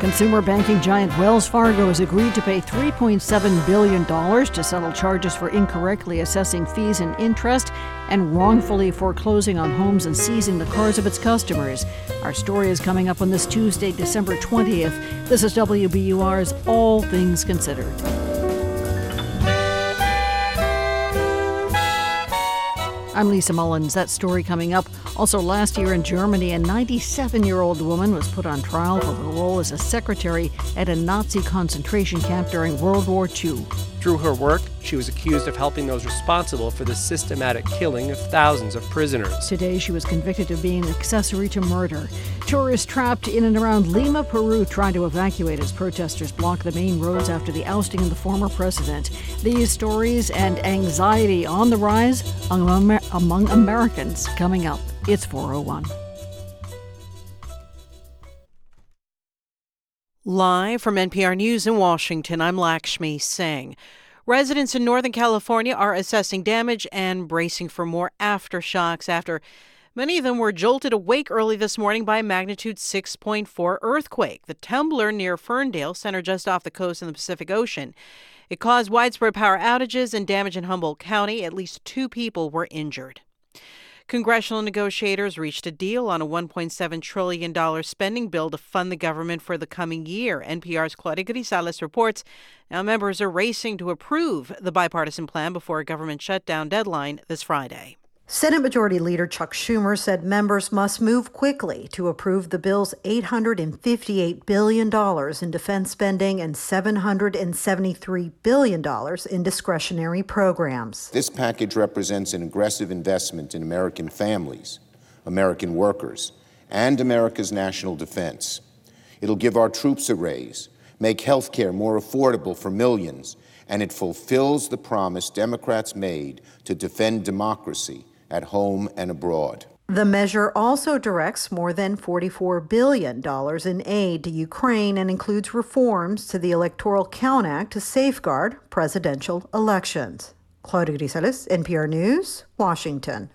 Consumer banking giant Wells Fargo has agreed to pay $3.7 billion to settle charges for incorrectly assessing fees and interest and wrongfully foreclosing on homes and seizing the cars of its customers. Our story is coming up on this Tuesday, December 20th. This is WBUR's All Things Considered. I'm Lisa Mullins. That story coming up. Also, last year in Germany, a 97-year-old woman was put on trial for her role as a secretary at a Nazi concentration camp during World War II. Through her work, she was accused of helping those responsible for the systematic killing of thousands of prisoners. Today, she was convicted of being an accessory to murder. Tourists trapped in and around Lima, Peru, tried to evacuate as protesters blocked the main roads after the ousting of the former president. These stories and anxiety on the rise among Americans coming up. It's 4:01. Live from NPR News in Washington, I'm Lakshmi Singh. Residents in Northern California are assessing damage and bracing for more aftershocks after many of them were jolted awake early this morning by a magnitude 6.4 earthquake. The Tumbler near Ferndale, centered just off the coast in the Pacific Ocean. It caused widespread power outages and damage in Humboldt County. At least two people were injured. Congressional negotiators reached a deal on a $1.7 trillion spending bill to fund the government for the coming year. NPR's Claudia Grisales reports now members are racing to approve the bipartisan plan before a government shutdown deadline this Friday. Senate Majority Leader Chuck Schumer said members must move quickly to approve the bill's $858 billion in defense spending and $773 billion in discretionary programs. This package represents an aggressive investment in American families, American workers, and America's national defense. It'll give our troops a raise, make health care more affordable for millions, and it fulfills the promise Democrats made to defend democracy at home and abroad. The measure also directs more than $44 billion in aid to Ukraine and includes reforms to the Electoral Count Act to safeguard presidential elections. Claudia Grisales, NPR News, Washington.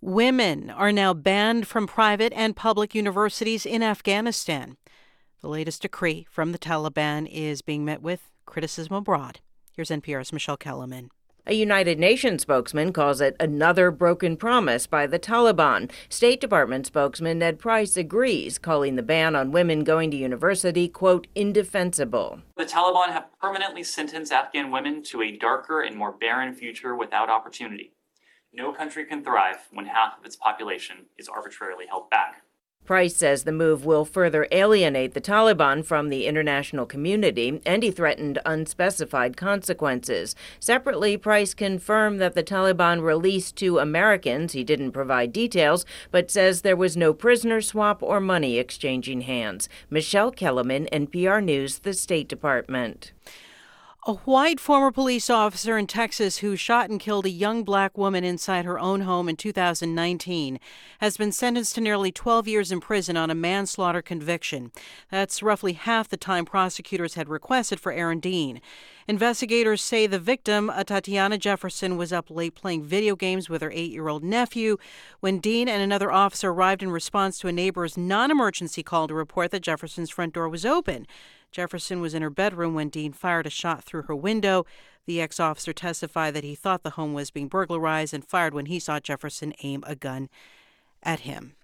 Women are now banned from private and public universities in Afghanistan. The latest decree from the Taliban is being met with criticism abroad. Here's NPR's Michelle Kellerman. A United Nations spokesman calls it another broken promise by the Taliban. State Department spokesman Ned Price agrees, calling the ban on women going to university, quote, indefensible. The Taliban have permanently sentenced Afghan women to a darker and more barren future without opportunity. No country can thrive when half of its population is arbitrarily held back. Price says the move will further alienate the Taliban from the international community, and he threatened unspecified consequences. Separately, Price confirmed that the Taliban released two Americans. He didn't provide details, but says there was no prisoner swap or money exchanging hands. Michelle Kellerman, NPR News, the State Department. A white former police officer in Texas who shot and killed a young black woman inside her own home in 2019 has been sentenced to nearly 12 years in prison on a manslaughter conviction. That's roughly half the time prosecutors had requested for Aaron Dean. Investigators say the victim, Tatiana Jefferson, was up late playing video games with her 8-year-old nephew when Dean and another officer arrived in response to a neighbor's non-emergency call to report that Jefferson's front door was open. Jefferson was in her bedroom when Dean fired a shot through her window. The ex-officer testified that he thought the home was being burglarized and fired when he saw Jefferson aim a gun at him.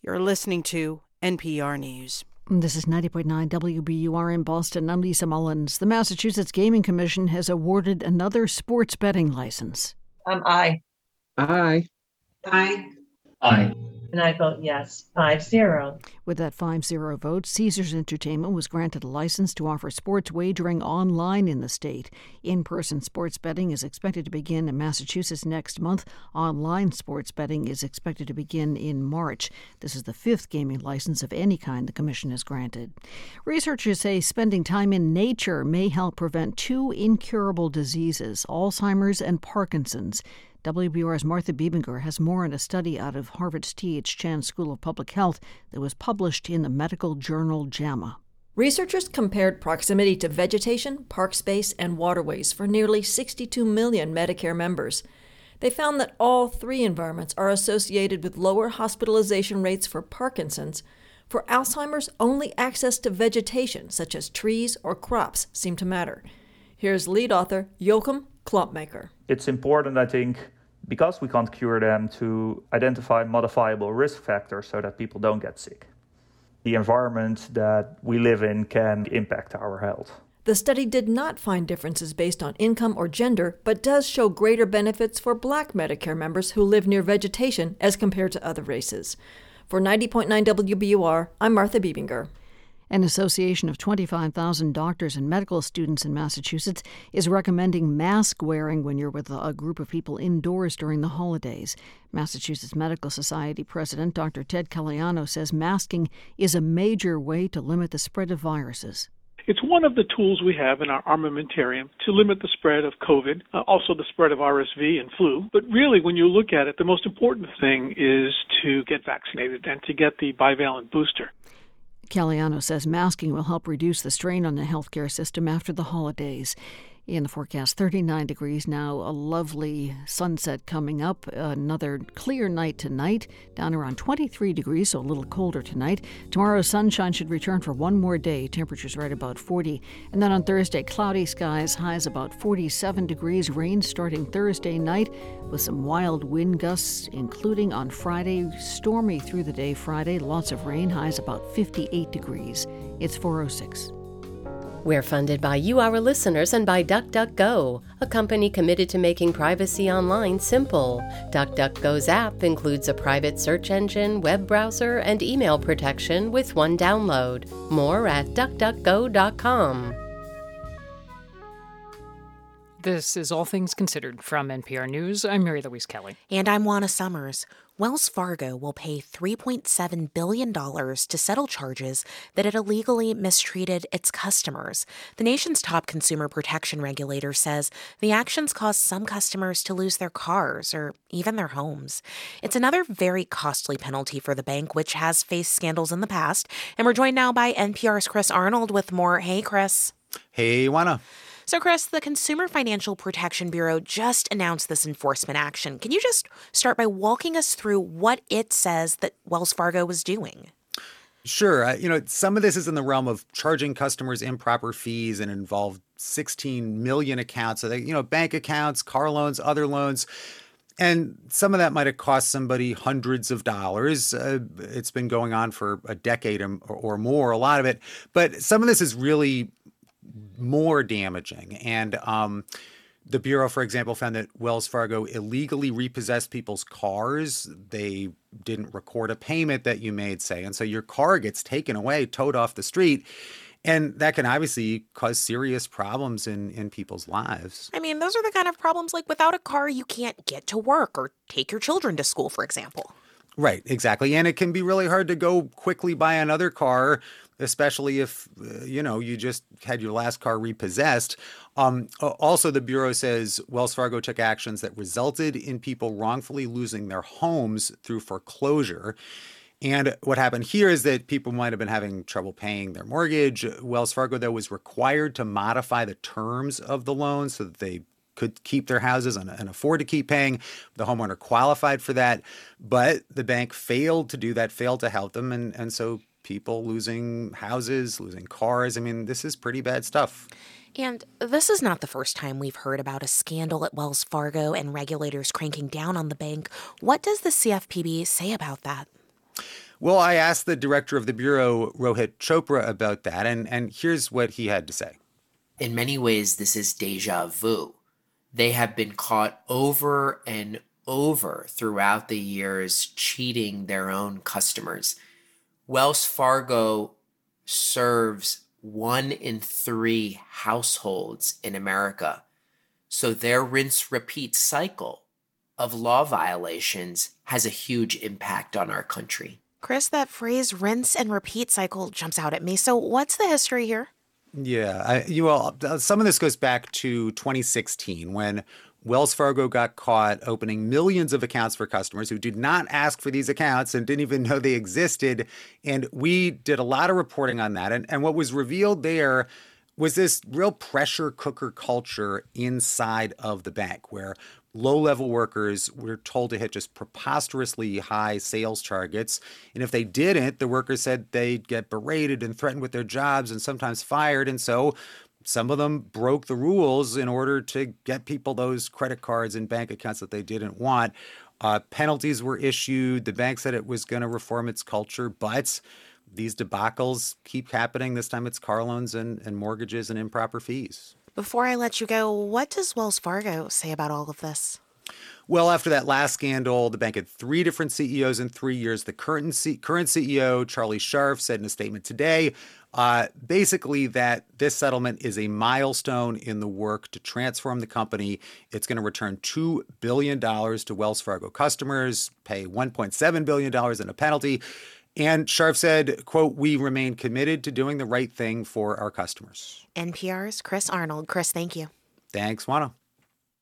You're listening to NPR News. This is 90.9 WBUR in Boston. I'm Lisa Mullins. The Massachusetts Gaming Commission has awarded another sports betting license. Aye. Aye. Aye. Aye. And I vote yes, 5-0. With that 5-0 vote, Caesars Entertainment was granted a license to offer sports wagering online in the state. In-person sports betting is expected to begin in Massachusetts next month. Online sports betting is expected to begin in March. This is the fifth gaming license of any kind the commission has granted. Researchers say spending time in nature may help prevent two incurable diseases, Alzheimer's and Parkinson's. WBUR's Martha Biebinger has more on a study out of Harvard's T.H. Chan School of Public Health that was published in the medical journal JAMA. Researchers compared proximity to vegetation, park space, and waterways for nearly 62 million Medicare members. They found that all three environments are associated with lower hospitalization rates for Parkinson's, For Alzheimer's, only access to vegetation, such as trees or crops, seem to matter. Here's lead author Joachim Klumpmaker. It's important, I think, because we can't cure them, to identify modifiable risk factors so that people don't get sick. The environment that we live in can impact our health. The study did not find differences based on income or gender, but does show greater benefits for Black Medicare members who live near vegetation as compared to other races. For 90.9 WBUR, I'm Martha Biebinger. An association of 25,000 doctors and medical students in Massachusetts is recommending mask wearing when you're with a group of people indoors during the holidays. Massachusetts Medical Society President Dr. Ted Caliano says masking is a major way to limit the spread of viruses. It's one of the tools we have in our armamentarium to limit the spread of COVID, also the spread of RSV and flu. But really, when you look at it, the most important thing is to get vaccinated and to get the bivalent booster. Caliano says masking will help reduce the strain on the healthcare system after the holidays. In the forecast, 39 degrees now, a lovely sunset coming up, another clear night tonight, down around 23 degrees, so a little colder tonight. Tomorrow's sunshine should return for one more day, temperatures right about 40. And then on Thursday, cloudy skies, highs about 47 degrees, rain starting Thursday night with some wild wind gusts, including on Friday, stormy through the day Friday, lots of rain, highs about 58 degrees. It's 4:06. We're funded by you, our listeners, and by DuckDuckGo, a company committed to making privacy online simple. DuckDuckGo's app includes a private search engine, web browser, and email protection with one download. More at DuckDuckGo.com. This is All Things Considered from NPR News. I'm Mary Louise Kelly. And I'm Juana Summers. Wells Fargo will pay $3.7 billion to settle charges that it illegally mistreated its customers. The nation's top consumer protection regulator says the actions caused some customers to lose their cars or even their homes. It's another very costly penalty for the bank, which has faced scandals in the past. And we're joined now by NPR's Chris Arnold with more. Hey, Chris. Hey, Juana. So, Chris, the Consumer Financial Protection Bureau just announced this enforcement action. Can you just start by walking us through what it says that Wells Fargo was doing? Sure. Some of this is in the realm of charging customers improper fees and involved 16 million accounts, so they, bank accounts, car loans, other loans. And some of that might have cost somebody hundreds of dollars. It's been going on for a decade or more, a lot of it. But some of this is really more damaging. And the Bureau, for example, found that Wells Fargo illegally repossessed people's cars. They didn't record a payment that you made, say. And so your car gets taken away, towed off the street. And that can obviously cause serious problems in people's lives. I mean, those are the kind of problems like without a car, you can't get to work or take your children to school, for example. Right, exactly. And it can be really hard to go quickly buy another car, especially if, you just had your last car repossessed. Also, the Bureau says Wells Fargo took actions that resulted in people wrongfully losing their homes through foreclosure. And what happened here is that people might have been having trouble paying their mortgage. Wells Fargo, though, was required to modify the terms of the loan so that they could keep their houses and afford to keep paying. The homeowner qualified for that, but the bank failed to do that, failed to help them. And so people losing houses, losing cars. I mean, this is pretty bad stuff. And this is not the first time we've heard about a scandal at Wells Fargo and regulators cranking down on the bank. What does the CFPB say about that? Well, I asked the director of the Bureau, Rohit Chopra, about that, and here's what he had to say. In many ways, this is deja vu. They have been caught over and over throughout the years cheating their own customers. Wells Fargo serves 1 in 3 households in America. So their rinse-repeat cycle of law violations has a huge impact on our country. Chris, that phrase rinse and repeat cycle jumps out at me. So what's the history here? Yeah, some of this goes back to 2016 when Wells Fargo got caught opening millions of accounts for customers who did not ask for these accounts and didn't even know they existed. And we did a lot of reporting on that. And what was revealed there was this real pressure cooker culture inside of the bank where low-level workers were told to hit just preposterously high sales targets. And if they didn't, the workers said they'd get berated and threatened with their jobs and sometimes fired. And so some of them broke the rules in order to get people those credit cards and bank accounts that they didn't want. Penalties were issued. The bank said it was going to reform its culture, but these debacles keep happening. This time it's car loans and mortgages and improper fees. Before I let you go, what does Wells Fargo say about all of this? Well, after that last scandal, the bank had three different CEOs in 3 years. The current CEO, Charlie Scharf, said in a statement today, basically that this settlement is a milestone in the work to transform the company. It's going to return $2 billion to Wells Fargo customers, pay $1.7 billion in a penalty. And Scharf said, quote, "We remain committed to doing the right thing for our customers." NPR's Chris Arnold. Chris, thank you. Thanks, Juana.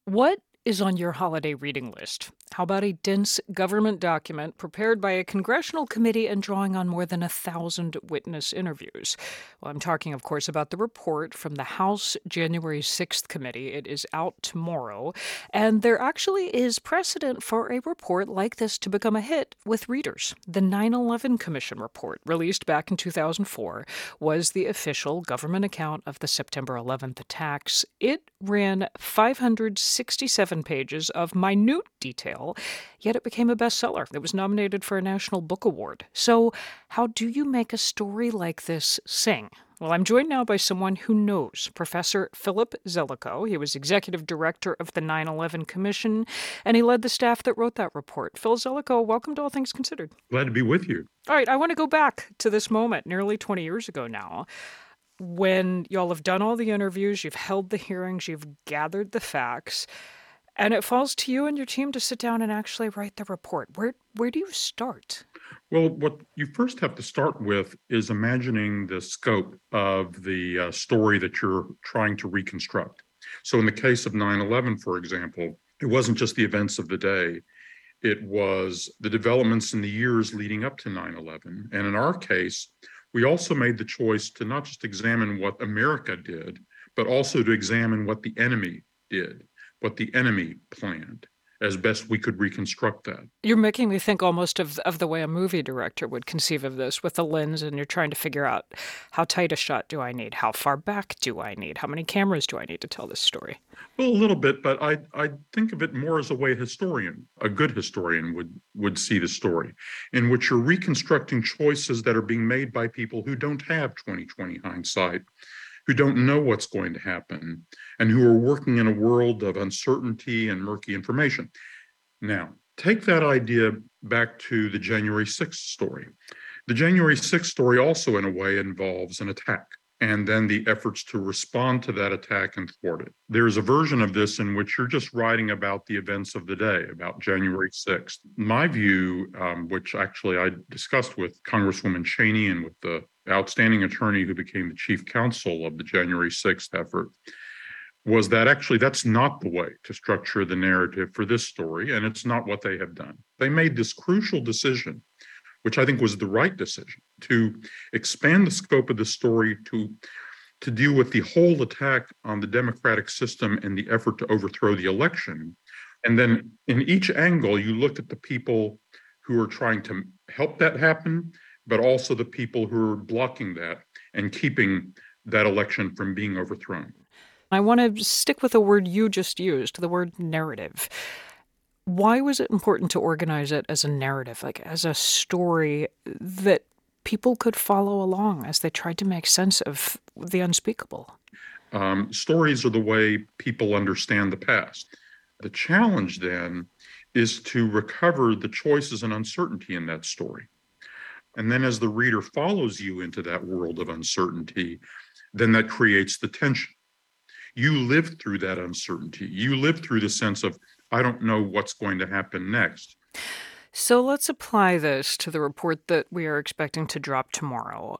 What is on your holiday reading list? How about a dense government document prepared by a congressional committee and drawing on more than 1,000 witness interviews? Well, I'm talking, of course, about the report from the House January 6th committee. It is out tomorrow. And there actually is precedent for a report like this to become a hit with readers. The 9/11 Commission report, released back in 2004, was the official government account of the September 11th attacks. It ran 567 pages of minute detail, yet it became a bestseller. It was nominated for a National Book Award. So how do you make a story like this sing? Well, I'm joined now by someone who knows, Professor Philip Zelikow. He was executive director of the 9/11 Commission, and he led the staff that wrote that report. Phil Zelikow, welcome to All Things Considered. Glad to be with you. All right, I want to go back to this moment nearly 20 years ago now, when y'all have done all the interviews, you've held the hearings, you've gathered the facts, and it falls to you and your team to sit down and actually write the report. Where do you start? Well, what you first have to start with is imagining the scope of the story that you're trying to reconstruct. So in the case of 9/11, for example, it wasn't just the events of the day. It was the developments in the years leading up to 9/11. And in our case, we also made the choice to not just examine what America did, but also to examine what the enemy did, what the enemy planned, as best we could reconstruct that. You're making me think almost of the way a movie director would conceive of this, with a lens, and you're trying to figure out how tight a shot do I need? How far back do I need? How many cameras do I need to tell this story? Well, a little bit, but I think of it more as a way a good historian would see the story, in which you're reconstructing choices that are being made by people who don't have 20/20 hindsight, who don't know what's going to happen, and who are working in a world of uncertainty and murky information. Now, take that idea back to the January 6th story. The January 6th story also, in a way, involves an attack, and then the efforts to respond to that attack and thwart it. There's a version of this in which you're just writing about the events of the day, about January 6th. My view, which actually I discussed with Congresswoman Cheney and with the outstanding attorney who became the chief counsel of the January 6th effort, was that actually that's not the way to structure the narrative for this story, and it's not what they have done. They made this crucial decision, which I think was the right decision, to expand the scope of the story to deal with the whole attack on the democratic system and the effort to overthrow the election. And then in each angle, you look at the people who are trying to help that happen, but also the people who are blocking that and keeping that election from being overthrown. I want to stick with the word you just used, the word narrative. Why was it important to organize it as a narrative, like as a story that people could follow along as they tried to make sense of the unspeakable? Stories are the way people understand the past. The challenge then is to recover the choices and uncertainty in that story. And then as the reader follows you into that world of uncertainty, then that creates the tension. You live through that uncertainty. You live through the sense of, I don't know what's going to happen next. So let's apply this to the report that we are expecting to drop tomorrow.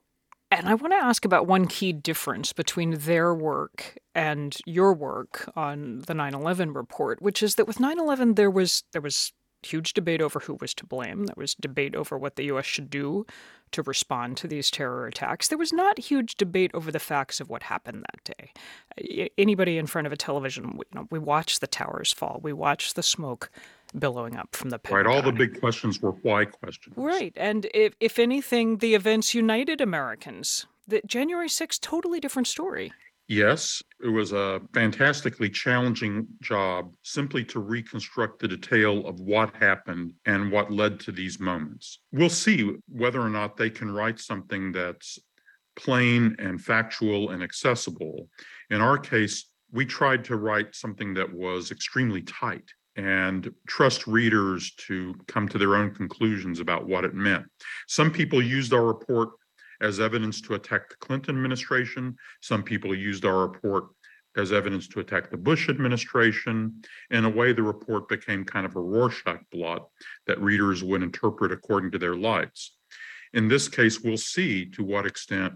And I want to ask about one key difference between their work and your work on the 9/11 report, which is that with 9/11, there was huge debate over who was to blame. There was debate over what the U.S. should do to respond to these terror attacks. There was not huge debate over the facts of what happened that day. Anybody in front of a television, we watched the towers fall. We watched the smoke billowing up from the Pentagon. Right, all the big questions were why questions. Right, and if anything, the events united Americans. The January 6th, totally different story. Yes, it was a fantastically challenging job simply to reconstruct the detail of what happened and what led to these moments. We'll see whether or not they can write something that's plain and factual and accessible. In our case, we tried to write something that was extremely tight and trust readers to come to their own conclusions about what it meant. Some people used our report as evidence to attack the Clinton administration. Some people used our report as evidence to attack the Bush administration. In a way, the report became kind of a Rorschach blot that readers would interpret according to their lights. In this case, we'll see to what extent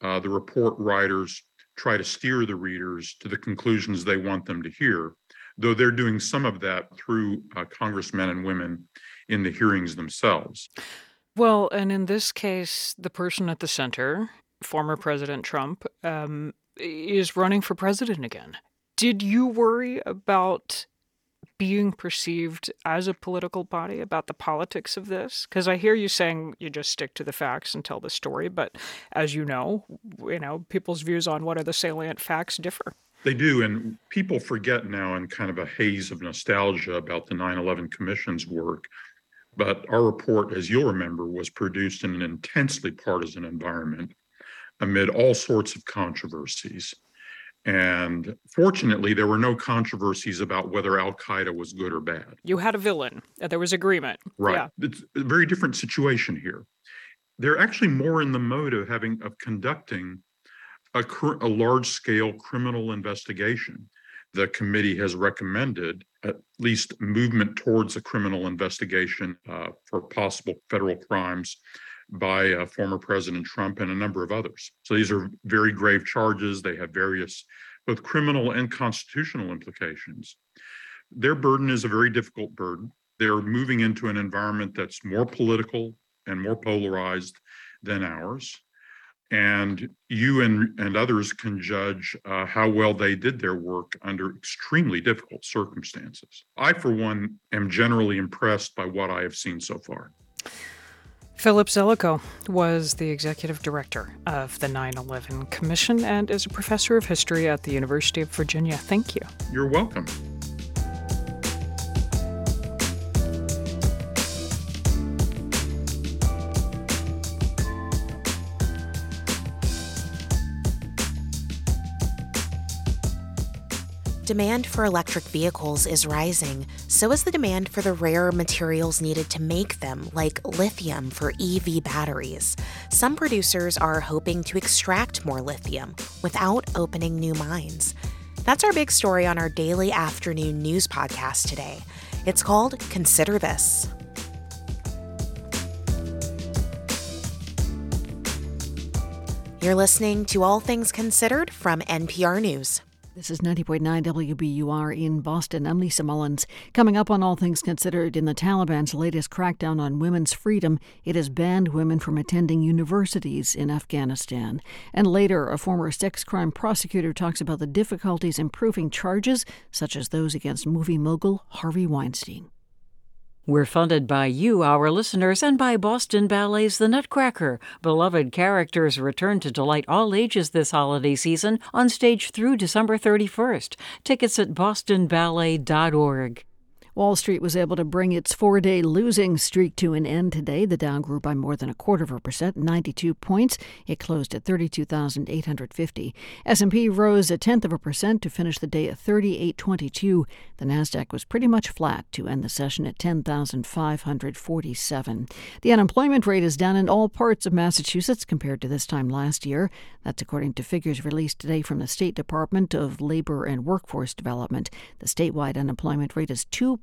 the report writers try to steer the readers to the conclusions they want them to hear, though they're doing some of that through congressmen and women in the hearings themselves. Well, and in this case, the person at the center, former President Trump, is running for president again. Did you worry about being perceived as a political body, about the politics of this? Because I hear you saying you just stick to the facts and tell the story, but as you know, people's views on what are the salient facts differ. They do, and people forget now in kind of a haze of nostalgia about the 9/11 Commission's work. But our report, as you'll remember, was produced in an intensely partisan environment amid all sorts of controversies. And fortunately, there were no controversies about whether al-Qaeda was good or bad. You had a villain. There was agreement. Right. Yeah. It's a very different situation here. They're actually more in the mode of conducting a large-scale criminal investigation. The committee has recommended at least movement towards a criminal investigation for possible federal crimes by former President Trump and a number of others. So these are very grave charges. They have various both criminal and constitutional implications. Their burden is a very difficult burden. They're moving into an environment that's more political and more polarized than ours. And you and others can judge how well they did their work under extremely difficult circumstances. I, for one, am generally impressed by what I have seen so far. Philip Zelikow was the executive director of the 9/11 Commission and is a professor of history at the University of Virginia. Thank you. You're welcome. Demand for electric vehicles is rising, so is the demand for the rare materials needed to make them, like lithium for EV batteries. Some producers are hoping to extract more lithium without opening new mines. That's our big story on our daily afternoon news podcast today. It's called Consider This. You're listening to All Things Considered from NPR News. This is 90.9 WBUR in Boston. I'm Lisa Mullins. Coming up on All Things Considered, in the Taliban's latest crackdown on women's freedom, it has banned women from attending universities in Afghanistan. And later, a former sex crime prosecutor talks about the difficulties in proving charges, such as those against movie mogul Harvey Weinstein. We're funded by you, our listeners, and by Boston Ballet's The Nutcracker. Beloved characters return to delight all ages this holiday season on stage through December 31st. Tickets at bostonballet.org. Wall Street was able to bring its four-day losing streak to an end today. The Dow grew by more than 0.25%, 92 points. It closed at 32,850. S&P rose 0.1% to finish the day at 3822. The Nasdaq was pretty much flat to end the session at 10,547. The unemployment rate is down in all parts of Massachusetts compared to this time last year. That's according to figures released today from the State Department of Labor and Workforce Development. The statewide unemployment rate is 2.9%.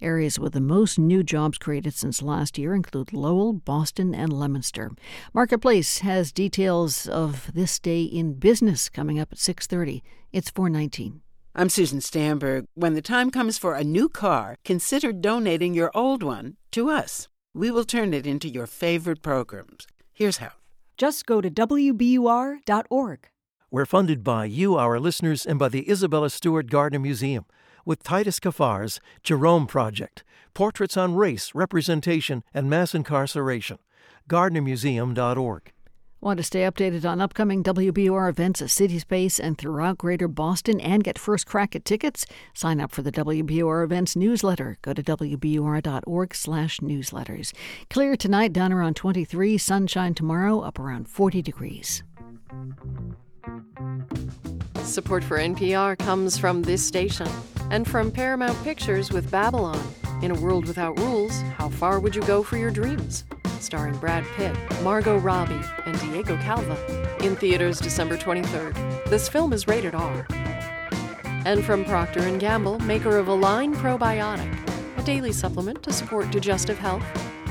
Areas with the most new jobs created since last year include Lowell, Boston, and Leominster. Marketplace has details of this day in business coming up at 6:30. It's 4:19. I'm Susan Stamberg. When the time comes for a new car, consider donating your old one to us. We will turn it into your favorite programs. Here's how. Just go to WBUR.org. We're funded by you, our listeners, and by the Isabella Stewart Gardner Museum, with Titus Kafar's Jerome Project, Portraits on Race, Representation, and Mass Incarceration. GardnerMuseum.org. Want to stay updated on upcoming WBUR events at CitySpace and throughout Greater Boston and get first crack at tickets? Sign up for the WBUR Events newsletter. Go to WBUR.org/newsletters. Clear tonight, down around 23. Sunshine tomorrow, up around 40 degrees. Support for NPR comes from this station and from Paramount Pictures with Babylon. In a world without rules, how far would you go for your dreams? Starring Brad Pitt, Margot Robbie, and Diego Calva. In theaters December 23rd. This film is rated R. And from Procter & Gamble, maker of Align Probiotic, a daily supplement to support digestive health,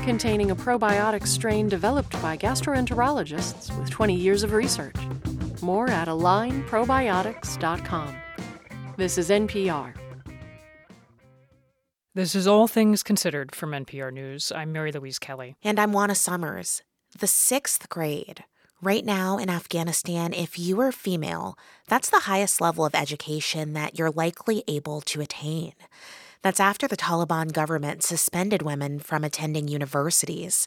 containing a probiotic strain developed by gastroenterologists with 20 years of research. More at AlignProbiotics.com. This is NPR. This is All Things Considered from NPR News. I'm Mary Louise Kelly. And I'm Juana Summers. The sixth grade. Right now in Afghanistan, if you are female, that's the highest level of education that you're likely able to attain. That's after the Taliban government suspended women from attending universities.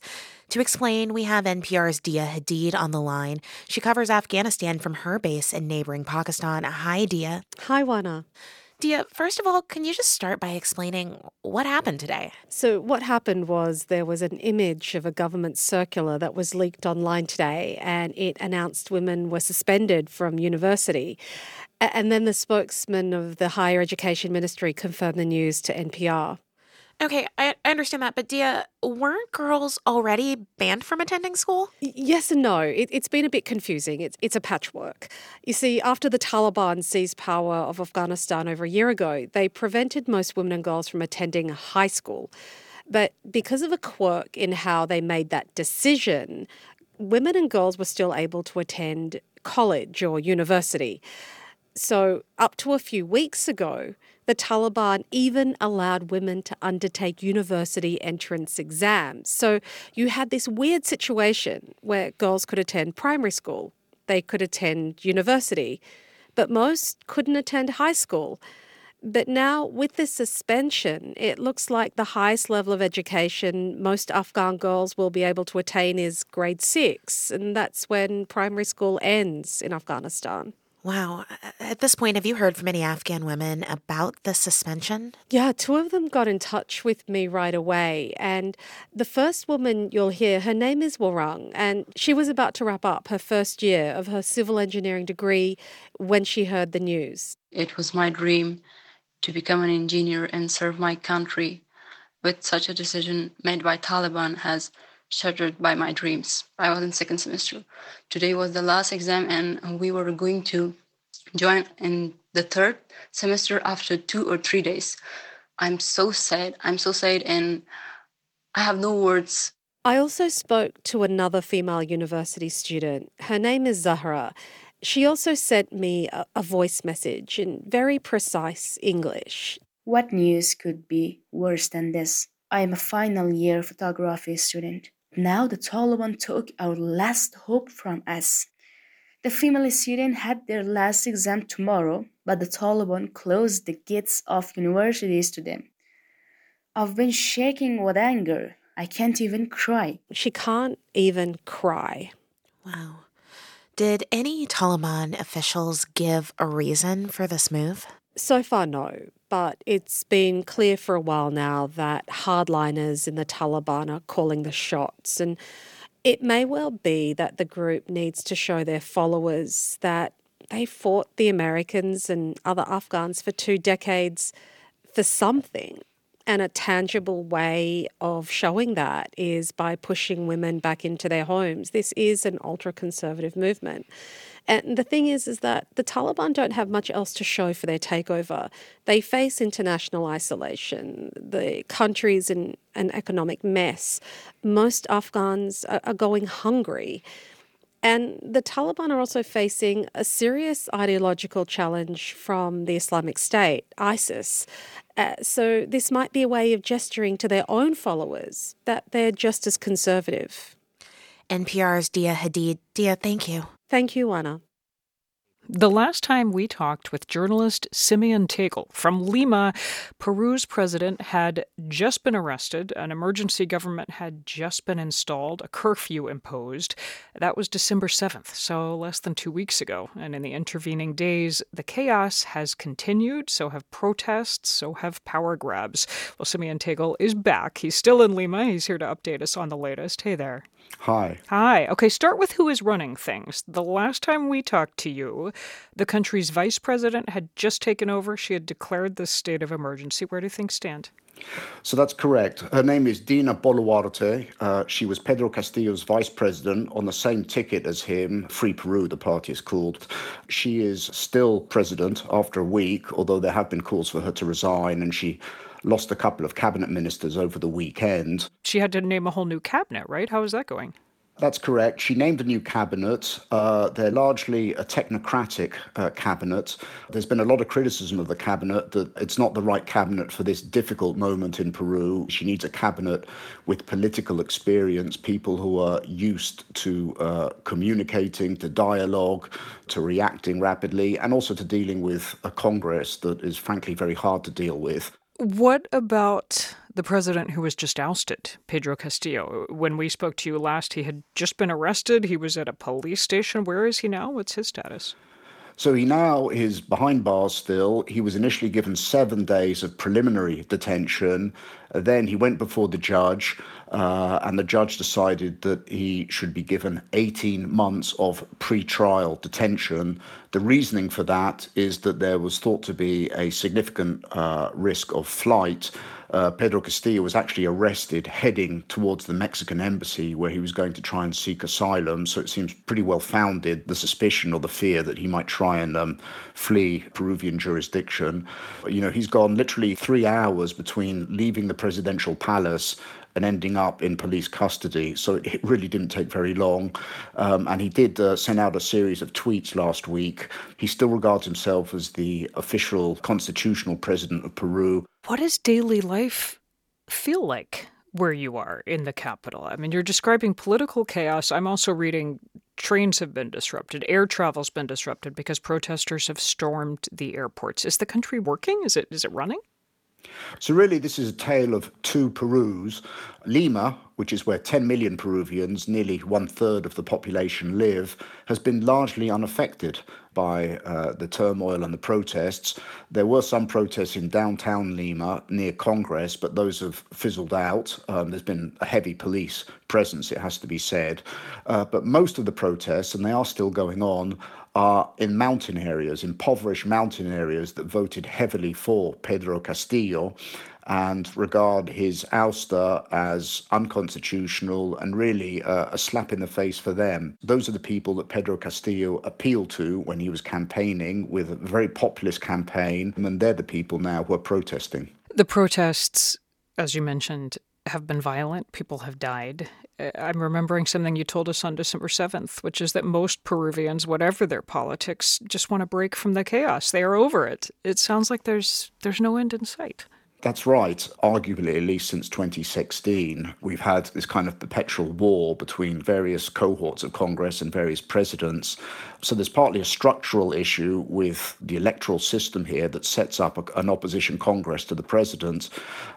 To explain, we have NPR's Dia Hadid on the line. She covers Afghanistan from her base in neighboring Pakistan. Hi, Dia. Hi, Juana. Dia, first of all, can you just start by explaining what happened today? So what happened was there was an image of a government circular that was leaked online today, and it announced women were suspended from university. And then the spokesman of the Higher Education Ministry confirmed the news to NPR. Okay, I understand that, but Dia, weren't girls already banned from attending school? Yes and no. It's been a bit confusing. It's a patchwork. You see, after the Taliban seized power of Afghanistan over a year ago, they prevented most women and girls from attending high school. But because of a quirk in how they made that decision, women and girls were still able to attend college or university. So up to a few weeks ago, the Taliban even allowed women to undertake university entrance exams. So you had this weird situation where girls could attend primary school, they could attend university, but most couldn't attend high school. But now with this suspension, it looks like the highest level of education most Afghan girls will be able to attain is grade 6, and that's when primary school ends in Afghanistan. Wow. At this point, have you heard from any Afghan women about the suspension? Yeah, two of them got in touch with me right away. And the first woman you'll hear, her name is Warang, and she was about to wrap up her first year of her civil engineering degree when she heard the news. It was my dream to become an engineer and serve my country, but such a decision made by Taliban has shattered by my dreams. I was in second semester. Today was the last exam, and we were going to join in the third semester after 2 or 3 days. I'm so sad, and I have no words. I also spoke to another female university student. Her name is Zahra. She also sent me a voice message in very precise English. What news could be worse than this? I am a final year photography student. Now the Taliban took our last hope from us. The female students had their last exam tomorrow, but the Taliban closed the gates of universities to them. I've been shaking with anger. I can't even cry. She can't even cry. Wow. Did any Taliban officials give a reason for this move? So far, no. But it's been clear for a while now that hardliners in the Taliban are calling the shots. And it may well be that the group needs to show their followers that they fought the Americans and other Afghans for 2 decades for something. And a tangible way of showing that is by pushing women back into their homes. This is an ultra-conservative movement. And the thing is that the Taliban don't have much else to show for their takeover. They face international isolation. The country's in an economic mess. Most Afghans are going hungry. And the Taliban are also facing a serious ideological challenge from the Islamic State, ISIS. So this might be a way of gesturing to their own followers that they're just as conservative. NPR's Dia Hadid. Dia, thank you. Thank you, Anna. The last time we talked with journalist Simeon Tegel from Lima, Peru's president had just been arrested. An emergency government had just been installed, a curfew imposed. That was December 7th, so less than 2 weeks ago. And in the intervening days, the chaos has continued. So have protests, so have power grabs. Well, Simeon Tegel is back. He's still in Lima. He's here to update us on the latest. Hey there. Hi. Hi. Okay, start with who is running things. The last time we talked to you, the country's vice president had just taken over. She had declared this state of emergency. Where do things stand? So that's correct. Her name is Dina Boluarte. She was Pedro Castillo's vice president on the same ticket as him. Free Peru, the party is called. She is still president after a week, although there have been calls for her to resign, and she lost a couple of cabinet ministers over the weekend. She had to name a whole new cabinet, right? How is that going? That's correct. She named a new cabinet. They're largely a technocratic cabinet. There's been a lot of criticism of the cabinet that it's not the right cabinet for this difficult moment in Peru. She needs a cabinet with political experience, people who are used to communicating, to dialogue, to reacting rapidly, and also to dealing with a Congress that is frankly very hard to deal with. What about the president who was just ousted, Pedro Castillo? When we spoke to you last, he had just been arrested. He was at a police station. Where is he now? What's his status? So he now is behind bars still. He was initially given 7 days of preliminary detention. Then he went before the judge, and the judge decided that he should be given 18 months of pre-trial detention. The reasoning for that is that there was thought to be a significant risk of flight. Pedro Castillo was actually arrested heading towards the Mexican embassy where he was going to try and seek asylum. So it seems pretty well founded, the suspicion or the fear that he might try and flee Peruvian jurisdiction. You know, he's gone literally 3 hours between leaving the presidential palace and ending up in police custody. So it really didn't take very long. And he did send out a series of tweets last week. He still regards himself as the official constitutional president of Peru. What does daily life feel like where you are in the capital? I mean, you're describing political chaos. I'm also reading trains have been disrupted. Air travel's been disrupted because protesters have stormed the airports. Is the country working? Is it running? So really, this is a tale of two Perus. Lima, which is where 10 million Peruvians, nearly one-third of the population live, has been largely unaffected by the turmoil and the protests. There were some protests in downtown Lima near Congress, but those have fizzled out. There's been a heavy police presence, it has to be said. But most of the protests, and they are still going on, are in mountain areas, impoverished mountain areas that voted heavily for Pedro Castillo and regard his ouster as unconstitutional and really a slap in the face for them. Those are the people that Pedro Castillo appealed to when he was campaigning with a very populist campaign, and they're the people now who are protesting. The protests, as you mentioned, have been violent. People have died. I'm remembering something you told us on December 7th, which is that most Peruvians, whatever their politics, just want a break from the chaos. They are over it. It sounds like there's no end in sight. That's right. Arguably, at least since 2016, we've had this kind of perpetual war between various cohorts of Congress and various presidents. So there's partly a structural issue with the electoral system here that sets up an opposition Congress to the president.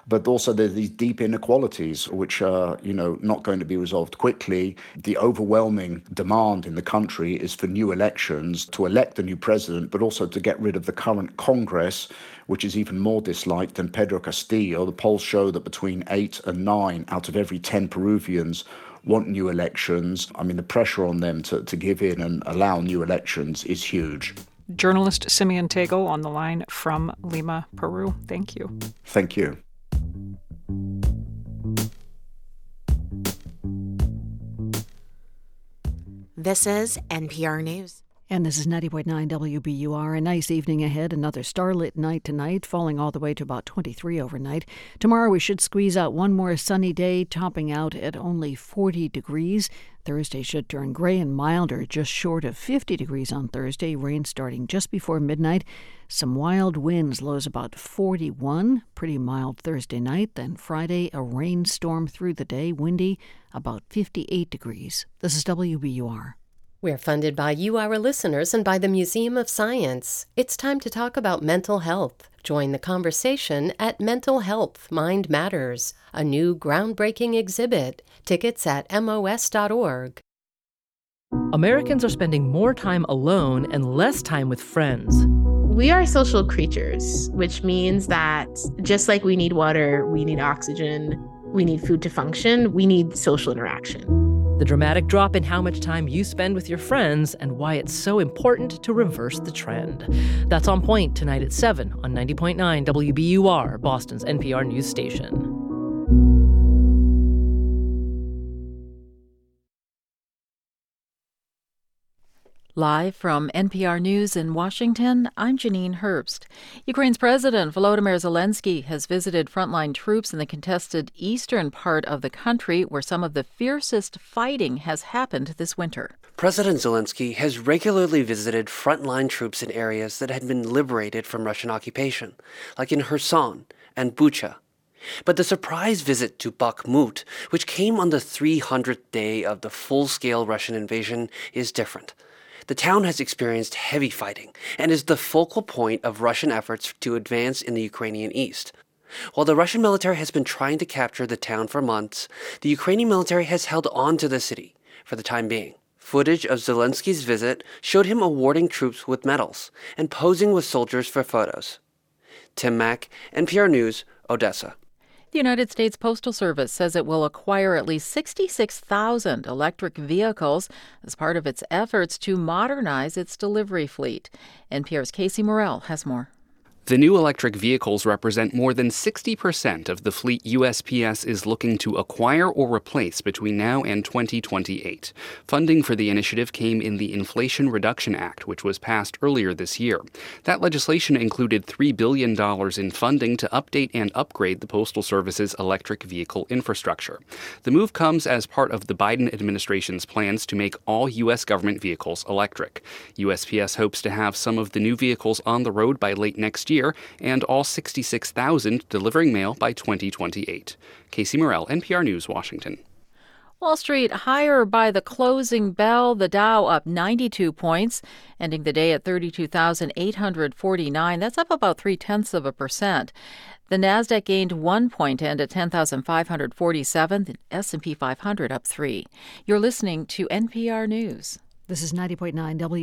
But also there's these deep inequalities, which are, you know, not going to be resolved quickly. The overwhelming demand in the country is for new elections to elect a new president, but also to get rid of the current Congress, which is even more disliked than Pedro Castillo. The polls show that between 8 and 9 out of every 10 Peruvians want new elections. I mean, the pressure on them to give in and allow new elections is huge. Journalist Simeon Tegel on the line from Lima, Peru. Thank you. Thank you. This is NPR News. And this is 90.9 WBUR. A nice evening ahead. Another starlit night tonight, falling all the way to about 23 overnight. Tomorrow we should squeeze out one more sunny day, topping out at only 40 degrees. Thursday should turn gray and milder, just short of 50 degrees on Thursday. Rain starting just before midnight. Some wild winds, lows about 41. Pretty mild Thursday night. Then Friday, a rainstorm through the day. Windy, about 58 degrees. This is WBUR. We're funded by you, our listeners, and by the Museum of Science. It's time to talk about mental health. Join the conversation at Mental Health Mind Matters, a new groundbreaking exhibit. Tickets at MOS.org. Americans are spending more time alone and less time with friends. We are social creatures, which means that just like we need water, we need oxygen, we need food to function, we need social interaction. The dramatic drop in how much time you spend with your friends and why it's so important to reverse the trend. That's On Point tonight at 7 on 90.9 WBUR, Boston's NPR news station. Live from NPR News in Washington, I'm Janine Herbst. Ukraine's President Volodymyr Zelensky has visited frontline troops in the contested eastern part of the country, where some of the fiercest fighting has happened this winter. President Zelensky has regularly visited frontline troops in areas that had been liberated from Russian occupation, like in Kherson and Bucha. But the surprise visit to Bakhmut, which came on the 300th day of the full-scale Russian invasion, is different. The town has experienced heavy fighting and is the focal point of Russian efforts to advance in the Ukrainian east. While the Russian military has been trying to capture the town for months, the Ukrainian military has held on to the city for the time being. Footage of Zelensky's visit showed him awarding troops with medals and posing with soldiers for photos. Tim Mack, NPR News, Odessa. The United States Postal Service says it will acquire at least 66,000 electric vehicles as part of its efforts to modernize its delivery fleet. NPR's Casey Morrell has more. The new electric vehicles represent more than 60% of the fleet USPS is looking to acquire or replace between now and 2028. Funding for the initiative came in the Inflation Reduction Act, which was passed earlier this year. That legislation included $3 billion in funding to update and upgrade the Postal Service's electric vehicle infrastructure. The move comes as part of the Biden administration's plans to make all U.S. government vehicles electric. USPS hopes to have some of the new vehicles on the road by late next year, and all 66,000 delivering mail by 2028. Casey Morrell, NPR News, Washington. Wall Street higher by the closing bell, the Dow up 92 points, ending the day at 32,849. That's up about 0.3%. The Nasdaq gained 1 point to end at 10,547. The S&P 500 up 3. You're listening to NPR News. This is 90.9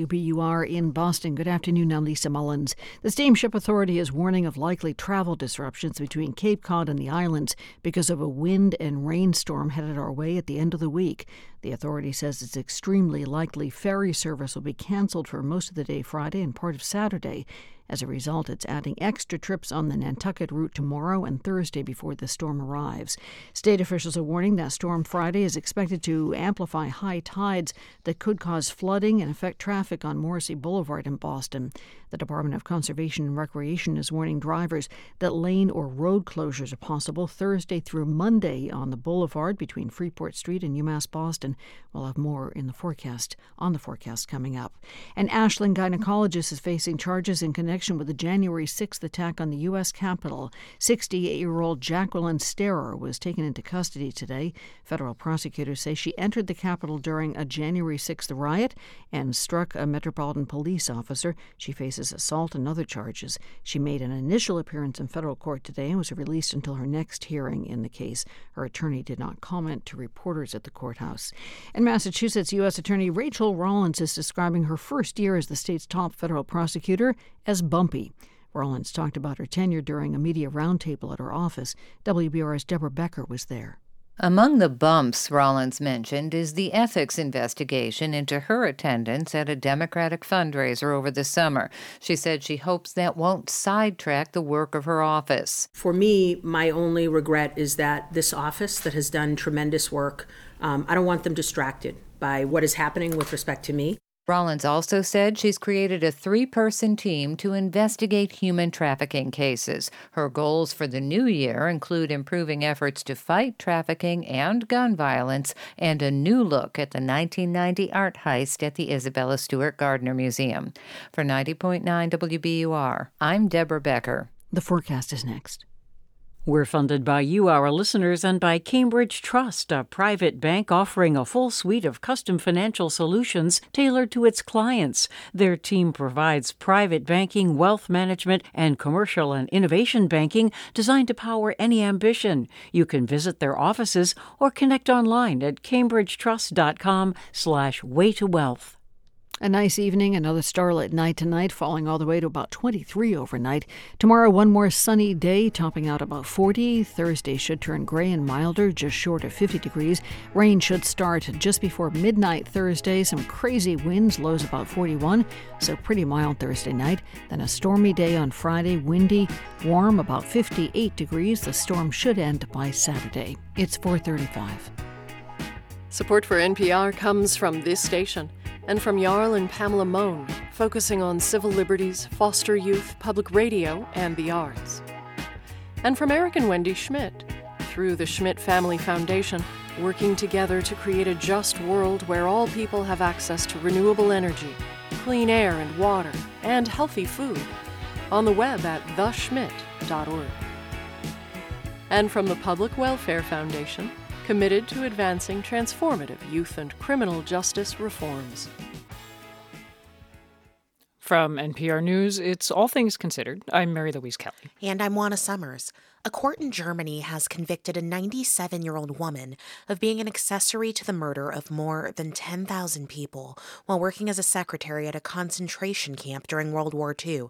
WBUR in Boston. Good afternoon, I'm Lisa Mullins. The Steamship Authority is warning of likely travel disruptions between Cape Cod and the islands because of a wind and rainstorm headed our way at the end of the week. The authority says it's extremely likely ferry service will be canceled for most of the day Friday and part of Saturday. As a result, it's adding extra trips on the Nantucket route tomorrow and Thursday before the storm arrives. State officials are warning that storm Friday is expected to amplify high tides that could cause flooding and affect traffic on Morrissey Boulevard in Boston. The Department of Conservation and Recreation is warning drivers that lane or road closures are possible Thursday through Monday on the boulevard between Freeport Street and UMass Boston. We'll have more in the forecast coming up. An Ashland gynecologist is facing charges in connection with the January 6th attack on the U.S. Capitol. 68-year-old Jacqueline Sterer was taken into custody today. Federal prosecutors say she entered the Capitol during a January 6th riot and struck a Metropolitan Police officer. She faces assault and other charges. She made an initial appearance in federal court today and was released until her next hearing in the case. Her attorney did not comment to reporters at the courthouse. In Massachusetts, U.S. Attorney Rachel Rollins is describing her first year as the state's top federal prosecutor as bumpy. Rollins talked about her tenure during a media roundtable at her office. WBUR's Deborah Becker was there. Among the bumps Rollins mentioned is the ethics investigation into her attendance at a Democratic fundraiser over the summer. She said she hopes that won't sidetrack the work of her office. For me, my only regret is that this office that has done tremendous work, I don't want them distracted by what is happening with respect to me. Rollins also said she's created a three-person team to investigate human trafficking cases. Her goals for the new year include improving efforts to fight trafficking and gun violence and a new look at the 1990 art heist at the Isabella Stewart Gardner Museum. For 90.9 WBUR, I'm Deborah Becker. The forecast is next. We're funded by you, our listeners, and by Cambridge Trust, a private bank offering a full suite of custom financial solutions tailored to its clients. Their team provides private banking, wealth management, and commercial and innovation banking designed to power any ambition. You can visit their offices or connect online at cambridgetrust.com/way to wealth. A nice evening, another starlit night tonight, falling all the way to about 23 overnight. Tomorrow, one more sunny day, topping out about 40. Thursday should turn gray and milder, just short of 50 degrees. Rain should start just before midnight Thursday. Some crazy winds, lows about 41, so pretty mild Thursday night. Then a stormy day on Friday, windy, warm, about 58 degrees. The storm should end by Saturday. It's 4:35. Support for NPR comes from this station and from Jarl and Pamela Moen, focusing on civil liberties, foster youth, public radio, and the arts. And from Eric and Wendy Schmidt, through the Schmidt Family Foundation, working together to create a just world where all people have access to renewable energy, clean air and water, and healthy food, on the web at theschmidt.org. And from the Public Welfare Foundation, committed to advancing transformative youth and criminal justice reforms. From NPR News, it's All Things Considered. I'm Mary Louise Kelly. And I'm Juana Summers. A court in Germany has convicted a 97-year-old woman of being an accessory to the murder of more than 10,000 people while working as a secretary at a concentration camp during World War II.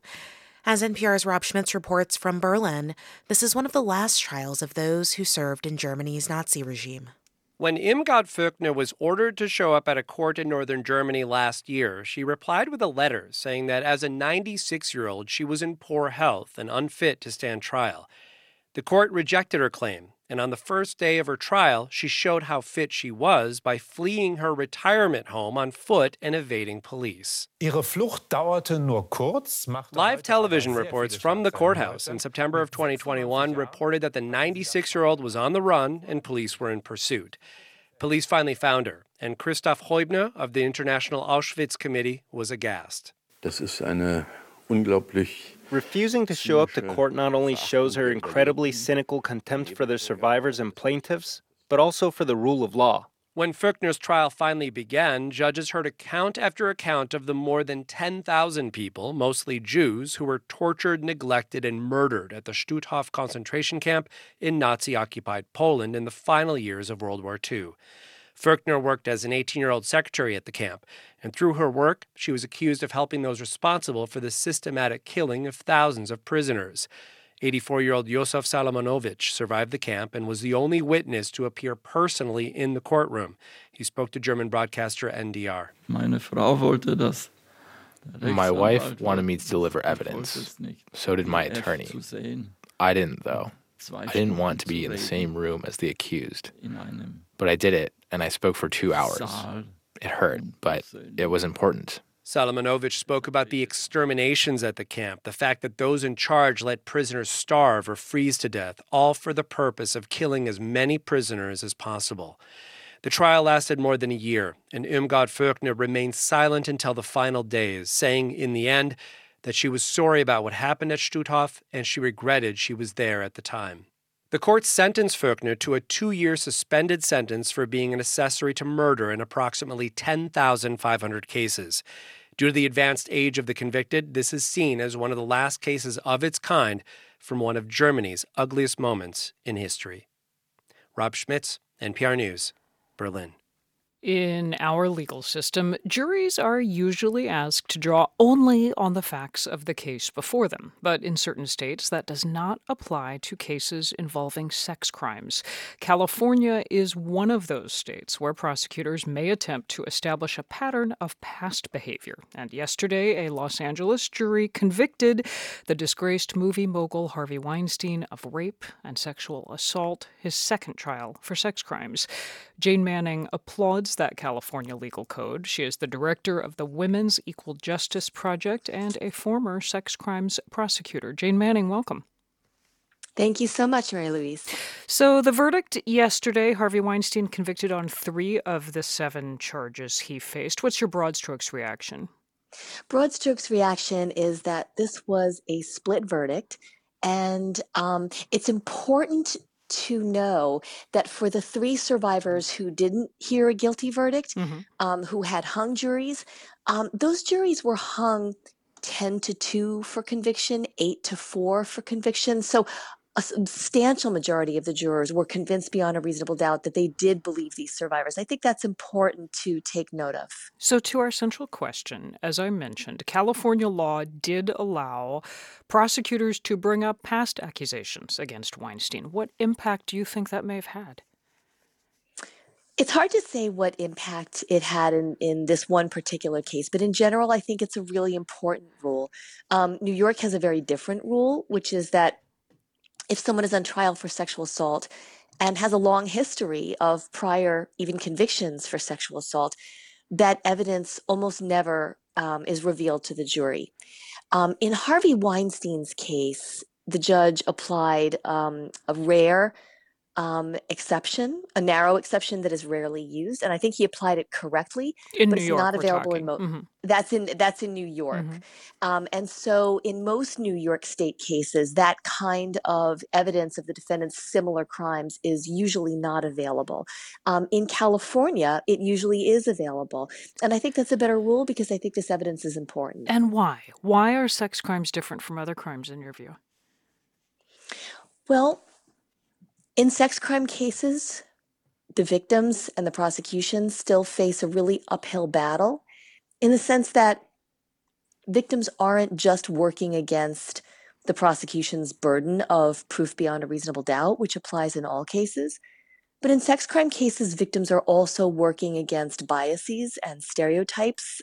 As NPR's Rob Schmitz reports from Berlin, this is one of the last trials of those who served in Germany's Nazi regime. When Irmgard Furchner was ordered to show up at a court in northern Germany last year, she replied with a letter saying that as a 96-year-old, she was in poor health and unfit to stand trial. The court rejected her claim, and on the first day of her trial, she showed how fit she was by fleeing her retirement home on foot and evading police. Ihre Flucht dauerte nur kurz. Live television reports from the courthouse in September of 2021 reported that the 96-year-old was on the run and police were in pursuit. Police finally found her, and Christoph Heubner of the International Auschwitz Committee was aghast. Das ist eine unglaublich... Refusing to show up to court not only shows her incredibly cynical contempt for the survivors and plaintiffs, but also for the rule of law. When Furchner's trial finally began, judges heard account after account of the more than 10,000 people, mostly Jews, who were tortured, neglected, and murdered at the Stutthof concentration camp in Nazi-occupied Poland in the final years of World War II. Furchner worked as an 18-year-old secretary at the camp, and through her work, she was accused of helping those responsible for the systematic killing of thousands of prisoners. 84-year-old Yosef Salomonovich survived the camp and was the only witness to appear personally in the courtroom. He spoke to German broadcaster NDR. My wife wanted me to deliver evidence. So did my attorney. I didn't, though. I didn't want to be in the same room as the accused. But I did it, and I spoke for 2 hours. It hurt, but it was important. Salomonovich spoke about the exterminations at the camp, the fact that those in charge let prisoners starve or freeze to death, all for the purpose of killing as many prisoners as possible. The trial lasted more than a year, and Irmgard Furchner remained silent until the final days, saying in the end that she was sorry about what happened at Stutthof and she regretted she was there at the time. The court sentenced Furchner to a 2-year suspended sentence for being an accessory to murder in approximately 10,500 cases. Due to the advanced age of the convicted, this is seen as one of the last cases of its kind from one of Germany's ugliest moments in history. Rob Schmitz, NPR News, Berlin. In our legal system, juries are usually asked to draw only on the facts of the case before them. But in certain states, that does not apply to cases involving sex crimes. California is one of those states where prosecutors may attempt to establish a pattern of past behavior. And yesterday, a Los Angeles jury convicted the disgraced movie mogul Harvey Weinstein of rape and sexual assault, his second trial for sex crimes. Jane Manning applauds reads that California legal code. She is the director of the Women's Equal Justice Project and a former sex crimes prosecutor. Jane Manning, welcome. Thank you so much, Mary Louise. So the verdict yesterday, Harvey Weinstein convicted on 3 of the 7 charges he faced. What's your broad strokes reaction? Broad strokes reaction is that this was a split verdict, and it's important to know that for the 3 survivors who didn't hear a guilty verdict, who had hung juries, those juries were hung 10 to 2 for conviction, 8 to 4 for conviction. So a substantial majority of the jurors were convinced beyond a reasonable doubt that they did believe these survivors. I think that's important to take note of. So to our central question, as I mentioned, California law did allow prosecutors to bring up past accusations against Weinstein. What impact do you think that may have had? It's hard to say what impact it had in this one particular case, but in general, I think it's a really important rule. New York has a very different rule, which is that if someone is on trial for sexual assault and has a long history of prior even convictions for sexual assault, that evidence almost never is revealed to the jury. In Harvey Weinstein's case, the judge applied a rare exception, a narrow exception that is rarely used, and I think he applied it correctly. In New York, we're talking. But it's not available in most. That's in New York, and so in most New York State cases, that kind of evidence of the defendant's similar crimes is usually not available. In California, it usually is available, and I think that's a better rule because I think this evidence is important. And why? Why are sex crimes different from other crimes in your view? Well, in sex crime cases, the victims and the prosecution still face a really uphill battle in the sense that victims aren't just working against the prosecution's burden of proof beyond a reasonable doubt, which applies in all cases. But in sex crime cases, victims are also working against biases and stereotypes.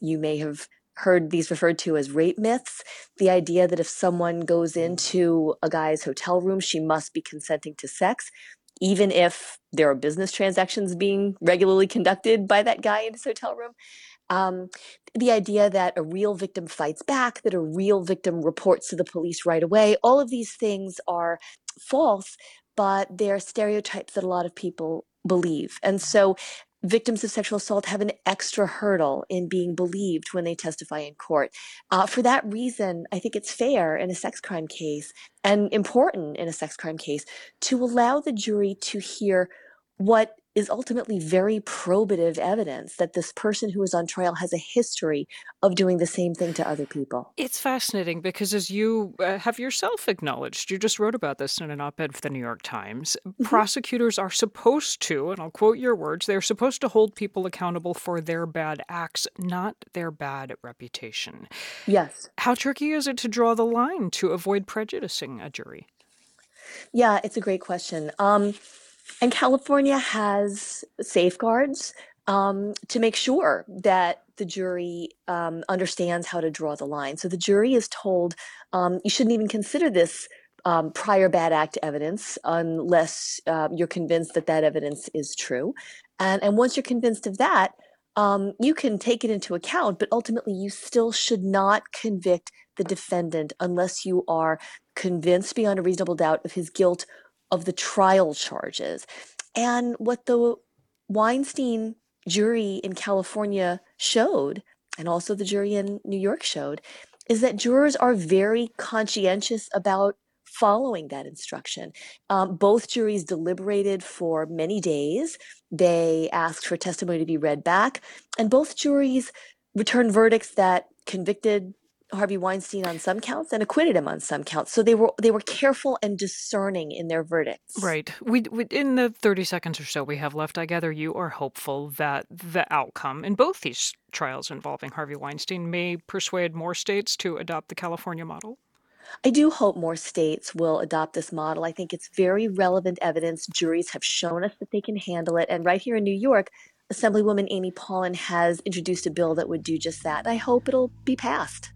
You may have heard these referred to as rape myths, the idea that if someone goes into a guy's hotel room, she must be consenting to sex, even if there are business transactions being regularly conducted by that guy in his hotel room. The idea that a real victim fights back, that a real victim reports to the police right away, all of these things are false, but they're stereotypes that a lot of people believe. And so victims of sexual assault have an extra hurdle in being believed when they testify in court. For that reason, I think it's fair in a sex crime case and important in a sex crime case to allow the jury to hear what is ultimately very probative evidence that this person who is on trial has a history of doing the same thing to other people. It's fascinating because, as you have yourself acknowledged, you just wrote about this in an op-ed for the New York Times, prosecutors are supposed to, and I'll quote your words, they're supposed to hold people accountable for their bad acts, not their bad reputation. Yes. How tricky is it to draw the line to avoid prejudicing a jury? Yeah, it's a great question. And California has safeguards to make sure that the jury understands how to draw the line. So the jury is told, you shouldn't even consider this prior bad act evidence unless you're convinced that that evidence is true. And once you're convinced of that, you can take it into account, but ultimately you still should not convict the defendant unless you are convinced beyond a reasonable doubt of his guilt of the trial charges. And what the Weinstein jury in California showed, and also the jury in New York showed, is that jurors are very conscientious about following that instruction. Both juries deliberated for many days. They asked for testimony to be read back, and both juries returned verdicts that convicted Harvey Weinstein on some counts and acquitted him on some counts. So they were careful and discerning in their verdicts. Right. We in the 30 seconds or so we have left, I gather you are hopeful that the outcome in both these trials involving Harvey Weinstein may persuade more states to adopt the California model? I do hope more states will adopt this model. I think it's very relevant evidence. Juries have shown us that they can handle it. And right here in New York, Assemblywoman Amy Paulin has introduced a bill that would do just that. I hope it'll be passed.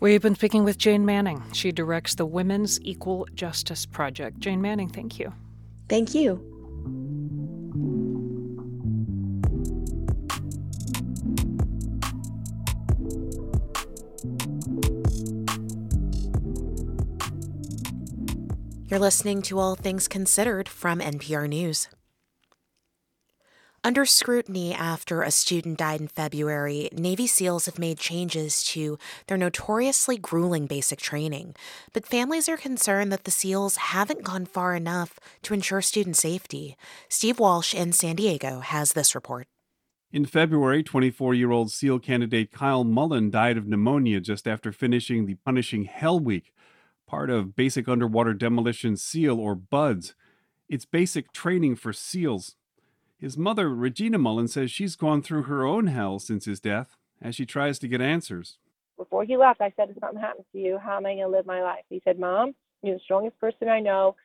We've been speaking with Jane Manning. She directs the Women's Equal Justice Project. Jane Manning, thank you. Thank you. You're listening to All Things Considered from NPR News. Under scrutiny after a student died in February, Navy SEALs have made changes to their notoriously grueling basic training. But families are concerned that the SEALs haven't gone far enough to ensure student safety. Steve Walsh in San Diego has this report. In February, 24-year-old SEAL candidate Kyle Mullen died of pneumonia just after finishing the punishing Hell Week, part of Basic Underwater Demolition SEAL, or BUDS. It's basic training for SEALs. His mother, Regina Mullen, says she's gone through her own hell since his death as she tries to get answers. Before he left, I said, if something happens to you, how am I going to live my life? He said, Mom, you're the strongest person I know.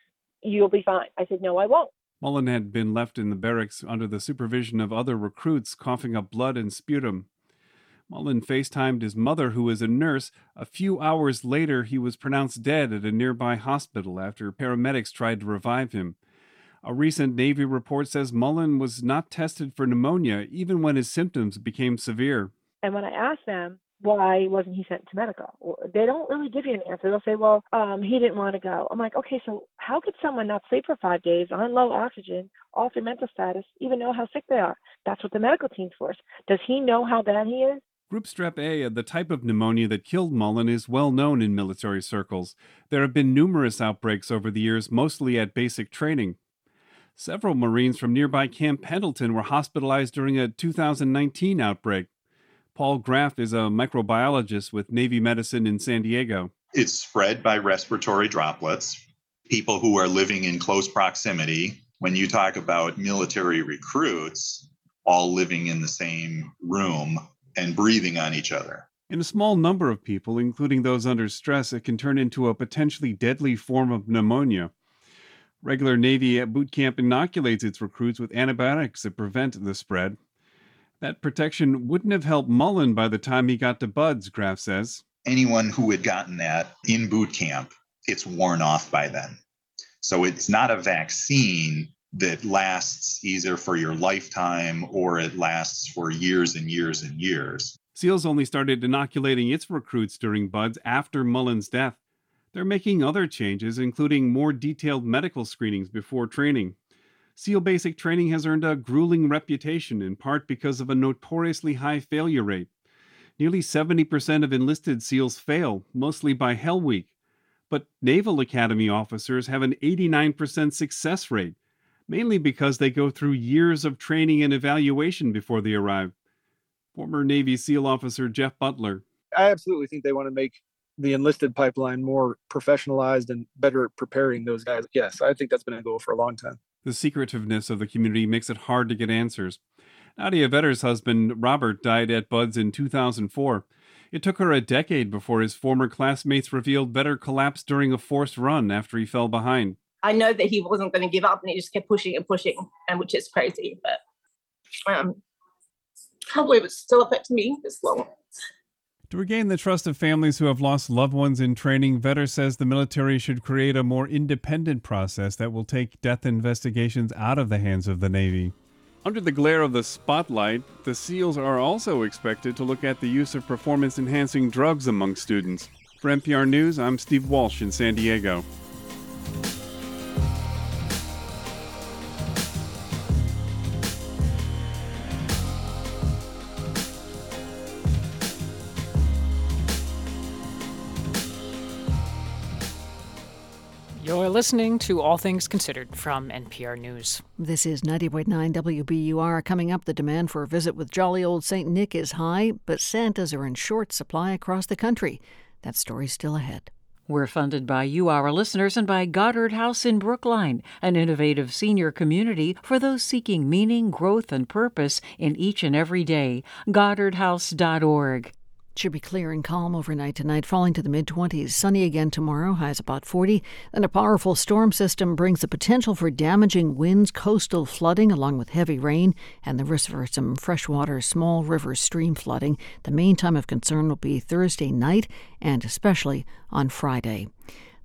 You'll be fine. I said, no, I won't. Mullen had been left in the barracks under the supervision of other recruits, coughing up blood and sputum. Mullen FaceTimed his mother, who was a nurse. A few hours later, he was pronounced dead at a nearby hospital after paramedics tried to revive him. A recent Navy report says Mullen was not tested for pneumonia, even when his symptoms became severe. And when I asked them, why wasn't he sent to medical? They don't really give you an answer. They'll say, well, he didn't want to go. I'm like, okay, so how could someone not sleep for 5 days on low oxygen, alter mental status, even know how sick they are? That's what the medical team's for. Does he know how bad he is? Group strep A, the type of pneumonia that killed Mullen, is well known in military circles. There have been numerous outbreaks over the years, mostly at basic training. Several Marines from nearby Camp Pendleton were hospitalized during a 2019 outbreak. Paul Graff is a microbiologist with Navy Medicine in San Diego. It's spread by respiratory droplets, people who are living in close proximity. When you talk about military recruits, all living in the same room and breathing on each other. In a small number of people, including those under stress, it can turn into a potentially deadly form of pneumonia. Regular Navy boot camp inoculates its recruits with antibiotics that prevent the spread. That protection wouldn't have helped Mullen by the time he got to BUDS, Graff says. Anyone who had gotten that in boot camp, it's worn off by then. So it's not a vaccine that lasts either for your lifetime or it lasts for years and years and years. SEALs only started inoculating its recruits during BUDS after Mullen's death. They're making other changes, including more detailed medical screenings before training. SEAL basic training has earned a grueling reputation, in part because of a notoriously high failure rate. Nearly 70% of enlisted SEALs fail, mostly by Hell Week. But Naval Academy officers have an 89% success rate, mainly because they go through years of training and evaluation before they arrive. Former Navy SEAL officer Jeff Butler. I absolutely think they want to make the enlisted pipeline more professionalized and better at preparing those guys. Yes, I think that's been a goal for a long time. The secretiveness of the community makes it hard to get answers. Nadia Vetter's husband, Robert, died at BUDS in 2004. It took her a decade before his former classmates revealed Vetter collapsed during a forced run after he fell behind. I know that he wasn't going to give up and he just kept pushing and pushing, and which is crazy, but I can't believe it still affects me this long. To regain the trust of families who have lost loved ones in training, Vetter says the military should create a more independent process that will take death investigations out of the hands of the Navy. Under the glare of the spotlight, the SEALs are also expected to look at the use of performance-enhancing drugs among students. For NPR News, I'm Steve Walsh in San Diego. You're listening to All Things Considered from NPR News. This is 90.9 WBUR. Coming up, the demand for a visit with jolly old St. Nick is high, but Santas are in short supply across the country. That story's still ahead. We're funded by you, our listeners, and by Goddard House in Brookline, an innovative senior community for those seeking meaning, growth, and purpose in each and every day. GoddardHouse.org. Should be clear and calm overnight tonight, falling to the mid-20s. Sunny again tomorrow, highs about 40. Then a powerful storm system brings the potential for damaging winds, coastal flooding, along with heavy rain, and the risk for some freshwater, small river stream flooding. The main time of concern will be Thursday night and especially on Friday.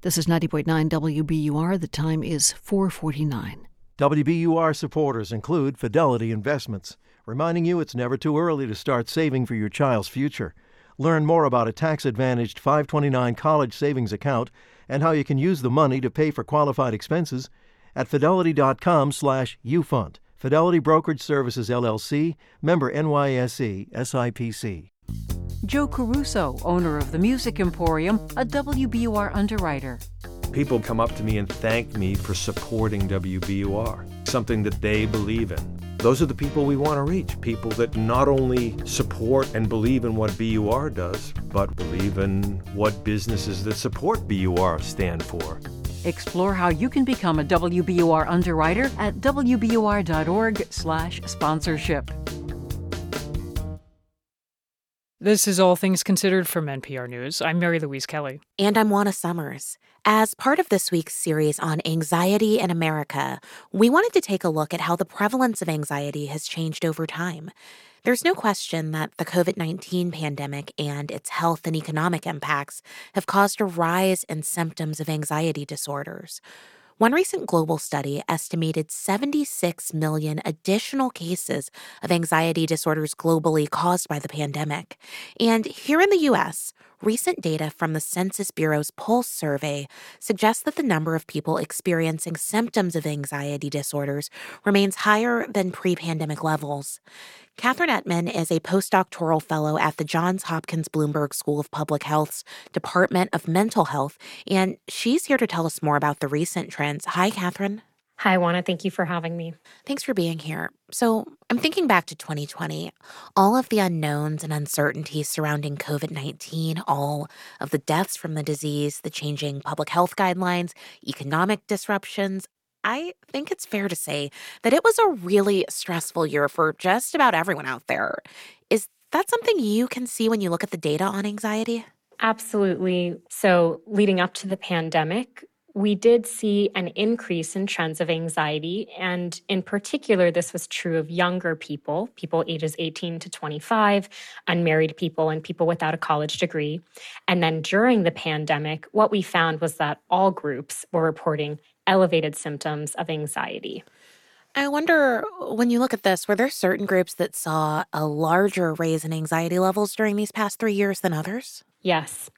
This is 90.9 WBUR. The time is 4:49. WBUR supporters include Fidelity Investments, reminding you it's never too early to start saving for your child's future. Learn more about a tax-advantaged 529 college savings account and how you can use the money to pay for qualified expenses at fidelity.com/ufund. Fidelity Brokerage Services, LLC, member NYSE, SIPC. Joe Caruso, owner of the Music Emporium, a WBUR underwriter. People come up to me and thank me for supporting WBUR, something that they believe in. Those are the people we want to reach, people that not only support and believe in what BUR does, but believe in what businesses that support BUR stand for. Explore how you can become a WBUR underwriter at wbur.org/sponsorship. This is All Things Considered from NPR News. I'm Mary Louise Kelly. And I'm Juana Summers. As part of this week's series on anxiety in America, we wanted to take a look at how the prevalence of anxiety has changed over time. There's no question that the COVID-19 pandemic and its health and economic impacts have caused a rise in symptoms of anxiety disorders. One recent global study estimated 76 million additional cases of anxiety disorders globally caused by the pandemic. And here in the U.S., recent data from the Census Bureau's Pulse survey suggests that the number of people experiencing symptoms of anxiety disorders remains higher than pre-pandemic levels. Catherine Etman is a postdoctoral fellow at the Johns Hopkins Bloomberg School of Public Health's Department of Mental Health, and she's here to tell us more about the recent trends. Hi, Catherine. Hi, Juana. Thank you for having me. Thanks for being here. So I'm thinking back to 2020, all of the unknowns and uncertainties surrounding COVID-19, all of the deaths from the disease, the changing public health guidelines, economic disruptions. I think it's fair to say that it was a really stressful year for just about everyone out there. Is that something you can see when you look at the data on anxiety? Absolutely. So leading up to the pandemic, we did see an increase in trends of anxiety. And in particular, this was true of younger people, people ages 18 to 25, unmarried people, and people without a college degree. And then during the pandemic, what we found was that all groups were reporting elevated symptoms of anxiety. I wonder, when you look at this, were there certain groups that saw a larger raise in anxiety levels during these past 3 years than others? Yes.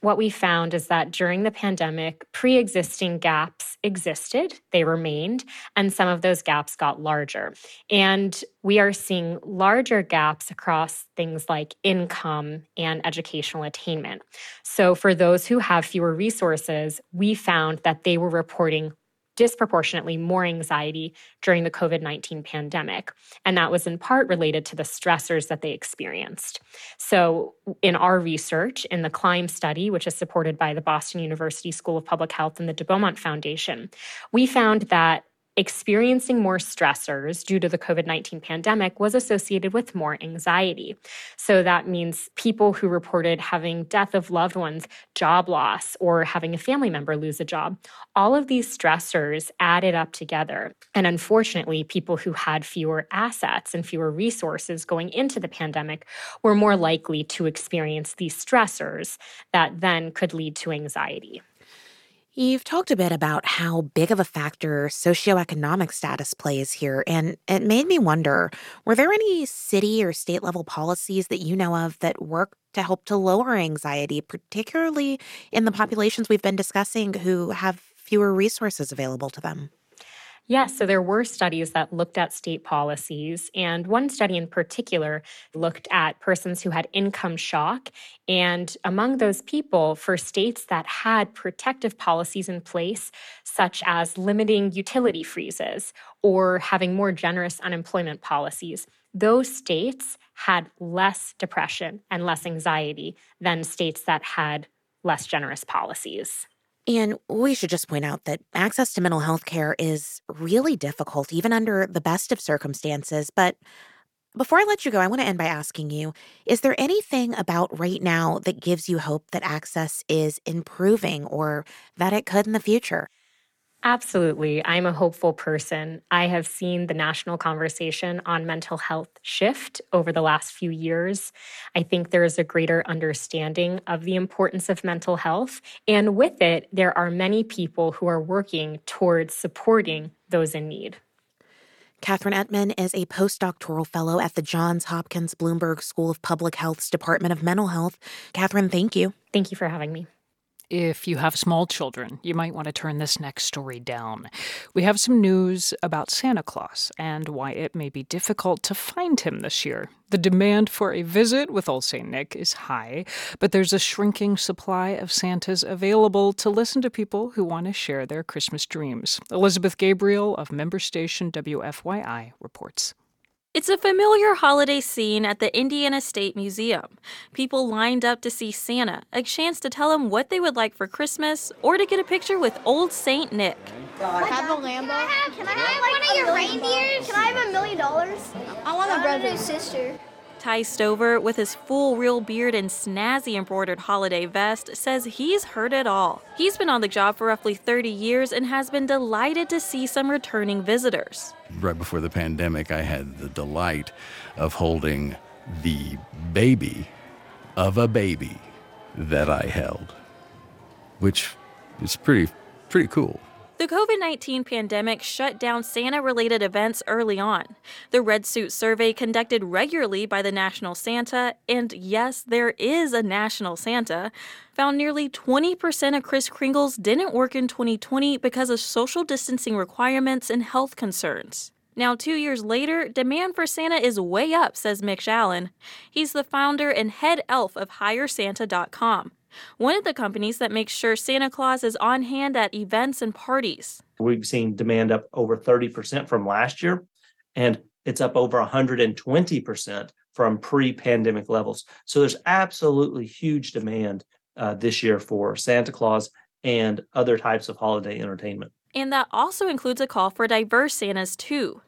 What we found is that during the pandemic, pre-existing gaps existed, they remained, and some of those gaps got larger. And we are seeing larger gaps across things like income and educational attainment. So for those who have fewer resources, we found that they were reporting disproportionately more anxiety during the COVID-19 pandemic. And that was in part related to the stressors that they experienced. So in our research, in the CLIMB study, which is supported by the Boston University School of Public Health and the de Beaumont Foundation, we found that experiencing more stressors due to the COVID-19 pandemic was associated with more anxiety. So that means people who reported having death of loved ones, job loss, or having a family member lose a job, all of these stressors added up together. And unfortunately, people who had fewer assets and fewer resources going into the pandemic were more likely to experience these stressors that then could lead to anxiety. You've talked a bit about how big of a factor socioeconomic status plays here, and it made me wonder, were there any city or state-level policies that you know of that work to help to lower anxiety, particularly in the populations we've been discussing who have fewer resources available to them? Yes, so there were studies that looked at state policies, and one study in particular looked at persons who had income shock, and among those people, for states that had protective policies in place, such as limiting utility freezes or having more generous unemployment policies, those states had less depression and less anxiety than states that had less generous policies. And we should just point out that access to mental health care is really difficult, even under the best of circumstances. But before I let you go, I want to end by asking you, is there anything about right now that gives you hope that access is improving or that it could in the future? Absolutely. I'm a hopeful person. I have seen the national conversation on mental health shift over the last few years. I think there is a greater understanding of the importance of mental health. And with it, there are many people who are working towards supporting those in need. Catherine Etman is a postdoctoral fellow at the Johns Hopkins Bloomberg School of Public Health's Department of Mental Health. Catherine, thank you. Thank you for having me. If you have small children, you might want to turn this next story down. We have some news about Santa Claus and why it may be difficult to find him this year. The demand for a visit with Old St. Nick is high, but there's a shrinking supply of Santas available to listen to people who want to share their Christmas dreams. Elizabeth Gabriel of member station WFYI reports. It's a familiar holiday scene at the Indiana State Museum. People lined up to see Santa, a chance to tell him what they would like for Christmas or to get a picture with Old Saint Nick. Can I have one of your reindeers? Can I have $1 million? I want a brother and sister. Ty Stover, with his full real beard and snazzy embroidered holiday vest, says he's heard it all. He's been on the job for roughly 30 years and has been delighted to see some returning visitors. Right before the pandemic, I had the delight of holding the baby of a baby that I held, which is pretty cool. The COVID-19 pandemic shut down Santa-related events early on. The Red Suit Survey, conducted regularly by the National Santa, and yes, there is a National Santa, found nearly 20% of Kris Kringles didn't work in 2020 because of social distancing requirements and health concerns. Now, 2 years later, demand for Santa is way up, says Mitch Allen. He's the founder and head elf of HireSanta.com. One of the companies that makes sure Santa Claus is on hand at events and parties. We've seen demand up over 30% from last year, and it's up over 120% from pre-pandemic levels. So there's absolutely huge demand this year for Santa Claus and other types of holiday entertainment. And that also includes a call for diverse Santas, too.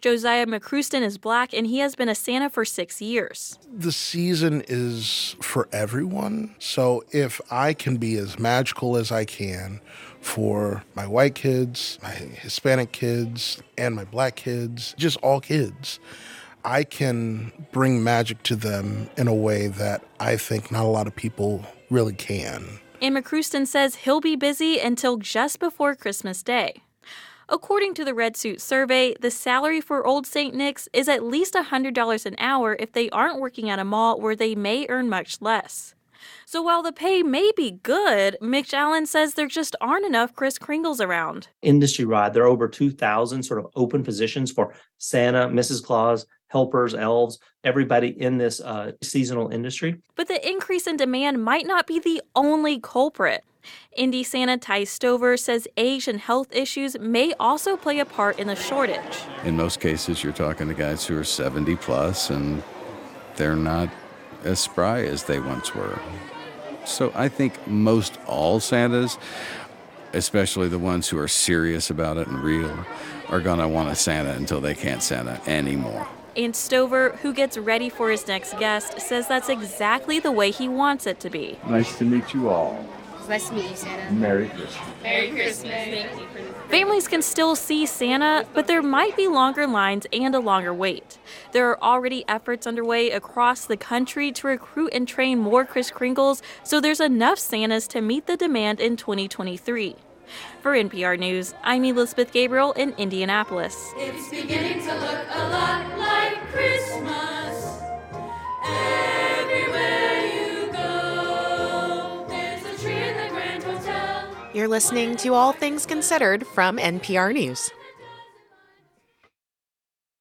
Josiah McCrouston is Black, and he has been a Santa for 6 years. The season is for everyone, so if I can be as magical as I can for my white kids, my Hispanic kids, and my Black kids, just all kids, I can bring magic to them in a way that I think not a lot of people really can. And McCrouston says he'll be busy until just before Christmas Day. According to the Red Suit Survey, the salary for Old St. Nick's is at least $100 an hour if they aren't working at a mall where they may earn much less. So while the pay may be good, Mitch Allen says there just aren't enough Kris Kringles around. Industry-wide, there are over 2,000 sort of open positions for Santa, Mrs. Claus, helpers, elves, everybody in this seasonal industry. But the increase in demand might not be the only culprit. Indy Santa Ty Stover says age and health issues may also play a part in the shortage. In most cases, you're talking to guys who are 70 plus, and they're not as spry as they once were. So I think most all Santas, especially the ones who are serious about it and real, are going to want a Santa until they can't Santa anymore. And Stover, who gets ready for his next guest, says that's exactly the way he wants it to be. Nice to meet you all. Nice to meet you, Santa. Merry Christmas. Merry Christmas. Thank you for this. Families can still see Santa, but there might be longer lines and a longer wait. There are already efforts underway across the country to recruit and train more Kris Kringles, so there's enough Santas to meet the demand in 2023. For NPR News, I'm Elizabeth Gabriel in Indianapolis. It's beginning to look a lot like Christmas. You're listening to All Things Considered from NPR News.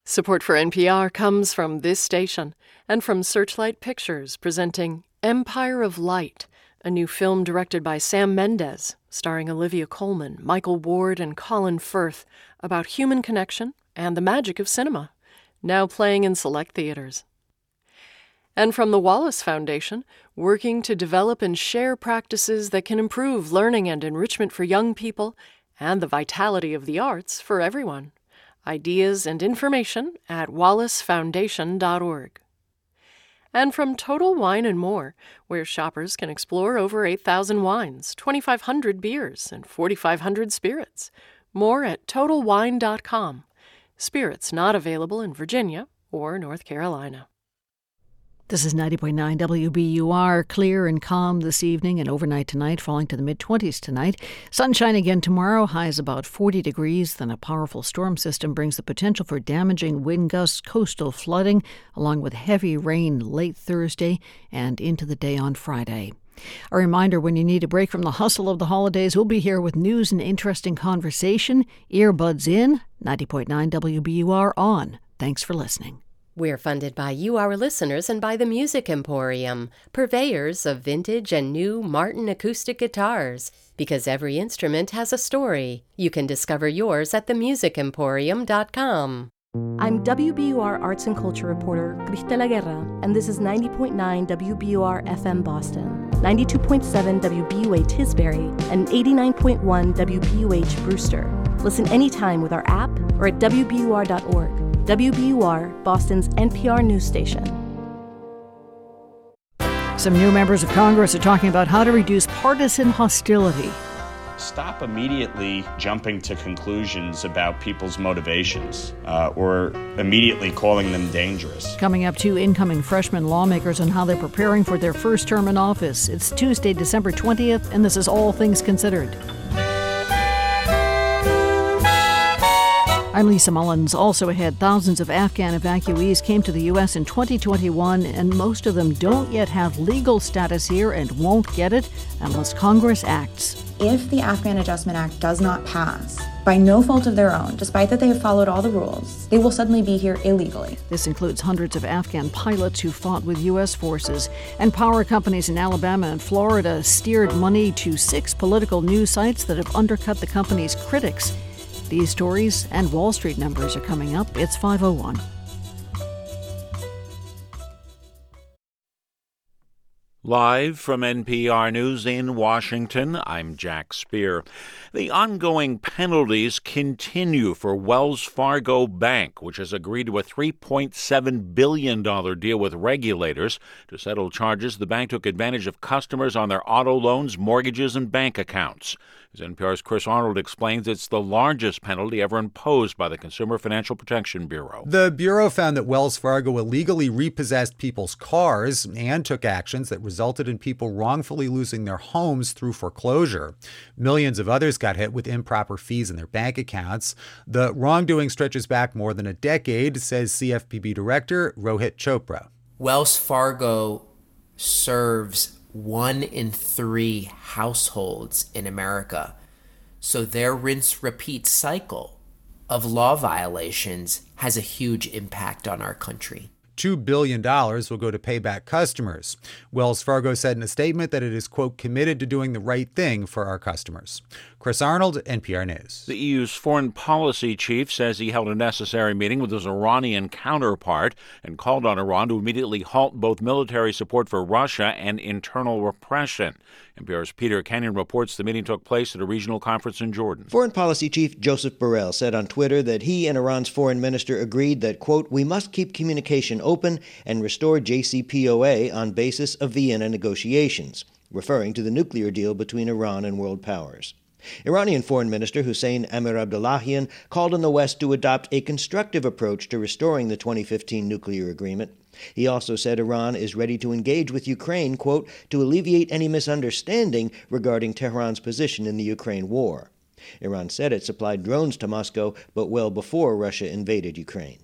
Support for NPR comes from this station and from Searchlight Pictures, presenting Empire of Light, a new film directed by Sam Mendes, starring Olivia Colman, Michael Ward, and Colin Firth, about human connection and the magic of cinema, now playing in select theaters. And from the Wallace Foundation, working to develop and share practices that can improve learning and enrichment for young people and the vitality of the arts for everyone. Ideas and information at wallacefoundation.org. And from Total Wine & More, where shoppers can explore over 8,000 wines, 2,500 beers, and 4,500 spirits. More at totalwine.com. Spirits not available in Virginia or North Carolina. This is 90.9 WBUR, clear and calm this evening and overnight tonight, falling to the mid-20s tonight. Sunshine again tomorrow, highs about 40 degrees. Then a powerful storm system brings the potential for damaging wind gusts, coastal flooding, along with heavy rain late Thursday and into the day on Friday. A reminder, when you need a break from the hustle of the holidays, we'll be here with news and interesting conversation. Earbuds in, 90.9 WBUR on. Thanks for listening. We're funded by you, our listeners, and by the Music Emporium, purveyors of vintage and new Martin acoustic guitars, because every instrument has a story. You can discover yours at themusicemporium.com. I'm WBUR Arts and Culture reporter Cristela Guerra, and this is 90.9 WBUR FM Boston, 92.7 WBUA Tisbury, and 89.1 WBUH Brewster. Listen anytime with our app or at WBUR.org. WBUR, Boston's NPR news station. Some new members of Congress are talking about how to reduce partisan hostility. Stop immediately jumping to conclusions about people's motivations or immediately calling them dangerous. Coming up, two incoming freshman lawmakers on how they're preparing for their first term in office. It's Tuesday, December 20th, and this is All Things Considered. I'm Lisa Mullins. Also ahead, thousands of Afghan evacuees came to the U.S. in 2021, and most of them don't yet have legal status here and won't get it unless Congress acts. If the Afghan Adjustment Act does not pass, by no fault of their own, despite that they have followed all the rules, they will suddenly be here illegally. This includes hundreds of Afghan pilots who fought with U.S. forces. And power companies in Alabama and Florida steered money to 6 political news sites that have undercut the company's critics. These stories and Wall Street numbers are coming up. It's 5:01. Live from NPR News in Washington, I'm Jack Speer. The ongoing penalties continue for Wells Fargo Bank, which has agreed to a $3.7 billion deal with regulators to settle charges the bank took advantage of customers on their auto loans, mortgages, and bank accounts. As NPR's Chris Arnold explains, it's the largest penalty ever imposed by the Consumer Financial Protection Bureau. The Bureau found that Wells Fargo illegally repossessed people's cars and took actions that resulted in people wrongfully losing their homes through foreclosure. Millions of others got hit with improper fees in their bank accounts. The wrongdoing stretches back more than a decade, says CFPB Director Rohit Chopra. Wells Fargo serves 1 in 3 households in America. So their rinse-repeat cycle of law violations has a huge impact on our country. $2 billion will go to pay back customers. Wells Fargo said in a statement that it is, quote, committed to doing the right thing for our customers. Chris Arnold, NPR News. The EU's foreign policy chief says he held a necessary meeting with his Iranian counterpart and called on Iran to immediately halt both military support for Russia and internal repression. NPR's Peter Kenyon reports the meeting took place at a regional conference in Jordan. Foreign policy chief Joseph Borrell said on Twitter that he and Iran's foreign minister agreed that, quote, we must keep communication open and restore JCPOA on basis of Vienna negotiations, referring to the nuclear deal between Iran and world powers. Iranian Foreign Minister Hossein Amir Abdullahian called on the West to adopt a constructive approach to restoring the 2015 nuclear agreement. He also said Iran is ready to engage with Ukraine, quote, to alleviate any misunderstanding regarding Tehran's position in the Ukraine war. Iran said it supplied drones to Moscow, but well before Russia invaded Ukraine.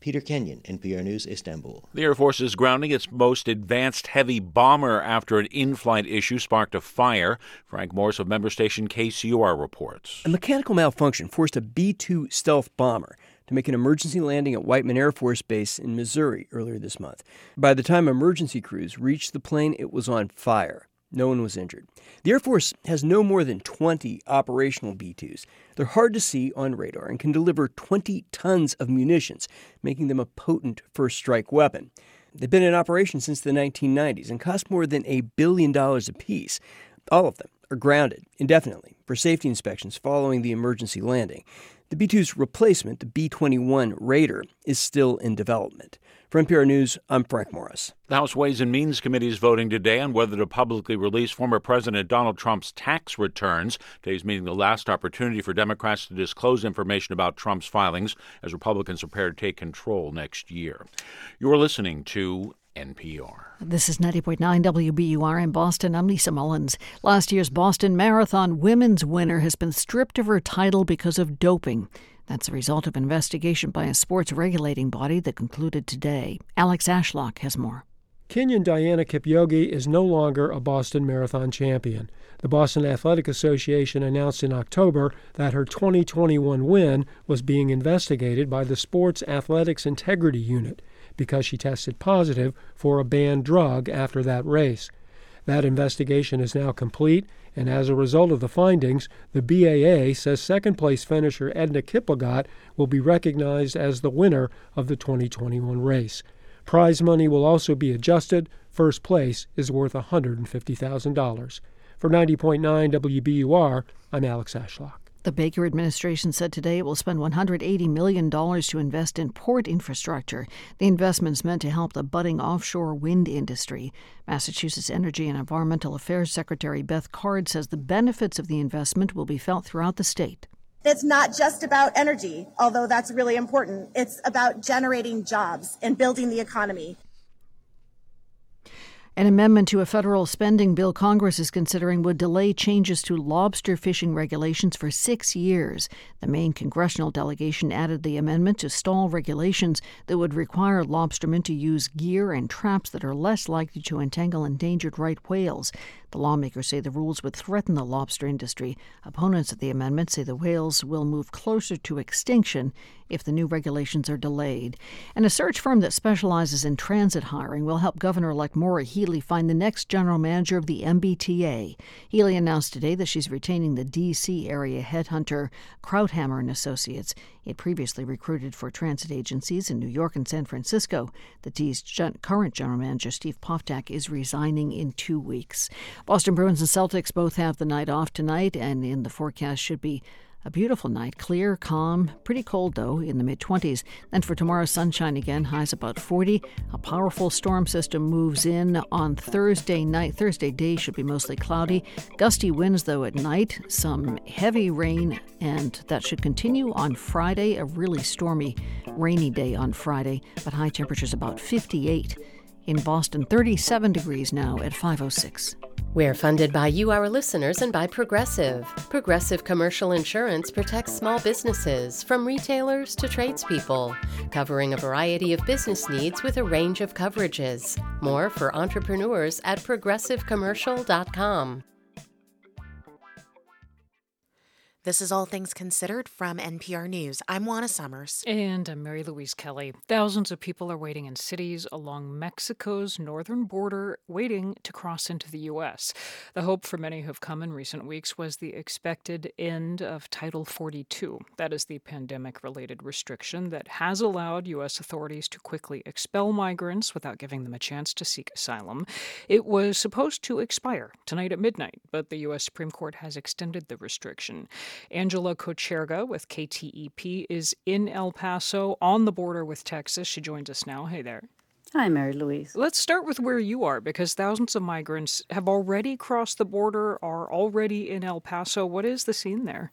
Peter Kenyon, NPR News, Istanbul. The Air Force is grounding its most advanced heavy bomber after an in-flight issue sparked a fire. Frank Morris of member station KCUR reports. A mechanical malfunction forced a B-2 stealth bomber to make an emergency landing at Whiteman Air Force Base in Missouri earlier this month. By the time emergency crews reached the plane, it was on fire. No one was injured. The Air Force has no more than 20 operational B-2s. They're hard to see on radar and can deliver 20 tons of munitions, making them a potent first-strike weapon. They've been in operation since the 1990s and cost more than $1 billion apiece. All of them are grounded indefinitely for safety inspections following the emergency landing. The B-2's replacement, the B-21 Raider, is still in development. For NPR News, I'm Frank Morris. The House Ways and Means Committee is voting today on whether to publicly release former President Donald Trump's tax returns. Today's meeting the last opportunity for Democrats to disclose information about Trump's filings as Republicans prepare to take control next year. You're listening to NPR. This is 90.9 WBUR in Boston. I'm Lisa Mullins. Last year's Boston Marathon women's winner has been stripped of her title because of doping. That's a result of investigation by a sports regulating body that concluded today. Alex Ashlock has more. Kenyan Diana Kipchoge is no longer a Boston Marathon champion. The Boston Athletic Association announced in October that her 2021 win was being investigated by the Sports Athletics Integrity Unit because she tested positive for a banned drug after that race. That investigation is now complete, and as a result of the findings, the BAA says second-place finisher Edna Kiplagat will be recognized as the winner of the 2021 race. Prize money will also be adjusted. First place is worth $150,000. For 90.9 WBUR, I'm Alex Ashlock. The Baker administration said today it will spend $180 million to invest in port infrastructure. The investment's meant to help the budding offshore wind industry. Massachusetts Energy and Environmental Affairs Secretary Beth Card says the benefits of the investment will be felt throughout the state. It's not just about energy, although that's really important. It's about generating jobs and building the economy. An amendment to a federal spending bill Congress is considering would delay changes to lobster fishing regulations for 6 years. The Maine congressional delegation added the amendment to stall regulations that would require lobstermen to use gear and traps that are less likely to entangle endangered right whales. The lawmakers say the rules would threaten the lobster industry. Opponents of the amendment say the whales will move closer to extinction if the new regulations are delayed. And a search firm that specializes in transit hiring will help Governor-elect Maura Healey find the next general manager of the MBTA. Healey announced today that she's retaining the D.C. area headhunter Krauthammer & Associates. It previously recruited for transit agencies in New York and San Francisco. The D's current general manager, Steve Poftak, is resigning in 2 weeks. Boston Bruins and Celtics both have the night off tonight, and in the forecast should be a beautiful night, clear, calm, pretty cold though, in the mid-20s. Then for tomorrow, sunshine again, highs about 40. A powerful storm system moves in on Thursday night. Thursday day should be mostly cloudy. Gusty winds though at night, some heavy rain, and that should continue on Friday, a really stormy, rainy day on Friday, but high temperatures about 58. In Boston, 37 degrees now at 5:06. We're funded by you, our listeners, and by Progressive. Progressive Commercial Insurance protects small businesses, from retailers to tradespeople, covering a variety of business needs with a range of coverages. More for entrepreneurs at progressivecommercial.com. This is All Things Considered from NPR News. I'm Juana Summers. And I'm Mary Louise Kelly. Thousands of people are waiting in cities along Mexico's northern border, waiting to cross into the U.S. The hope for many who have come in recent weeks was the expected end of Title 42. That is the pandemic-related restriction that has allowed U.S. authorities to quickly expel migrants without giving them a chance to seek asylum. It was supposed to expire tonight at midnight, but the U.S. Supreme Court has extended the restriction. Angela Kocherga with KTEP is in El Paso on the border with Texas. She joins us now. Hey there. Hi, Mary Louise. Let's start with where you are, because thousands of migrants have already crossed the border, are already in El Paso. What is the scene there?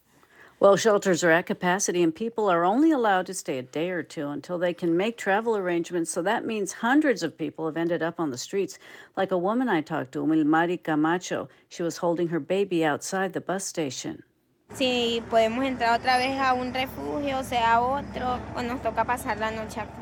Well, shelters are at capacity, and people are only allowed to stay a day or two until they can make travel arrangements. So that means hundreds of people have ended up on the streets, like a woman I talked to, Milmari Camacho. She was holding her baby outside the bus station. Si podemos entrar otra vez a un refugio, sea otro, o nos toca pasar la noche acá.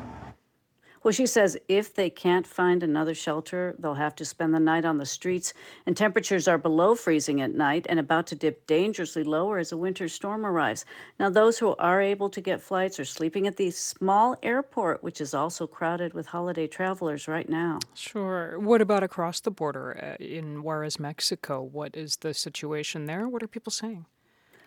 Well, she says if they can't find another shelter, they'll have to spend the night on the streets, and temperatures are below freezing at night and about to dip dangerously lower as a winter storm arrives. Now, those who are able to get flights are sleeping at the small airport, which is also crowded with holiday travelers right now. Sure. What about across the border in Juarez, Mexico? What is the situation there? What are people saying?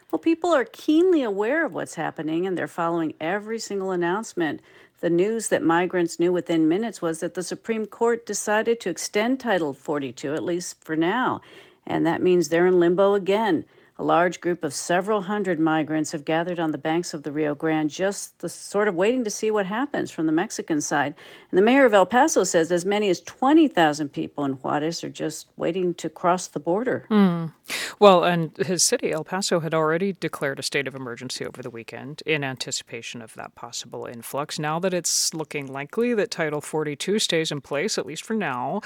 Well, people are keenly aware of what's happening, and they're following every single announcement. The news that migrants knew within minutes was that the Supreme Court decided to extend Title 42, at least for now. And that means they're in limbo again. A large group of several hundred migrants have gathered on the banks of the Rio Grande, just sort of waiting to see what happens from the Mexican side. And the mayor of El Paso says as many as 20,000 people in Juarez are just waiting to cross the border. Mm. Well, and his city, El Paso, had already declared a state of emergency over the weekend in anticipation of that possible influx. Now that it's looking likely that Title 42 stays in place, at least for now,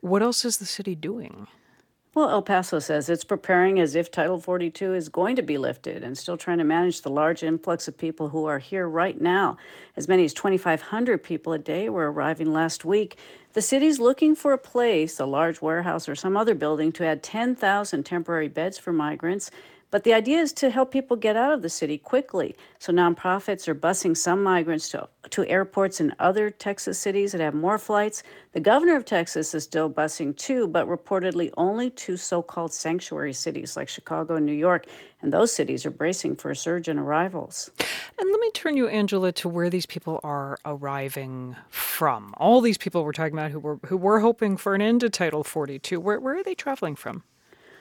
what else is the city doing? Well, El Paso says it's preparing as if Title 42 is going to be lifted and still trying to manage the large influx of people who are here right now. As many as 2,500 people a day were arriving last week. The city's looking for a place, a large warehouse or some other building, to add 10,000 temporary beds for migrants. But the idea is to help people get out of the city quickly. So nonprofits are busing some migrants to airports in other Texas cities that have more flights. The governor of Texas is still busing too, but reportedly only to so-called sanctuary cities like Chicago and New York. And those cities are bracing for a surge in arrivals. And let me turn you, Angela, to where these people are arriving from. All these people we're talking about who were hoping for an end to Title 42, where are they traveling from?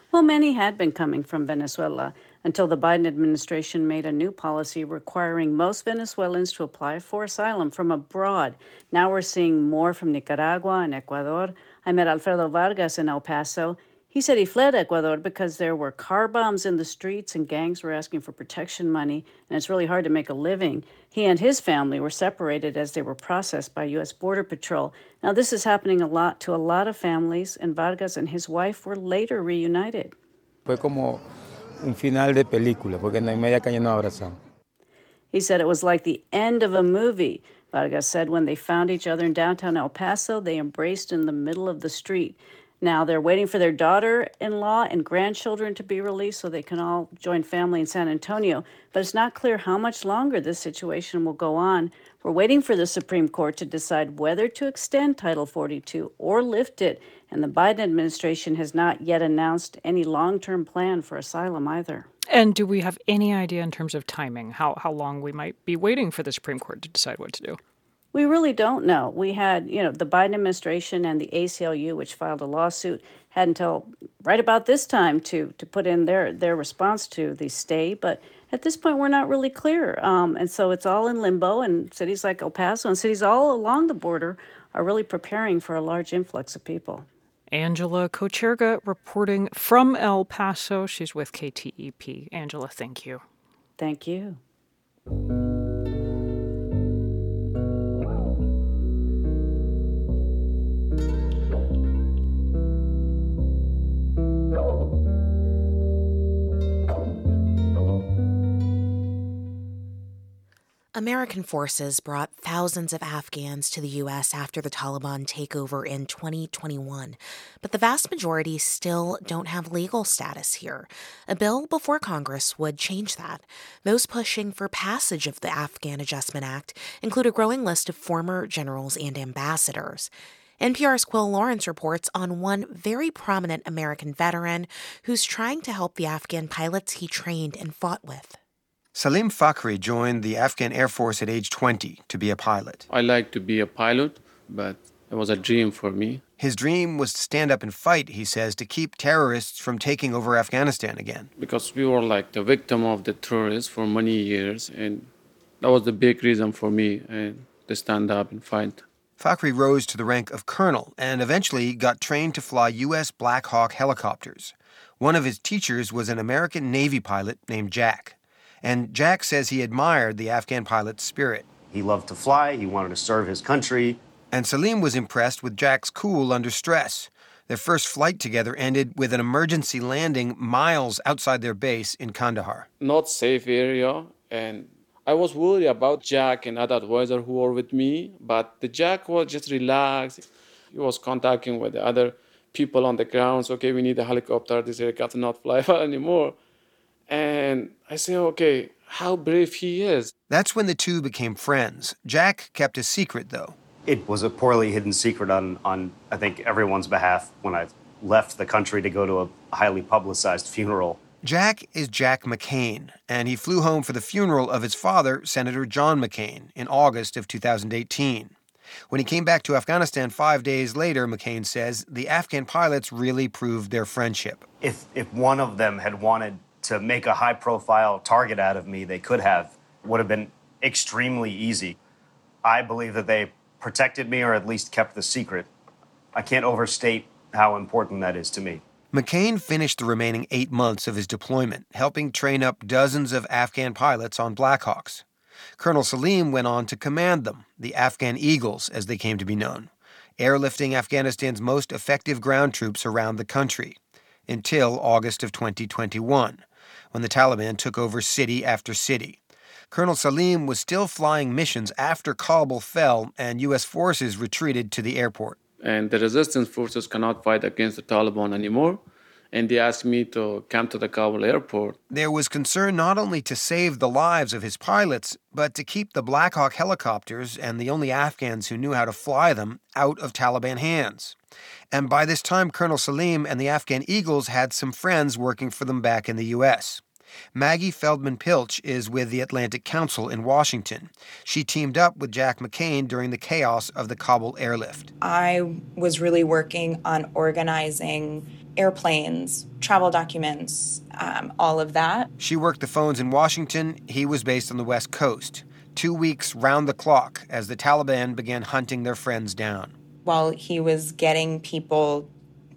Well, many had been coming from Venezuela until the Biden administration made a new policy requiring most Venezuelans to apply for asylum from abroad. Now we're seeing more from Nicaragua and Ecuador. I met Alfredo Vargas in El Paso. He said he fled Ecuador because there were car bombs in the streets and gangs were asking for protection money, and it's really hard to make a living. He and his family were separated as they were processed by U.S. Border Patrol. Now, this is happening a lot to a lot of families, and Vargas and his wife were later reunited. Fue como un final de película, porque en media calle nos abrazamos. He said it was like the end of a movie. Vargas said when they found each other in downtown El Paso, they embraced in the middle of the street. Now they're waiting for their daughter-in-law and grandchildren to be released so they can all join family in San Antonio. But it's not clear how much longer this situation will go on. We're waiting for the Supreme Court to decide whether to extend Title 42 or lift it. And the Biden administration has not yet announced any long-term plan for asylum either. And do we have any idea in terms of timing, how long we might be waiting for the Supreme Court to decide what to do? We really don't know. We had, the Biden administration and the ACLU, which filed a lawsuit, had until right about this time to put in their response to the stay. But at this point, we're not really clear. And so it's all in limbo. And cities like El Paso and cities all along the border are really preparing for a large influx of people. Angela Kocherga reporting from El Paso. She's with KTEP. Angela, thank you. Thank you. American forces brought thousands of Afghans to the U.S. after the Taliban takeover in 2021, but the vast majority still don't have legal status here. A bill before Congress would change that. Those pushing for passage of the Afghan Adjustment Act include a growing list of former generals and ambassadors. NPR's Quill Lawrence reports on one very prominent American veteran who's trying to help the Afghan pilots he trained and fought with. Salim Fakhri joined the Afghan Air Force at age 20 to be a pilot. I like to be a pilot, but it was a dream for me. His dream was to stand up and fight, he says, to keep terrorists from taking over Afghanistan again. Because we were like the victim of the terrorists for many years, and that was the big reason for me to stand up and fight. Fakhri rose to the rank of colonel and eventually got trained to fly U.S. Black Hawk helicopters. One of his teachers was an American Navy pilot named Jack. And Jack says he admired the Afghan pilot's spirit. He loved to fly. He wanted to serve his country. And Salim was impressed with Jack's cool under stress. Their first flight together ended with an emergency landing miles outside their base in Kandahar. Not safe area. And I was worried about Jack and other advisors who were with me. But the Jack was just relaxed. He was contacting with the other people on the ground. So, okay, we need a helicopter. This helicopter not fly anymore. And I say, okay, how brave he is. That's when the two became friends. Jack kept his secret, though. It was a poorly hidden secret on I think, everyone's behalf when I left the country to go to a highly publicized funeral. Jack is Jack McCain, and he flew home for the funeral of his father, Senator John McCain, in August of 2018. When he came back to Afghanistan 5 days later, McCain says, the Afghan pilots really proved their friendship. If one of them had wanted to make a high-profile target out of me they could have would have been extremely easy. I believe that they protected me or at least kept the secret. I can't overstate how important that is to me. McCain finished the remaining 8 months of his deployment, helping train up dozens of Afghan pilots on Black Hawks. Colonel Salim went on to command them, the Afghan Eagles, as they came to be known, airlifting Afghanistan's most effective ground troops around the country, until August of 2021, when the Taliban took over city after city. Colonel Salim was still flying missions after Kabul fell and U.S. forces retreated to the airport. And the resistance forces cannot fight against the Taliban anymore, and they asked me to come to the Kabul airport. There was concern not only to save the lives of his pilots, but to keep the Black Hawk helicopters and the only Afghans who knew how to fly them out of Taliban hands. And by this time, Colonel Salim and the Afghan Eagles had some friends working for them back in the U.S. Maggie Feldman Pilch is with the Atlantic Council in Washington. She teamed up with Jack McCain during the chaos of the Kabul airlift. I was really working on organizing airplanes, travel documents, all of that. She worked the phones in Washington. He was based on the West Coast. 2 weeks round the clock as the Taliban began hunting their friends down. While he was getting people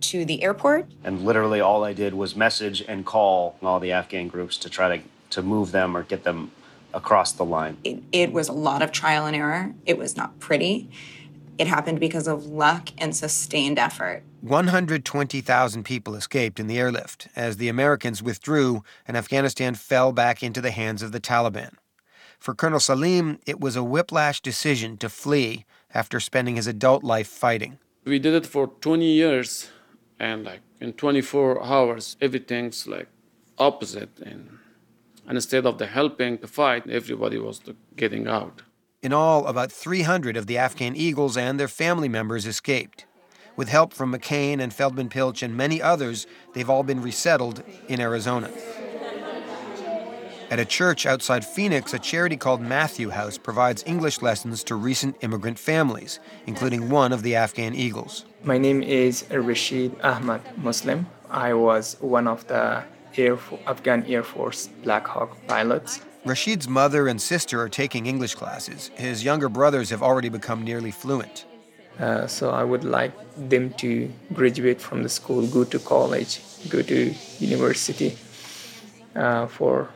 to the airport. And literally all I did was message and call all the Afghan groups to try to move them or get them across the line. It was a lot of trial and error. It was not pretty. It happened because of luck and sustained effort. 120,000 people escaped in the airlift as the Americans withdrew and Afghanistan fell back into the hands of the Taliban. For Colonel Salim, it was a whiplash decision to flee after spending his adult life fighting. We did it for 20 years. And in 24 hours, everything's opposite. And instead of the helping the fight, everybody was getting out. In all, about 300 of the Afghan Eagles and their family members escaped. With help from McCain and Feldman Pilch and many others, they've all been resettled in Arizona. At a church outside Phoenix, a charity called Matthew House provides English lessons to recent immigrant families, including one of the Afghan Eagles. My name is Rashid Ahmad Muslim. I was one of the Afghan Air Force Black Hawk pilots. Rashid's mother and sister are taking English classes. His younger brothers have already become nearly fluent. So I would like them to graduate from the school, go to college, go to university for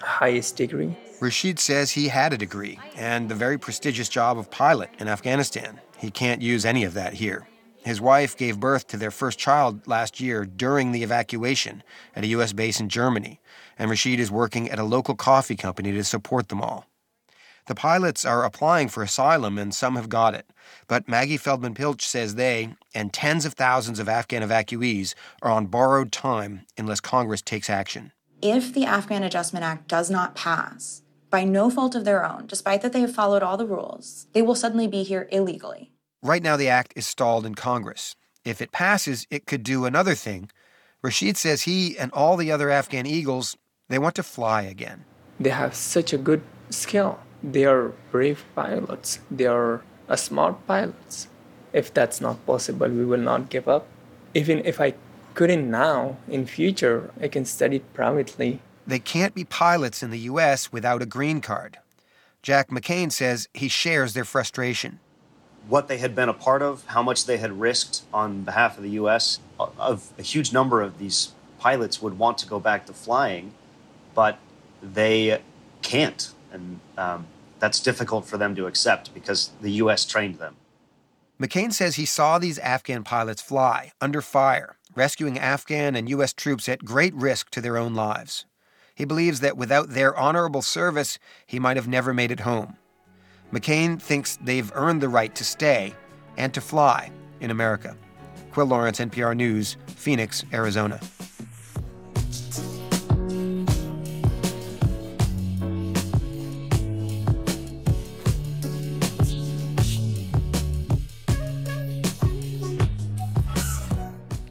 highest degree. Rashid says he had a degree and the very prestigious job of pilot in Afghanistan. He can't use any of that here. His wife gave birth to their first child last year during the evacuation at a U.S. base in Germany, and Rashid is working at a local coffee company to support them all. The pilots are applying for asylum and some have got it, but Maggie Feldman Pilch says they and tens of thousands of Afghan evacuees are on borrowed time unless Congress takes action. If the Afghan Adjustment Act does not pass, by no fault of their own, despite that they have followed all the rules, they will suddenly be here illegally. Right now, the act is stalled in Congress. If it passes, it could do another thing. Rashid says he and all the other Afghan Eagles, they want to fly again. They have such a good skill. They are brave pilots. They are smart pilots. If that's not possible, we will not give up. Even if I couldn't now, in future, I can study privately. They can't be pilots in the U.S. without a green card. Jack McCain says he shares their frustration. What they had been a part of, how much they had risked on behalf of the U.S. A huge number of these pilots would want to go back to flying, but they can't. And that's difficult for them to accept because the U.S. trained them. McCain says he saw these Afghan pilots fly under fire, rescuing Afghan and U.S. troops at great risk to their own lives. He believes that without their honorable service, he might have never made it home. McCain thinks they've earned the right to stay and to fly in America. Quill Lawrence, NPR News, Phoenix, Arizona.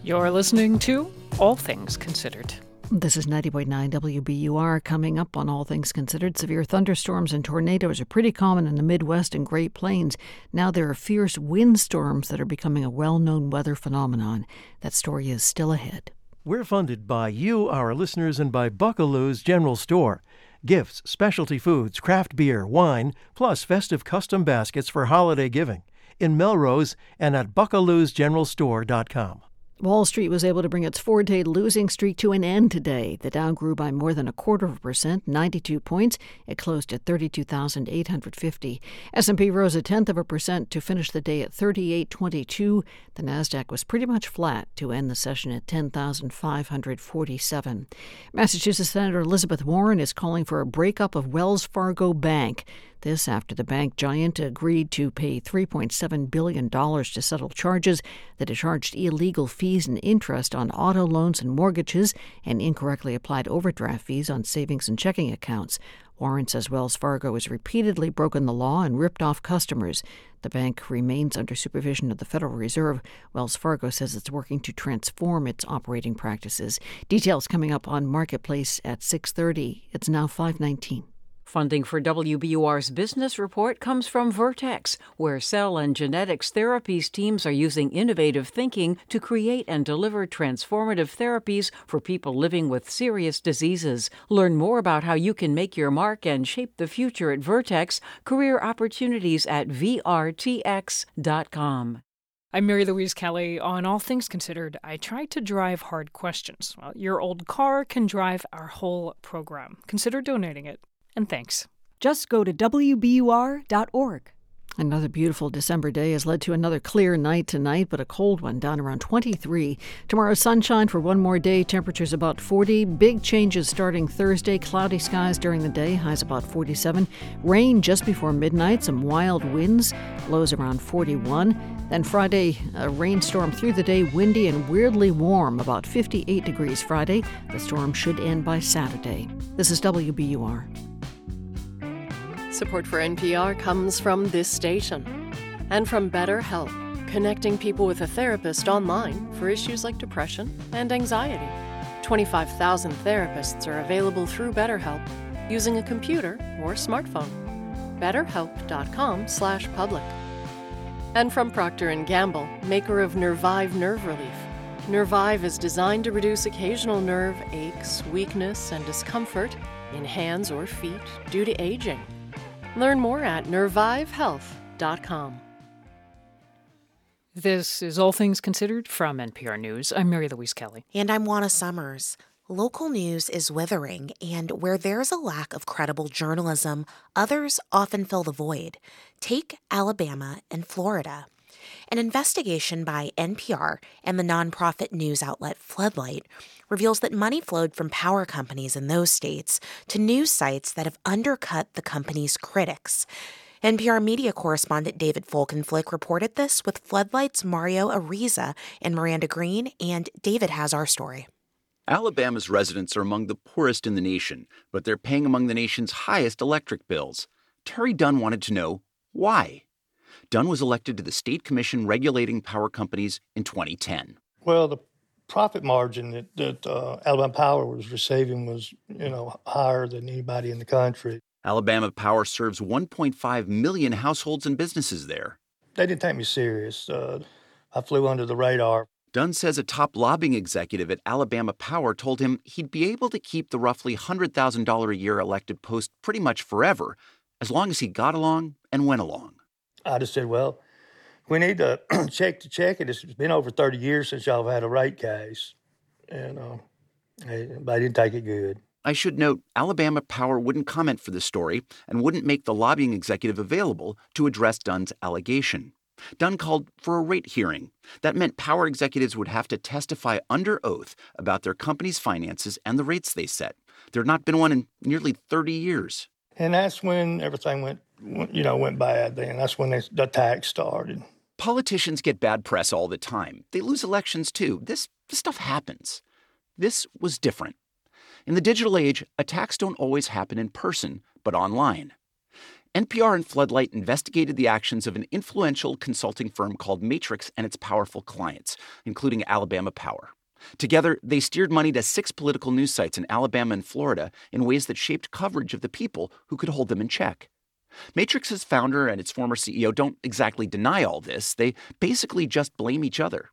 You're listening to All Things Considered. This is 90.9 WBUR. Coming up on All Things Considered, severe thunderstorms and tornadoes are pretty common in the Midwest and Great Plains. Now there are fierce windstorms that are becoming a well-known weather phenomenon. That story is still ahead. We're funded by you, our listeners, and by Buckaloo's General Store. Gifts, specialty foods, craft beer, wine, plus festive custom baskets for holiday giving. In Melrose and at buckaloosgeneralstore.com. Wall Street was able to bring its four-day losing streak to an end today. The Dow grew by more than 0.25%, 92 points. It closed at 32,850. S&P rose 0.1% to finish the day at 3822. The Nasdaq was pretty much flat to end the session at 10,547. Massachusetts Senator Elizabeth Warren is calling for a breakup of Wells Fargo Bank. This after the bank giant agreed to pay $3.7 billion to settle charges that it charged illegal fees and interest on auto loans and mortgages and incorrectly applied overdraft fees on savings and checking accounts. Warren says Wells Fargo has repeatedly broken the law and ripped off customers. The bank remains under supervision of the Federal Reserve. Wells Fargo says it's working to transform its operating practices. Details coming up on Marketplace at 6:30. It's now 5:19. Funding for WBUR's business report comes from Vertex, where cell and genetics therapies teams are using innovative thinking to create and deliver transformative therapies for people living with serious diseases. Learn more about how you can make your mark and shape the future at Vertex. Career opportunities at vrtx.com. I'm Mary Louise Kelly. On All Things Considered, I try to drive hard questions. Well, your old car can drive our whole program. Consider donating it. And thanks. Just go to WBUR.org. Another beautiful December day has led to another clear night tonight, but a cold one down around 23. Tomorrow, sunshine for one more day. Temperatures about 40. Big changes starting Thursday. Cloudy skies during the day. Highs about 47. Rain just before midnight. Some wild winds. Lows around 41. Then Friday, a rainstorm through the day. Windy and weirdly warm. About 58 degrees Friday. The storm should end by Saturday. This is WBUR. Support for NPR comes from this station and from BetterHelp, connecting people with a therapist online for issues like depression and anxiety. 25,000 therapists are available through BetterHelp using a computer or smartphone. BetterHelp.com/public. And from Procter & Gamble, maker of Nervive Nerve Relief. Nervive is designed to reduce occasional nerve aches, weakness, and discomfort in hands or feet due to aging. Learn more at nervivehealth.com. This is All Things Considered from NPR News. I'm Mary Louise Kelly. And I'm Juana Summers. Local news is withering, and where there is a lack of credible journalism, others often fill the void. Take Alabama and Florida. An investigation by NPR and the nonprofit news outlet Floodlight reveals that money flowed from power companies in those states to news sites that have undercut the company's critics. NPR media correspondent David Folkenflik reported this with Floodlight's Mario Ariza and Miranda Green, and David has our story. Alabama's residents are among the poorest in the nation, but they're paying among the nation's highest electric bills. Terry Dunn wanted to know why. Dunn was elected to the state commission regulating power companies in 2010. Well, the profit margin that Alabama Power was receiving was, higher than anybody in the country. Alabama Power serves 1.5 million households and businesses there. They didn't take me serious. I flew under the radar. Dunn says a top lobbying executive at Alabama Power told him he'd be able to keep the roughly $100,000 a year elected post pretty much forever, as long as he got along and went along. I just said, well, we need to check. And it's been over 30 years since y'all have had a rate case. And but I didn't take it good. I should note, Alabama Power wouldn't comment for this story and wouldn't make the lobbying executive available to address Dunn's allegation. Dunn called for a rate hearing. That meant power executives would have to testify under oath about their company's finances and the rates they set. There had not been one in nearly 30 years. And that's when everything went bad then. That's when the attack started. Politicians get bad press all the time. They lose elections, too. This stuff happens. This was different. In the digital age, attacks don't always happen in person, but online. NPR and Floodlight investigated the actions of an influential consulting firm called Matrix and its powerful clients, including Alabama Power. Together, they steered money to 6 political news sites in Alabama and Florida in ways that shaped coverage of the people who could hold them in check. Matrix's founder and its former CEO don't exactly deny all this. They basically just blame each other.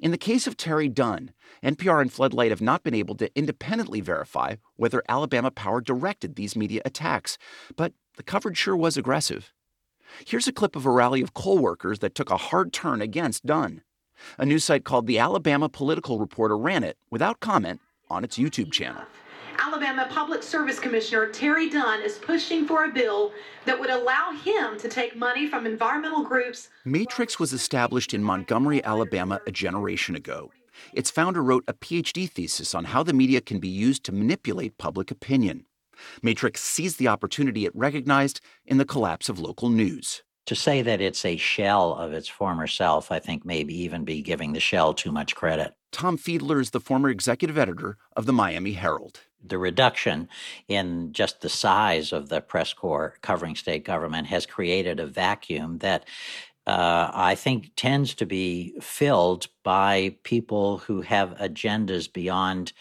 In the case of Terry Dunn, NPR and Floodlight have not been able to independently verify whether Alabama Power directed these media attacks, but the coverage sure was aggressive. Here's a clip of a rally of coal workers that took a hard turn against Dunn. A news site called the Alabama Political Reporter ran it, without comment, on its YouTube channel. Alabama Public Service Commissioner Terry Dunn is pushing for a bill that would allow him to take money from environmental groups. Matrix was established in Montgomery, Alabama, a generation ago. Its founder wrote a PhD thesis on how the media can be used to manipulate public opinion. Matrix seized the opportunity it recognized in the collapse of local news. To say that it's a shell of its former self, I think maybe even be giving the shell too much credit. Tom Fiedler is the former executive editor of the Miami Herald. The reduction in just the size of the press corps covering state government has created a vacuum that I think tends to be filled by people who have agendas beyond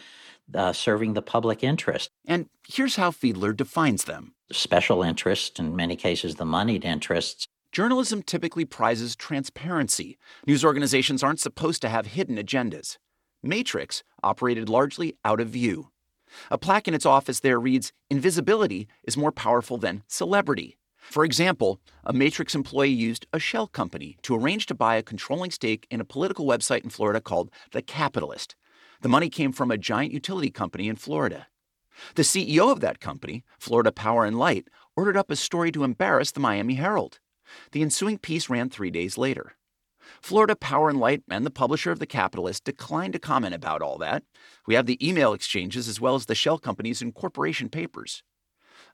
serving the public interest. And here's how Fiedler defines them. Special interests, in many cases the moneyed interests. Journalism typically prizes transparency. News organizations aren't supposed to have hidden agendas. Matrix operated largely out of view. A plaque in its office there reads, "Invisibility is more powerful than celebrity." For example, a Matrix employee used a shell company to arrange to buy a controlling stake in a political website in Florida called The Capitalist. The money came from a giant utility company in Florida. The CEO of that company, Florida Power and Light, ordered up a story to embarrass the Miami Herald. The ensuing piece ran 3 days later. Florida Power and Light and the publisher of The Capitalist declined to comment about all that. We have the email exchanges as well as the shell companies and corporation papers.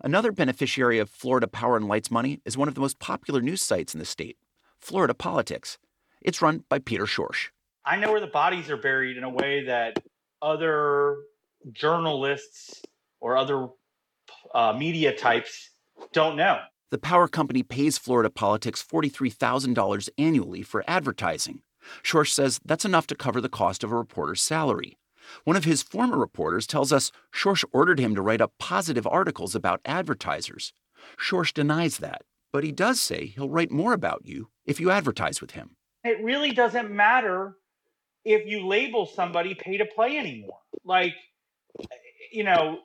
Another beneficiary of Florida Power and Light's money is one of the most popular news sites in the state, Florida Politics. It's run by Peter Schorsch. I know where the bodies are buried in a way that other journalists or other media types don't know. The power company pays Florida Politics $43,000 annually for advertising. Schorsch says that's enough to cover the cost of a reporter's salary. One of his former reporters tells us Schorsch ordered him to write up positive articles about advertisers. Schorsch denies that, but he does say he'll write more about you if you advertise with him. It really doesn't matter if you label somebody pay to play anymore. Like, you know,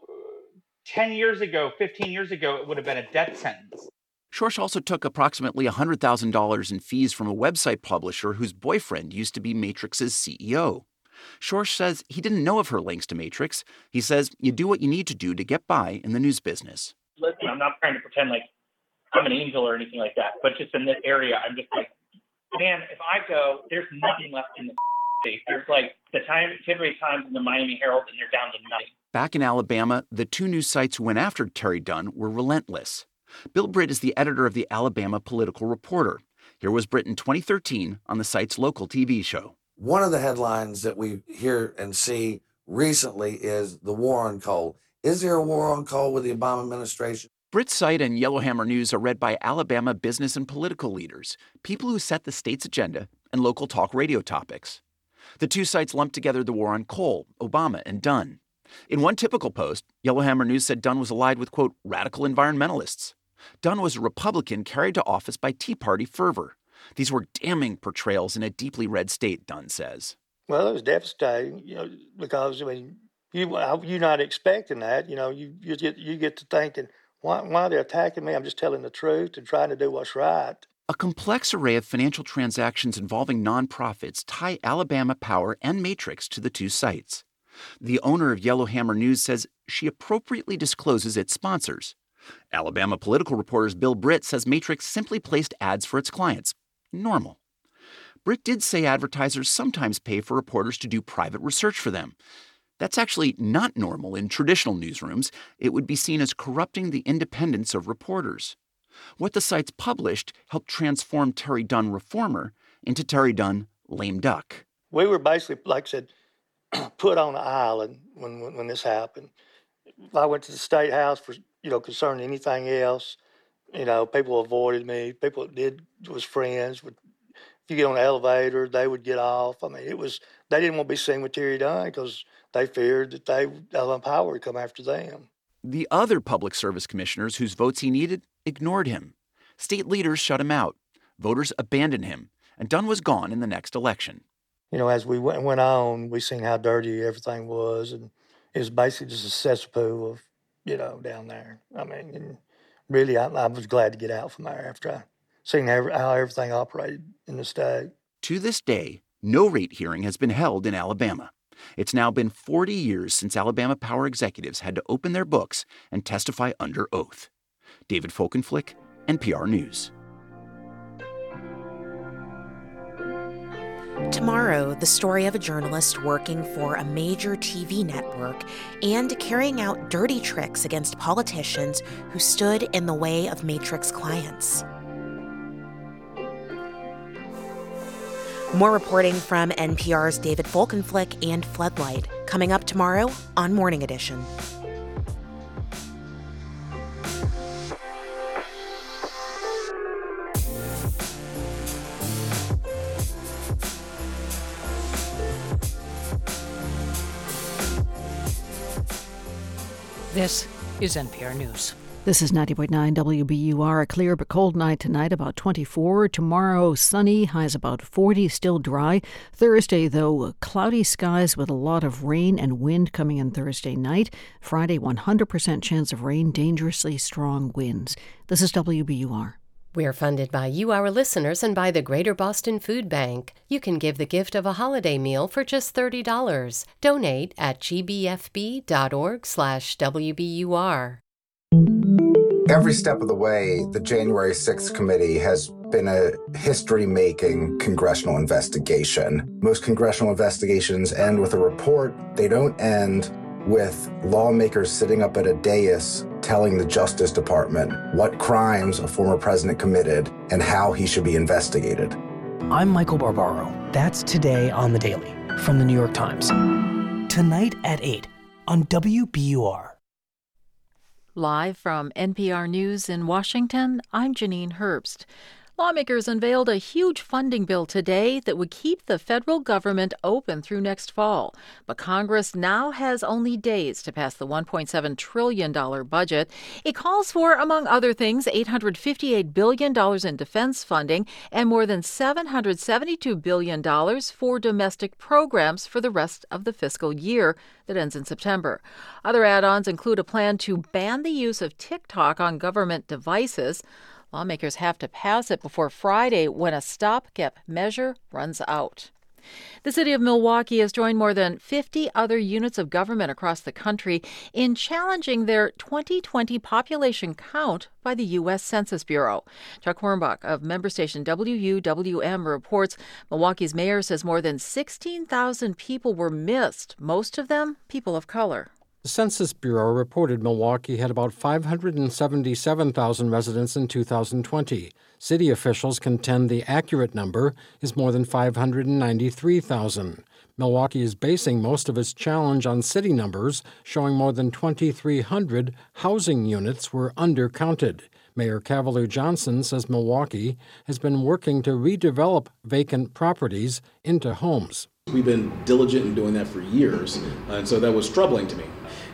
10 years ago, 15 years ago, it would have been a death sentence. Schorsch also took approximately $100,000 in fees from a website publisher whose boyfriend used to be Matrix's CEO. Schorsch says he didn't know of her links to Matrix. He says you do what you need to do to get by in the news business. Listen, I'm not trying to pretend like I'm an angel or anything like that, but just in this area, I'm just like, man, if I go, there's nothing left in the state. There's like the Tampa Bay Times and the Miami Herald, and they're down to nothing. Back in Alabama, the two news sites who went after Terry Dunn were relentless. Bill Britt is the editor of the Alabama Political Reporter. Here was Britt in 2013 on the site's local TV show. One of the headlines that we hear and see recently is the war on coal. Is there a war on coal with the Obama administration? Britt's site and Yellowhammer News are read by Alabama business and political leaders, people who set the state's agenda and local talk radio topics. The two sites lumped together the war on coal, Obama, and Dunn. In one typical post, Yellowhammer News said Dunn was allied with, quote, radical environmentalists. Dunn was a Republican carried to office by Tea Party fervor. These were damning portrayals in a deeply red state, Dunn says. Well, it was devastating, you know, because, I mean, you're not expecting that. You know, you get to thinking, why are they attacking me? I'm just telling the truth and trying to do what's right. A complex array of financial transactions involving nonprofits tie Alabama Power and Matrix to the two sites. The owner of Yellowhammer News says she appropriately discloses its sponsors. Alabama Political Reporter's Bill Britt says Matrix simply placed ads for its clients. Normal. Britt did say advertisers sometimes pay for reporters to do private research for them. That's actually not normal in traditional newsrooms. It would be seen as corrupting the independence of reporters. What the sites published helped transform Terry Dunn Reformer into Terry Dunn Lame Duck. We were basically, like I said, put on an island when this happened. I went to the State House for, you know, concerning anything else. You know, people avoided me. People was friends. If you get on the elevator, they would get off. I mean, it was, they didn't want to be seen with Terry Dunn because they feared that Alabama Power would come after them. The other public service commissioners whose votes he needed ignored him. State leaders shut him out. Voters abandoned him. And Dunn was gone in the next election. you know, as we went on, we seen how dirty everything was, and it was basically just a cesspool of, you know, down there. I mean, and really, I was glad to get out from there after I seen how everything operated in the state. To this day, no rate hearing has been held in Alabama. It's now been 40 years since Alabama Power executives had to open their books and testify under oath. David Folkenflik, NPR News. Tomorrow, the story of a journalist working for a major TV network and carrying out dirty tricks against politicians who stood in the way of Matrix clients. More reporting from NPR's David Folkenflik and Floodlight coming up tomorrow on Morning Edition. This is NPR News. This is 90.9 WBUR. A clear but cold night tonight, about 24. Tomorrow, sunny, highs about 40, still dry. Thursday, though, cloudy skies with a lot of rain and wind coming in Thursday night. Friday, 100% chance of rain, dangerously strong winds. This is WBUR. We're funded by you, our listeners, and by the Greater Boston Food Bank. You can give the gift of a holiday meal for just $30. Donate at gbfb.org/WBUR. Every step of the way, the January 6th committee has been a history-making congressional investigation. Most congressional investigations end with a report. They don't end with lawmakers sitting up at a dais telling the Justice Department what crimes a former president committed and how he should be investigated. I'm Michael Barbaro. That's today on The Daily from The New York Times. Tonight at 8 on WBUR. Live from NPR News in Washington, I'm Janine Herbst. Lawmakers unveiled a huge funding bill today that would keep the federal government open through next fall. But Congress now has only days to pass the $1.7 trillion budget. It calls for, among other things, $858 billion in defense funding and more than $772 billion for domestic programs for the rest of the fiscal year that ends in September. Other add-ons include a plan to ban the use of TikTok on government devices. Lawmakers have to pass it before Friday when a stopgap measure runs out. The city of Milwaukee has joined more than 50 other units of government across the country in challenging their 2020 population count by the U.S. Census Bureau. Chuck Hornbuck of member station WUWM reports Milwaukee's mayor says more than 16,000 people were missed, most of them people of color. The Census Bureau reported Milwaukee had about 577,000 residents in 2020. City officials contend the accurate number is more than 593,000. Milwaukee is basing most of its challenge on city numbers, showing more than 2,300 housing units were undercounted. Mayor Cavalier Johnson says Milwaukee has been working to redevelop vacant properties into homes. We've been diligent in doing that for years, and so that was troubling to me.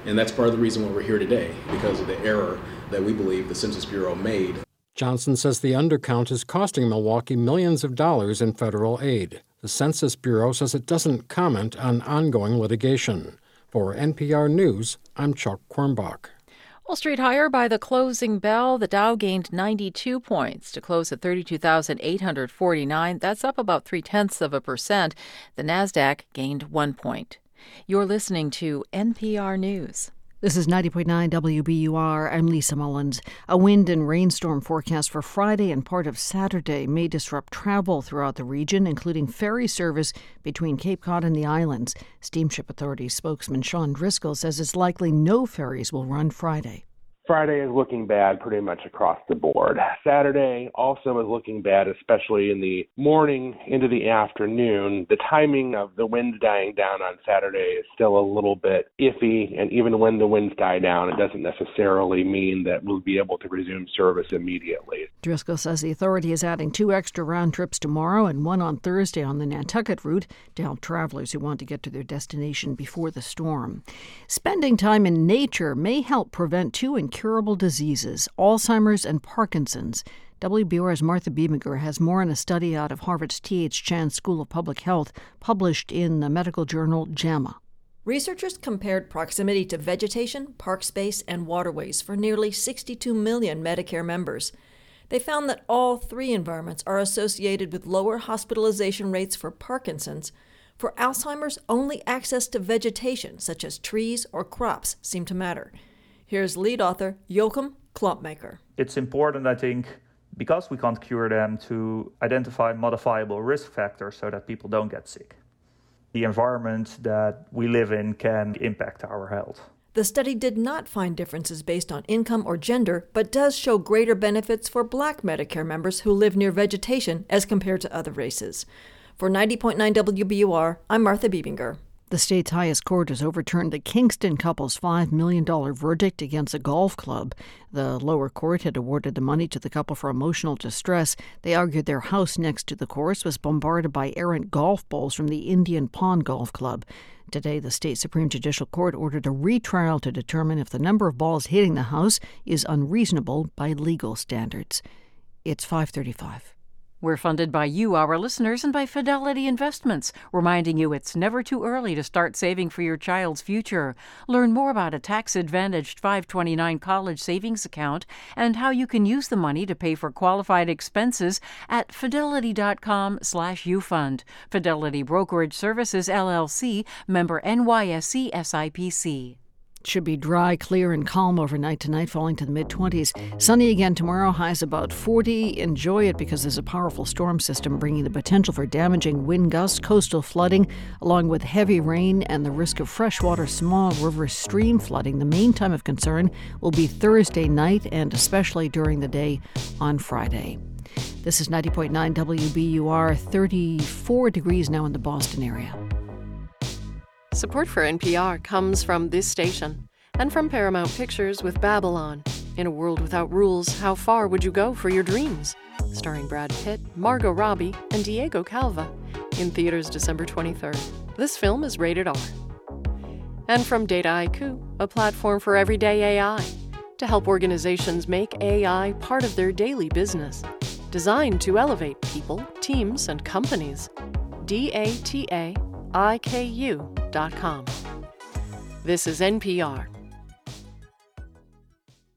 And that's part of the reason why we're here today, because of the error that we believe the Census Bureau made. Johnson says the undercount is costing Milwaukee millions of dollars in federal aid. The Census Bureau says it doesn't comment on ongoing litigation. For NPR News, I'm Chuck Kornbach. Wall Street higher by the closing bell. The Dow gained 92 points to close at 32,849. That's up about 0.3%. The Nasdaq gained 1 point. You're listening to NPR News. This is 90.9 WBUR. I'm Lisa Mullins. A wind and rainstorm forecast for Friday and part of Saturday may disrupt travel throughout the region, including ferry service between Cape Cod and the islands. Steamship Authority spokesman Sean Driscoll says it's likely no ferries will run Friday. Friday is looking bad pretty much across the board. Saturday also is looking bad, especially in the morning into the afternoon. The timing of the wind dying down on Saturday is still a little bit iffy, and even when the winds die down, it doesn't necessarily mean that we'll be able to resume service immediately. Driscoll says the authority is adding 2 extra round trips tomorrow and 1 on Thursday on the Nantucket route to help travelers who want to get to their destination before the storm. Spending time in nature may help prevent two encounters incurable diseases, Alzheimer's and Parkinson's. WBUR's Martha Bieminger has more on a study out of Harvard's T.H. Chan School of Public Health published in the medical journal JAMA. Researchers compared proximity to vegetation, park space, and waterways for nearly 62 million Medicare members. They found that all three environments are associated with lower hospitalization rates for Parkinson's. For Alzheimer's, only access to vegetation, such as trees or crops, seem to matter. Here's lead author Joachim Klumpmaker. It's important, I think, because we can't cure them, to identify modifiable risk factors so that people don't get sick. The environment that we live in can impact our health. The study did not find differences based on income or gender, but does show greater benefits for Black Medicare members who live near vegetation as compared to other races. For 90.9 WBUR, I'm Martha Biebinger. The state's highest court has overturned the Kingston couple's $5 million verdict against a golf club. The lower court had awarded the money to the couple for emotional distress. They argued their house next to the course was bombarded by errant golf balls from the Indian Pond Golf Club. Today, the state Supreme Judicial Court ordered a retrial to determine if the number of balls hitting the house is unreasonable by legal standards. It's 5:35. We're funded by you, our listeners, and by Fidelity Investments, reminding you it's never too early to start saving for your child's future. Learn more about a tax-advantaged 529 college savings account and how you can use the money to pay for qualified expenses at fidelity.com/ufund. Fidelity Brokerage Services, LLC, member NYSE SIPC. Should be dry, clear, and calm overnight tonight, falling to the mid-20s. Sunny again tomorrow, highs about 40. Enjoy it because there's a powerful storm system bringing the potential for damaging wind gusts, coastal flooding, along with heavy rain and the risk of freshwater small river stream flooding. The main time of concern will be Thursday night and especially during the day on Friday. This is 90.9 WBUR, 34 degrees now in the Boston area. Support for NPR comes from this station and from Paramount Pictures with Babylon. In a world without rules, how far would you go for your dreams? Starring Brad Pitt, Margot Robbie, and Diego Calva. In theaters December 23rd. This film is rated R. And from Data IQ, a platform for everyday AI to help organizations make AI part of their daily business. Designed to elevate people, teams, and companies. DATAIQ.com. This is NPR.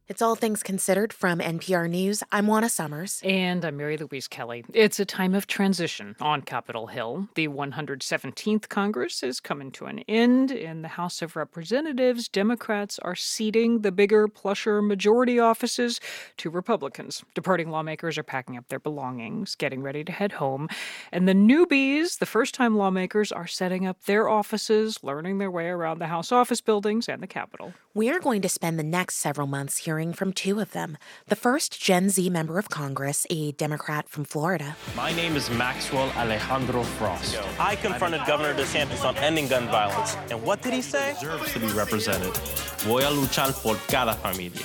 It's All Things Considered from NPR News. I'm Juana Summers. And I'm Mary Louise Kelly. It's a time of transition on Capitol Hill. The 117th Congress is coming to an end. In the House of Representatives, Democrats are ceding the bigger, plusher majority offices to Republicans. Departing lawmakers are packing up their belongings, getting ready to head home. And the newbies, the first-time lawmakers, are setting up their offices, learning their way around the House office buildings and the Capitol. We are going to spend the next several months hearing from two of them. The first, Gen Z member of Congress, a Democrat from Florida. My name is Maxwell Alejandro Frost. I confronted Governor DeSantis on ending gun violence. And what did he say? Deserves to be represented. Voy a luchar por cada familia.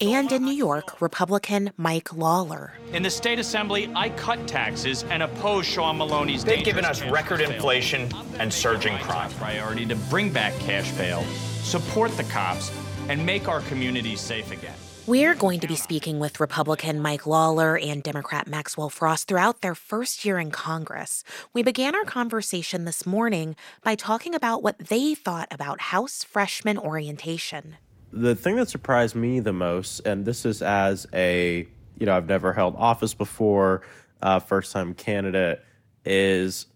And in New York, Republican Mike Lawler. In the state assembly, I cut taxes and oppose Sean Maloney's. They've given us record inflation and surging crime. Priority to bring back cash bail, support the cops, and make our communities safe again. We're going to be speaking with Republican Mike Lawler and Democrat Maxwell Frost throughout their first year in Congress. We began our conversation this morning by talking about what they thought about House freshman orientation. The thing that surprised me the most, and this is as a, I've never held office before, first-time candidate, is,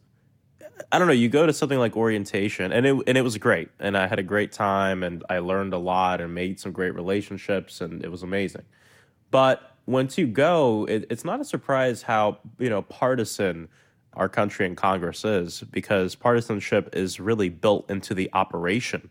you go to something like orientation, and it was great, and I had a great time, and I learned a lot and made some great relationships, and it was amazing. But once you go, it's not a surprise how, partisan our country and Congress is, because partisanship is really built into the operation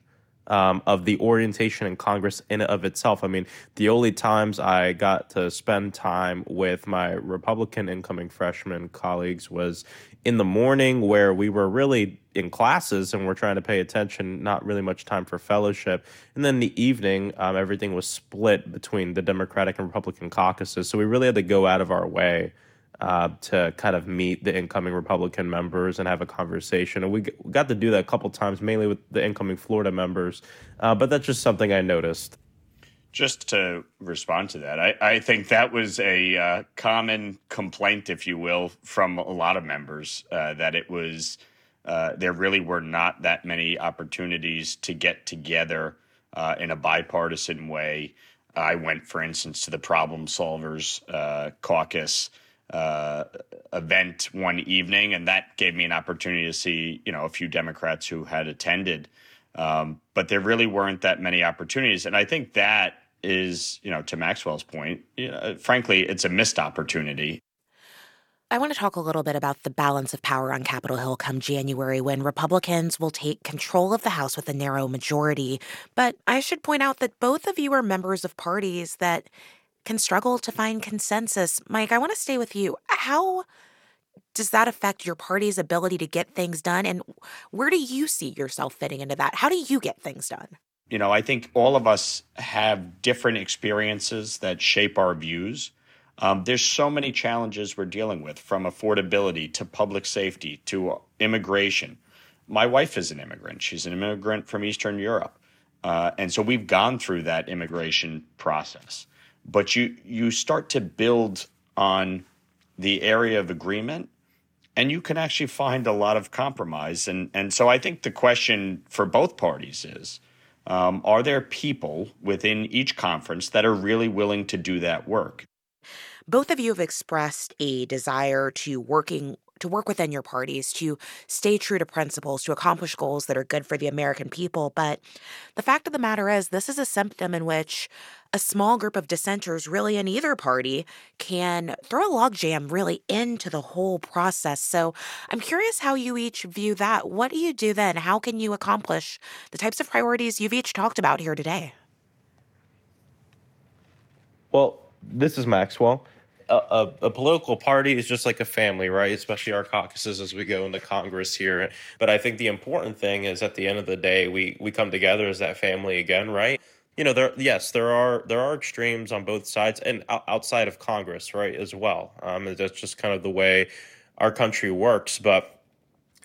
of the orientation in Congress in and of itself. I mean, the only times I got to spend time with my Republican incoming freshman colleagues was in the morning, where we were really in classes and we're trying to pay attention, not really much time for fellowship. And then in the evening, everything was split between the Democratic and Republican caucuses. So we really had to go out of our way to kind of meet the incoming Republican members and have a conversation. And we got to do that a couple times, mainly with the incoming Florida members. But that's just something I noticed. Just to respond to that, I think that was a common complaint, if you will, from a lot of members, that it was there really were not that many opportunities to get together in a bipartisan way. I went, for instance, to the Problem Solvers Caucus event one evening, and that gave me an opportunity to see, you know, a few Democrats who had attended. But there really weren't that many opportunities. And I think that is, you know, to Maxwell's point, you know, frankly, it's a missed opportunity. I want to talk a little bit about the balance of power on Capitol Hill come January, when Republicans will take control of the House with a narrow majority. But I should point out that both of you are members of parties that can struggle to find consensus. Mike, I want to stay with you. How does that affect your party's ability to get things done? And where do you see yourself fitting into that? How do you get things done? You know, I think all of us have different experiences that shape our views. There's so many challenges we're dealing with, from affordability to public safety to immigration. My wife is an immigrant. She's an immigrant from Eastern Europe. And so we've gone through that immigration process. But you start to build on the area of agreement, and you can actually find a lot of compromise. And so I think the question for both parties is, are there people within each conference that are really willing to do that work? Both of you have expressed a desire to work within your parties, to stay true to principles, to accomplish goals that are good for the American people. But the fact of the matter is, this is a symptom in which a small group of dissenters really in either party can throw a logjam really into the whole process. So I'm curious how you each view that. What do you do then? How can you accomplish the types of priorities you've each talked about here today? Well, this is Maxwell. A political party is just like a family, right? Especially our caucuses as we go into Congress here. But I think the important thing is, at the end of the day, we come together as that family again, right? You know, there are extremes on both sides and outside of Congress, right, as well. That's just kind of the way our country works. But,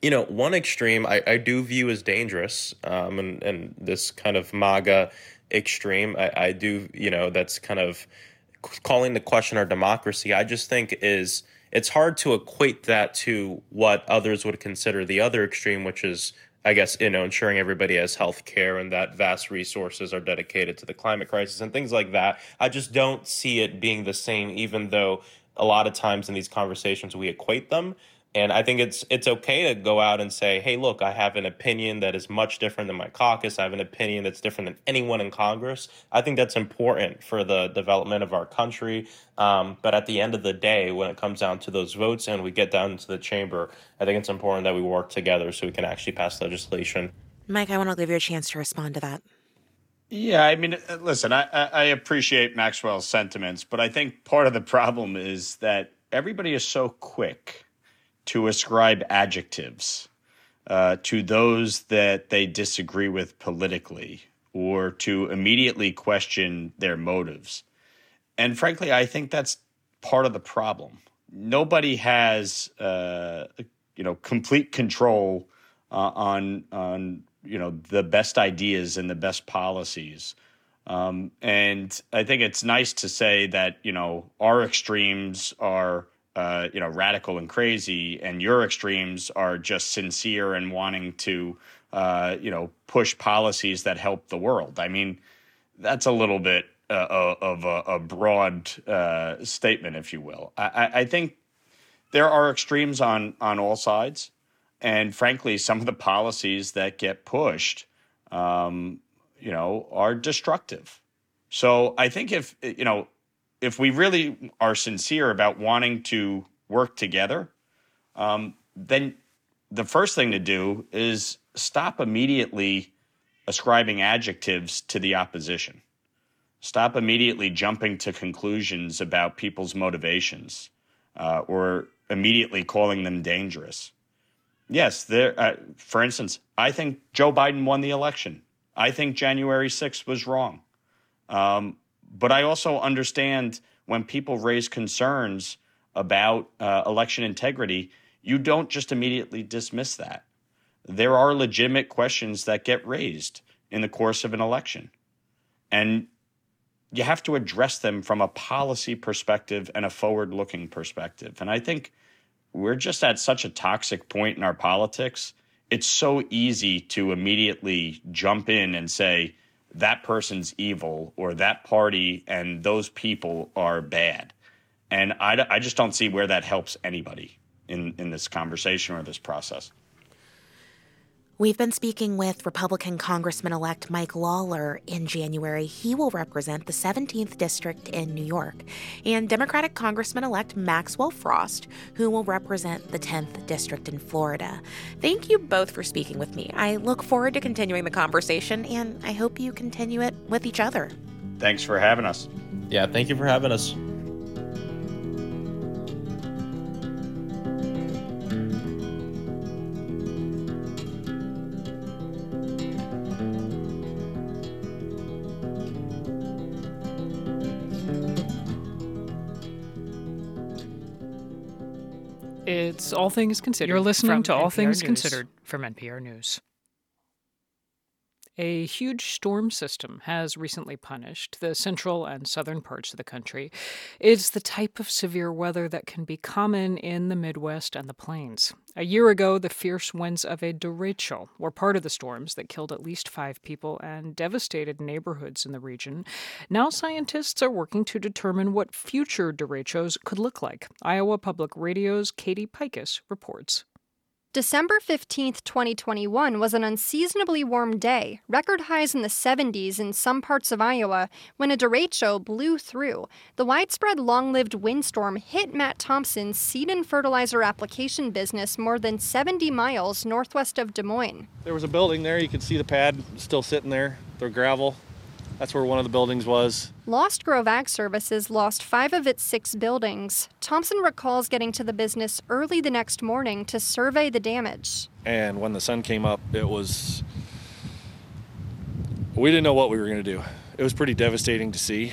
you know, one extreme I do view as dangerous, and this kind of MAGA extreme, I do, you know, that's kind of calling to question our democracy, I just think it's hard to equate that to what others would consider the other extreme, which is, I guess, you know, ensuring everybody has health care and that vast resources are dedicated to the climate crisis and things like that. I just don't see it being the same, even though a lot of times in these conversations we equate them. And I think it's okay to go out and say, hey, look, I have an opinion that is much different than my caucus. I have an opinion that's different than anyone in Congress. I think that's important for the development of our country. But at the end of the day, when it comes down to those votes and we get down into the chamber, I think it's important that we work together so we can actually pass legislation. Mike, I want to give you a chance to respond to that. Yeah, I mean, listen, I appreciate Maxwell's sentiments, but I think part of the problem is that everybody is so quick to ascribe adjectives to those that they disagree with politically, or to immediately question their motives. And frankly, I think that's part of the problem. Nobody has, you know, complete control on you know, the best ideas and the best policies. And I think it's nice to say that, you know, our extremes are you know, radical and crazy, and your extremes are just sincere and wanting to, you know, push policies that help the world. I mean, that's a little bit of a broad statement, if you will. I think there are extremes on all sides, and frankly, some of the policies that get pushed, you know, are destructive. So I think if we really are sincere about wanting to work together, then the first thing to do is stop immediately ascribing adjectives to the opposition. Stop immediately jumping to conclusions about people's motivations or immediately calling them dangerous. Yes, for instance, I think Joe Biden won the election. I think January 6th was wrong. But I also understand when people raise concerns about election integrity, you don't just immediately dismiss that. There are legitimate questions that get raised in the course of an election. And you have to address them from a policy perspective and a forward-looking perspective. And I think we're just at such a toxic point in our politics. It's so easy to immediately jump in and say, that person's evil or that party and those people are bad. And I just don't see where that helps anybody in this conversation or this process. We've been speaking with Republican Congressman-elect Mike Lawler. In January, he will represent the 17th District in New York, and Democratic Congressman-elect Maxwell Frost, who will represent the 10th District in Florida. Thank you both for speaking with me. I look forward to continuing the conversation, and I hope you continue it with each other. Thanks for having us. Yeah, thank you for having us. It's All Things Considered. You're listening to All Things Considered from NPR News. A huge storm system has recently punished the central and southern parts of the country. It's the type of severe weather that can be common in the Midwest and the plains. A year ago, the fierce winds of a derecho were part of the storms that killed at least 5 people and devastated neighborhoods in the region. Now scientists are working to determine what future derechos could look like. Iowa Public Radio's Katie Pikus reports. December 15th, 2021 was an unseasonably warm day, record highs in the 70s in some parts of Iowa, when a derecho blew through. The widespread long-lived windstorm hit Matt Thompson's seed and fertilizer application business more than 70 miles northwest of Des Moines. There was a building there. You could see the pad still sitting there, the gravel. That's where one of the buildings was. Lost Grove Ag Services lost 5 of its 6 buildings. Thompson recalls getting to the business early the next morning to survey the damage. And when the sun came up, we didn't know what we were going to do. It was pretty devastating to see.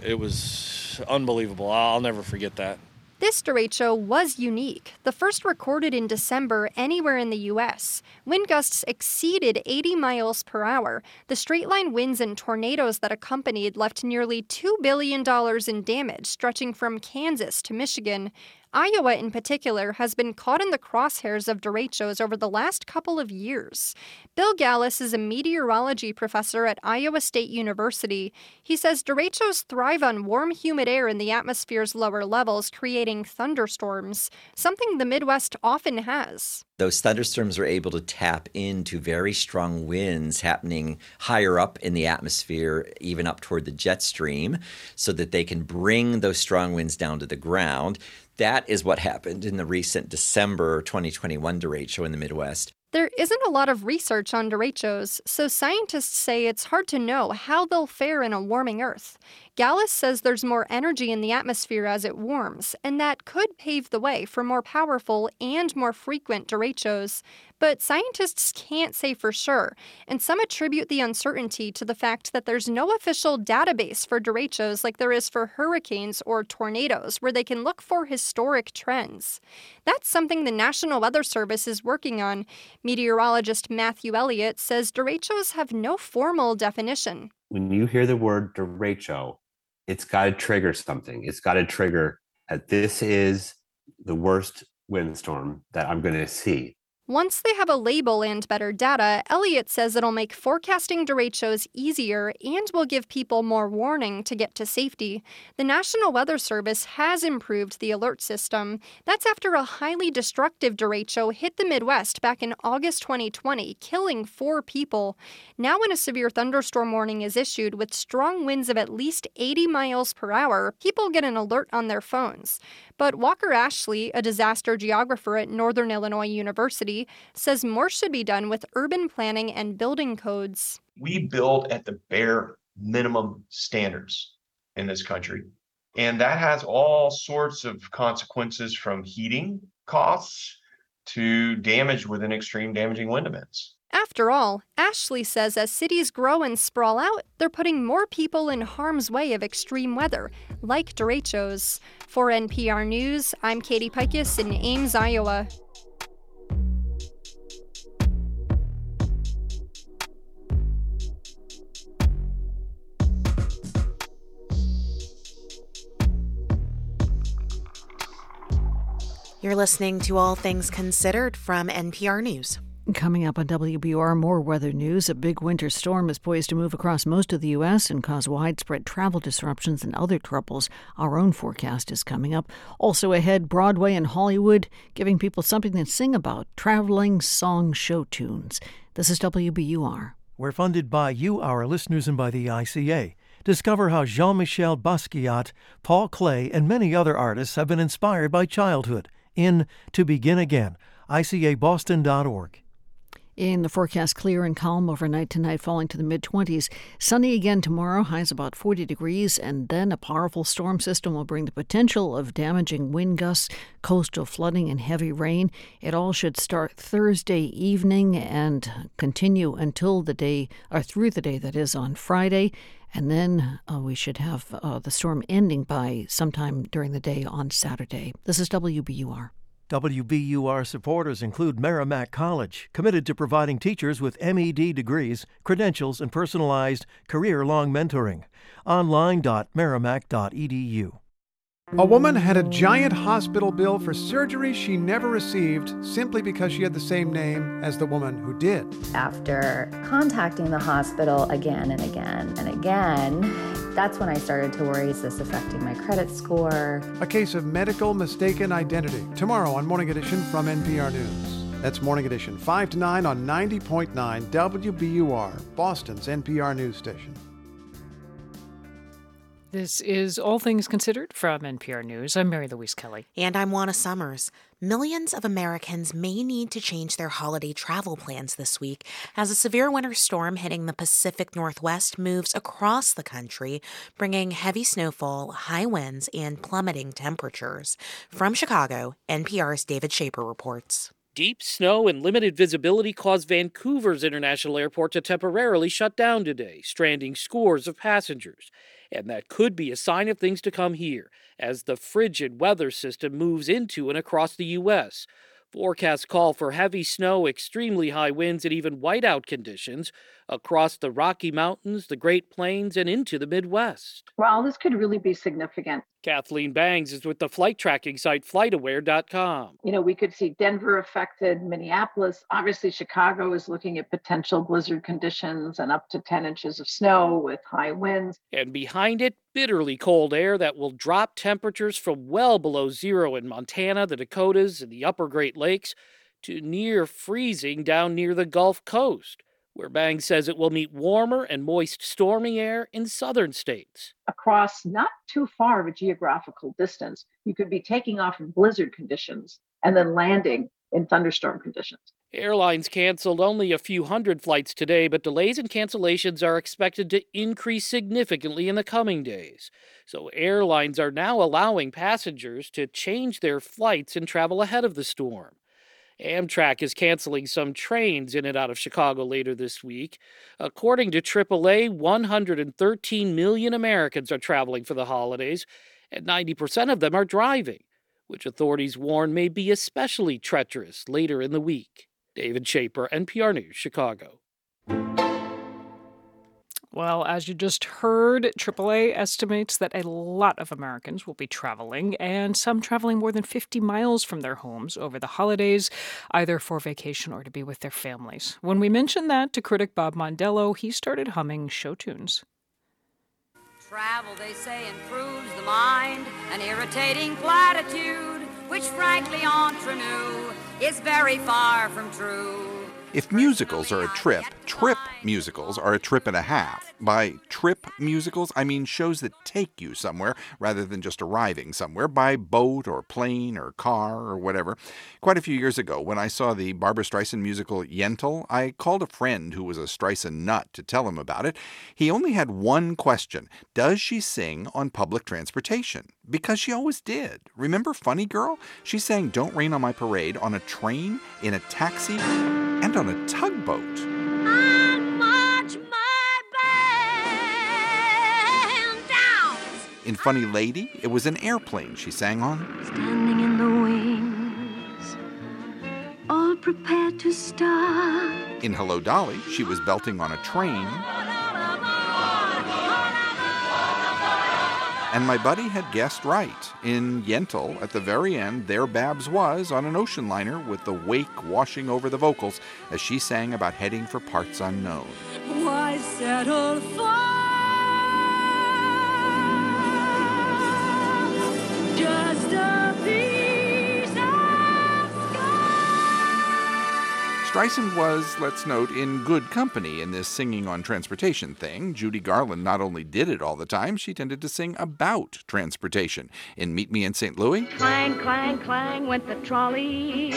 It was unbelievable. I'll never forget that. This derecho was unique, the first recorded in December anywhere in the U.S. Wind gusts exceeded 80 miles per hour. The straight-line winds and tornadoes that accompanied left nearly $2 billion in damage, stretching from Kansas to Michigan. Iowa, in particular, has been caught in the crosshairs of derechos over the last couple of years. Bill Gallis is a meteorology professor at Iowa State University. He says derechos thrive on warm, humid air in the atmosphere's lower levels, creating thunderstorms, something the Midwest often has. Those thunderstorms are able to tap into very strong winds happening higher up in the atmosphere, even up toward the jet stream, so that they can bring those strong winds down to the ground. That is what happened in the recent December 2021 derecho in the Midwest. There isn't a lot of research on derechos, so scientists say it's hard to know how they'll fare in a warming Earth. Gallis says there's more energy in the atmosphere as it warms, and that could pave the way for more powerful and more frequent derechos. But scientists can't say for sure, and some attribute the uncertainty to the fact that there's no official database for derechos like there is for hurricanes or tornadoes, where they can look for historic trends. That's something the National Weather Service is working on. Meteorologist Matthew Elliott says derechos have no formal definition. When you hear the word derecho, it's got to trigger something. It's got to trigger that this is the worst windstorm that I'm going to see. Once they have a label and better data, Elliott says it'll make forecasting derechos easier and will give people more warning to get to safety. The National Weather Service has improved the alert system. That's after a highly destructive derecho hit the Midwest back in August 2020, killing 4 people. Now when a severe thunderstorm warning is issued with strong winds of at least 80 miles per hour, people get an alert on their phones. But Walker Ashley, a disaster geographer at Northern Illinois University, says more should be done with urban planning and building codes. We build at the bare minimum standards in this country, and that has all sorts of consequences, from heating costs to damage within extreme damaging wind events. After all, Ashley says as cities grow and sprawl out, they're putting more people in harm's way of extreme weather, like derechos. For NPR News, I'm Katie Pikus in Ames, Iowa. You're listening to All Things Considered from NPR News. Coming up on WBUR, more weather news. A big winter storm is poised to move across most of the U.S. and cause widespread travel disruptions and other troubles. Our own forecast is coming up. Also ahead, Broadway and Hollywood giving people something to sing about, traveling song show tunes. This is WBUR. We're funded by you, our listeners, and by the ICA. Discover how Jean-Michel Basquiat, Paul Klee, and many other artists have been inspired by childhood in To Begin Again, ICABoston.org. In the forecast, clear and calm overnight tonight, falling to the mid-20s. Sunny again tomorrow, highs about 40 degrees, and then a powerful storm system will bring the potential of damaging wind gusts, coastal flooding, and heavy rain. It all should start Thursday evening and continue until the day, or through the day, that is, on Friday. And then we should have the storm ending by sometime during the day on Saturday. This is WBUR. WBUR supporters include Merrimack College, committed to providing teachers with MED degrees, credentials, and personalized career-long mentoring. Online.merrimack.edu. A woman had a giant hospital bill for surgery she never received simply because she had the same name as the woman who did. After contacting the hospital again and again and again, that's when I started to worry, is this affecting my credit score? A case of medical mistaken identity. Tomorrow on Morning Edition from NPR News. That's Morning Edition 5 to 9 on 90.9 WBUR, Boston's NPR News station. This is All Things Considered from NPR News. I'm Mary Louise Kelly. And I'm Juana Summers. Millions of Americans may need to change their holiday travel plans this week as a severe winter storm hitting the Pacific Northwest moves across the country, bringing heavy snowfall, high winds, and plummeting temperatures. From Chicago, NPR's David Schaefer reports. Deep snow and limited visibility caused Vancouver's International Airport to temporarily shut down today, stranding scores of passengers. And that could be a sign of things to come here as the frigid weather system moves into and across the U.S. Forecasts call for heavy snow, extremely high winds, and even whiteout conditions across the Rocky Mountains, the Great Plains, and into the Midwest. Well, this could really be significant. Kathleen Bangs is with the flight tracking site FlightAware.com. You know, we could see Denver affected, Minneapolis. Obviously, Chicago is looking at potential blizzard conditions and up to 10 inches of snow with high winds. And behind it, bitterly cold air that will drop temperatures from well below zero in Montana, the Dakotas, and the upper Great Lakes to near freezing down near the Gulf Coast, where Bang says it will meet warmer and moist stormy air in southern states. Across not too far of a geographical distance, you could be taking off in blizzard conditions and then landing in thunderstorm conditions. Airlines canceled only a few hundred flights today, but delays and cancellations are expected to increase significantly in the coming days. So airlines are now allowing passengers to change their flights and travel ahead of the storm. Amtrak is canceling some trains in and out of Chicago later this week. According to AAA, 113 million Americans are traveling for the holidays, and 90% of them are driving, which authorities warn may be especially treacherous later in the week. David Schaefer, NPR News, Chicago. Well, as you just heard, AAA estimates that a lot of Americans will be traveling, and some traveling more than 50 miles from their homes over the holidays, either for vacation or to be with their families. When we mentioned that to critic Bob Mondello, he started humming show tunes. Travel, they say, improves the mind, an irritating platitude, which frankly, entre nous, is very far from true. If musicals are a trip, trip musicals are a trip and a half. By trip musicals, I mean shows that take you somewhere rather than just arriving somewhere by boat or plane or car or whatever. Quite a few years ago, when I saw the Barbra Streisand musical Yentl, I called a friend who was a Streisand nut to tell him about it. He only had one question. Does she sing on public transportation? Because she always did. Remember Funny Girl? She sang Don't Rain on My Parade on a train, in a taxi, and on a tugboat. I'll march my band down. In Funny Lady, it was an airplane she sang on. Standing in the wings, all prepared to start. In Hello Dolly, she was belting on a train. And my buddy had guessed right. In Yentl, at the very end, there Babs was on an ocean liner with the wake washing over the vocals as she sang about heading for parts unknown. Why settle for just a piece of sky? Streisand was, let's note, in good company in this singing on transportation thing. Judy Garland not only did it all the time, she tended to sing about transportation. In Meet Me in St. Louis, clang, clang, clang went the trolley.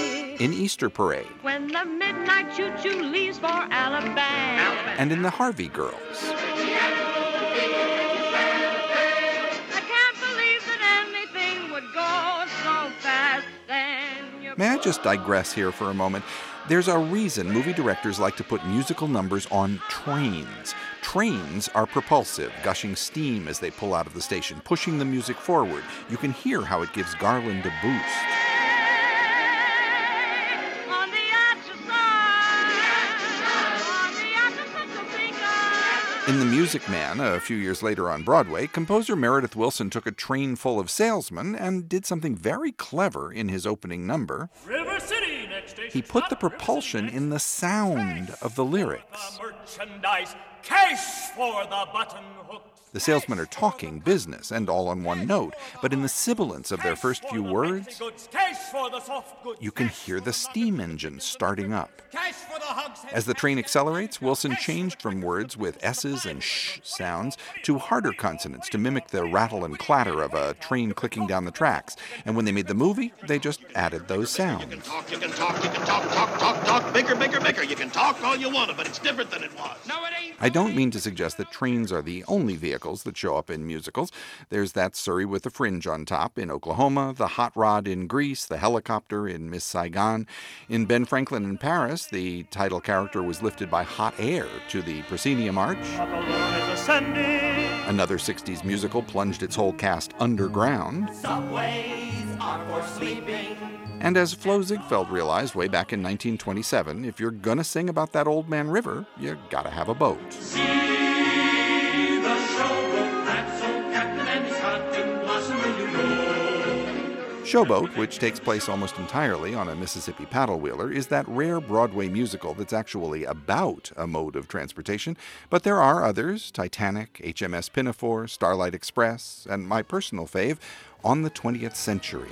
In Easter Parade. When the midnight choo-choo leaves for Alabama. And in the Harvey Girls. I can't believe that anything would go so fast. May I just digress here for a moment? There's a reason movie directors like to put musical numbers on trains. Trains are propulsive, gushing steam as they pull out of the station, pushing the music forward. You can hear how it gives Garland a boost. In The Music Man, a few years later on Broadway, composer Meredith Willson took a train full of salesmen and did something very clever in his opening number. River City, next station. He put the propulsion in the sound of the lyrics. Merchandise, cash for the button hook. The salesmen are talking business and all on one note, but in the sibilance of their first few words, you can hear the steam engine starting up. As the train accelerates, Willson changed from words with S's and sh sounds to harder consonants to mimic the rattle and clatter of a train clicking down the tracks. And when they made the movie, they just added those sounds. You can talk, talk, bigger, bigger. You can talk all you want, but it's different than it was. No, it ain't. I don't mean to suggest that trains are the only vehicle that show up in musicals. There's that Surrey with the Fringe on Top in Oklahoma, the hot rod in Grease, the helicopter in Miss Saigon. In Ben Franklin in Paris, the title character was lifted by hot air to the proscenium arch. Another 60s musical plunged its whole cast underground. Subways are for sleeping. And as Flo Ziegfeld realized way back in 1927, if you're gonna sing about that old man river, you gotta have a boat. Showboat, which takes place almost entirely on a Mississippi paddle wheeler, is that rare Broadway musical that's actually about a mode of transportation. But there are others: Titanic, HMS Pinafore, Starlight Express, and my personal fave, On the 20th Century.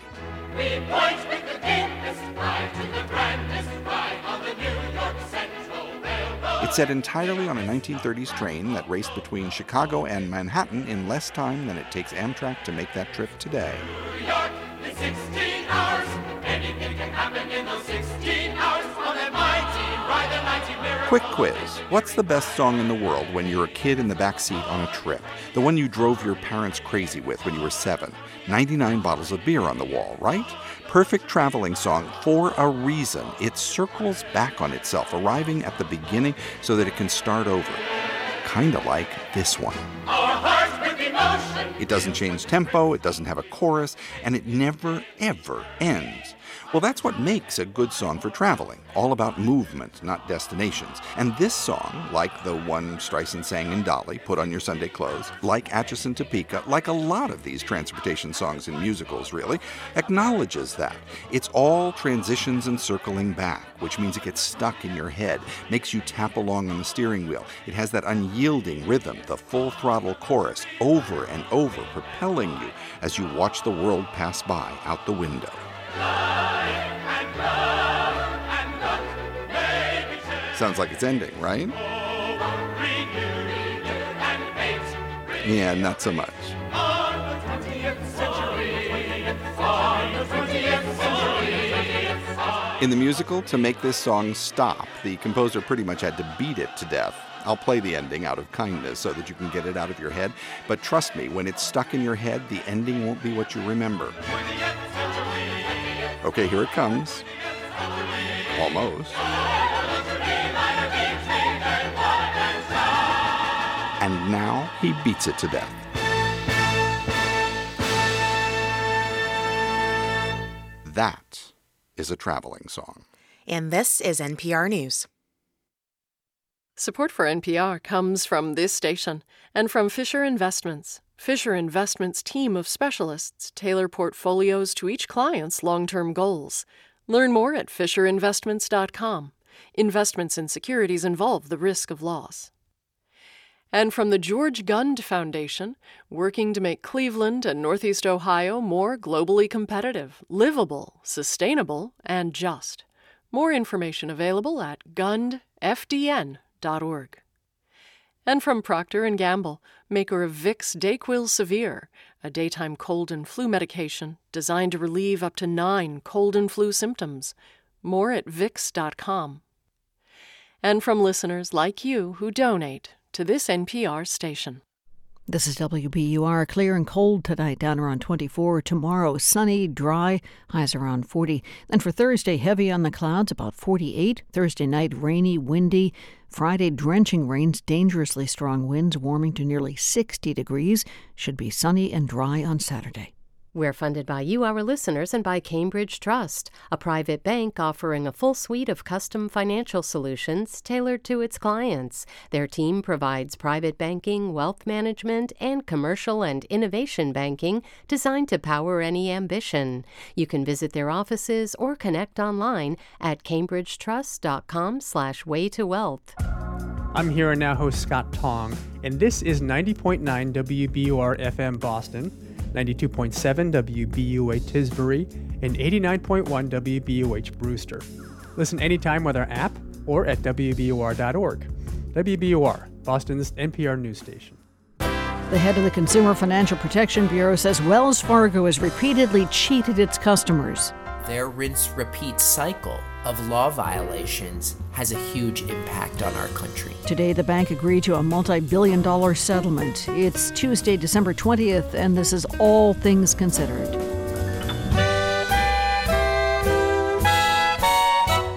We point with the deepest pride to the grandest pride on the New York Central Railroad. It's set entirely on a 1930s train that raced between Chicago and Manhattan in less time than it takes Amtrak to make that trip today. New York. 16 hours, anything can happen in those 16 hours on that mighty ride, the mighty miracle. Quick quiz. What's the best song in the world when you're a kid in the backseat on a trip? The one you drove your parents crazy with when you were 7. 99 bottles of beer on the wall, right? Perfect traveling song for a reason. It circles back on itself, arriving at the beginning so that it can start over. Kind of like this one. Our hearts with emotion. It doesn't change tempo, it doesn't have a chorus, and it never, ever ends. Well, that's what makes a good song for traveling, all about movement, not destinations. And this song, like the one Streisand sang in Dolly, Put On Your Sunday Clothes, like Atchison Topeka, like a lot of these transportation songs in musicals, really, acknowledges that. It's all transitions and circling back, which means it gets stuck in your head, makes you tap along on the steering wheel. It has that unyielding rhythm, the full throttle chorus, over and over, propelling you as you watch the world pass by out the window. Sounds like it's ending, right? Yeah, not so much. In the musical, to make this song stop, the composer pretty much had to beat it to death. I'll play the ending out of kindness so that you can get it out of your head. But trust me, when it's stuck in your head, the ending won't be what you remember. Okay, here it comes. Almost. And now he beats it to death. That is a traveling song. And this is NPR News. Support for NPR comes from this station and from Fisher Investments. Fisher Investments' team of specialists tailor portfolios to each client's long-term goals. Learn more at fisherinvestments.com. Investments in securities involve the risk of loss. And from the George Gund Foundation, working to make Cleveland and Northeast Ohio more globally competitive, livable, sustainable, and just. More information available at gundfdn.org. And from Procter & Gamble, maker of Vicks DayQuil Severe, a daytime cold and flu medication designed to relieve up to 9 cold and flu symptoms. More at Vicks.com. And from listeners like you who donate to this NPR station. This is WBUR. Clear and cold tonight, down around 24. Tomorrow, sunny, dry, highs around 40. Then for Thursday, heavy on the clouds, about 48. Thursday night, rainy, windy. Friday, drenching rains, dangerously strong winds, warming to nearly 60 degrees. Should be sunny and dry on Saturday. We're funded by you, our listeners, and by Cambridge Trust, a private bank offering a full suite of custom financial solutions tailored to its clients. Their team provides private banking, wealth management, and commercial and innovation banking designed to power any ambition. You can visit their offices or connect online at cambridgetrust.com/way to wealth. I'm Here and Now host Scott Tong, and this is 90.9 WBUR FM Boston, 92.7 WBUH Tisbury, and 89.1 WBUH Brewster. Listen anytime with our app or at WBUR.org. WBUR, Boston's NPR news station. The head of the Consumer Financial Protection Bureau says Wells Fargo has repeatedly cheated its customers. Their rinse-repeat cycle of law violations has a huge impact on our country. Today, the bank agreed to a multi-billion-dollar settlement. It's Tuesday, December 20th, and this is All Things Considered.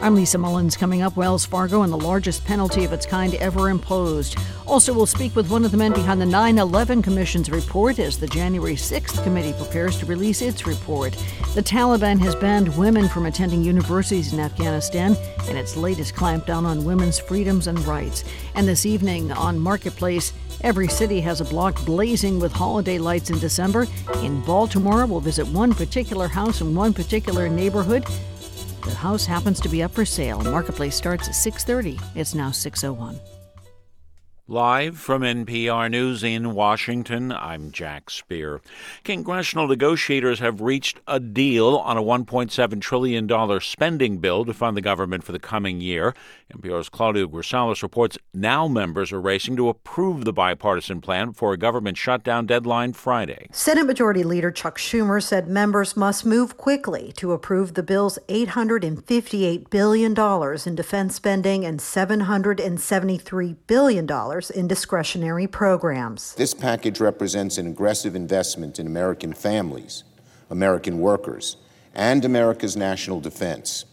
I'm Lisa Mullins. Coming up, Wells Fargo and the largest penalty of its kind ever imposed. Also, we'll speak with one of the men behind the 9/11 Commission's report as the January 6th committee prepares to release its report. The Taliban has banned women from attending universities in Afghanistan in its latest clampdown on women's freedoms and rights. And this evening on Marketplace, every city has a block blazing with holiday lights in December. In Baltimore, we'll visit one particular house in one particular neighborhood. The house happens to be up for sale. Marketplace starts at 6:30. It's now 6:01. Live from NPR News in Washington, I'm Jack Speer. Congressional negotiators have reached a deal on a $1.7 trillion spending bill to fund the government for the coming year. NPR's Claudio Grisales reports now members are racing to approve the bipartisan plan before a government shutdown deadline Friday. Senate Majority Leader Chuck Schumer said members must move quickly to approve the bill's $858 billion in defense spending and $773 billion in discretionary programs. This package represents an aggressive investment in American families, American workers, and America's national defense.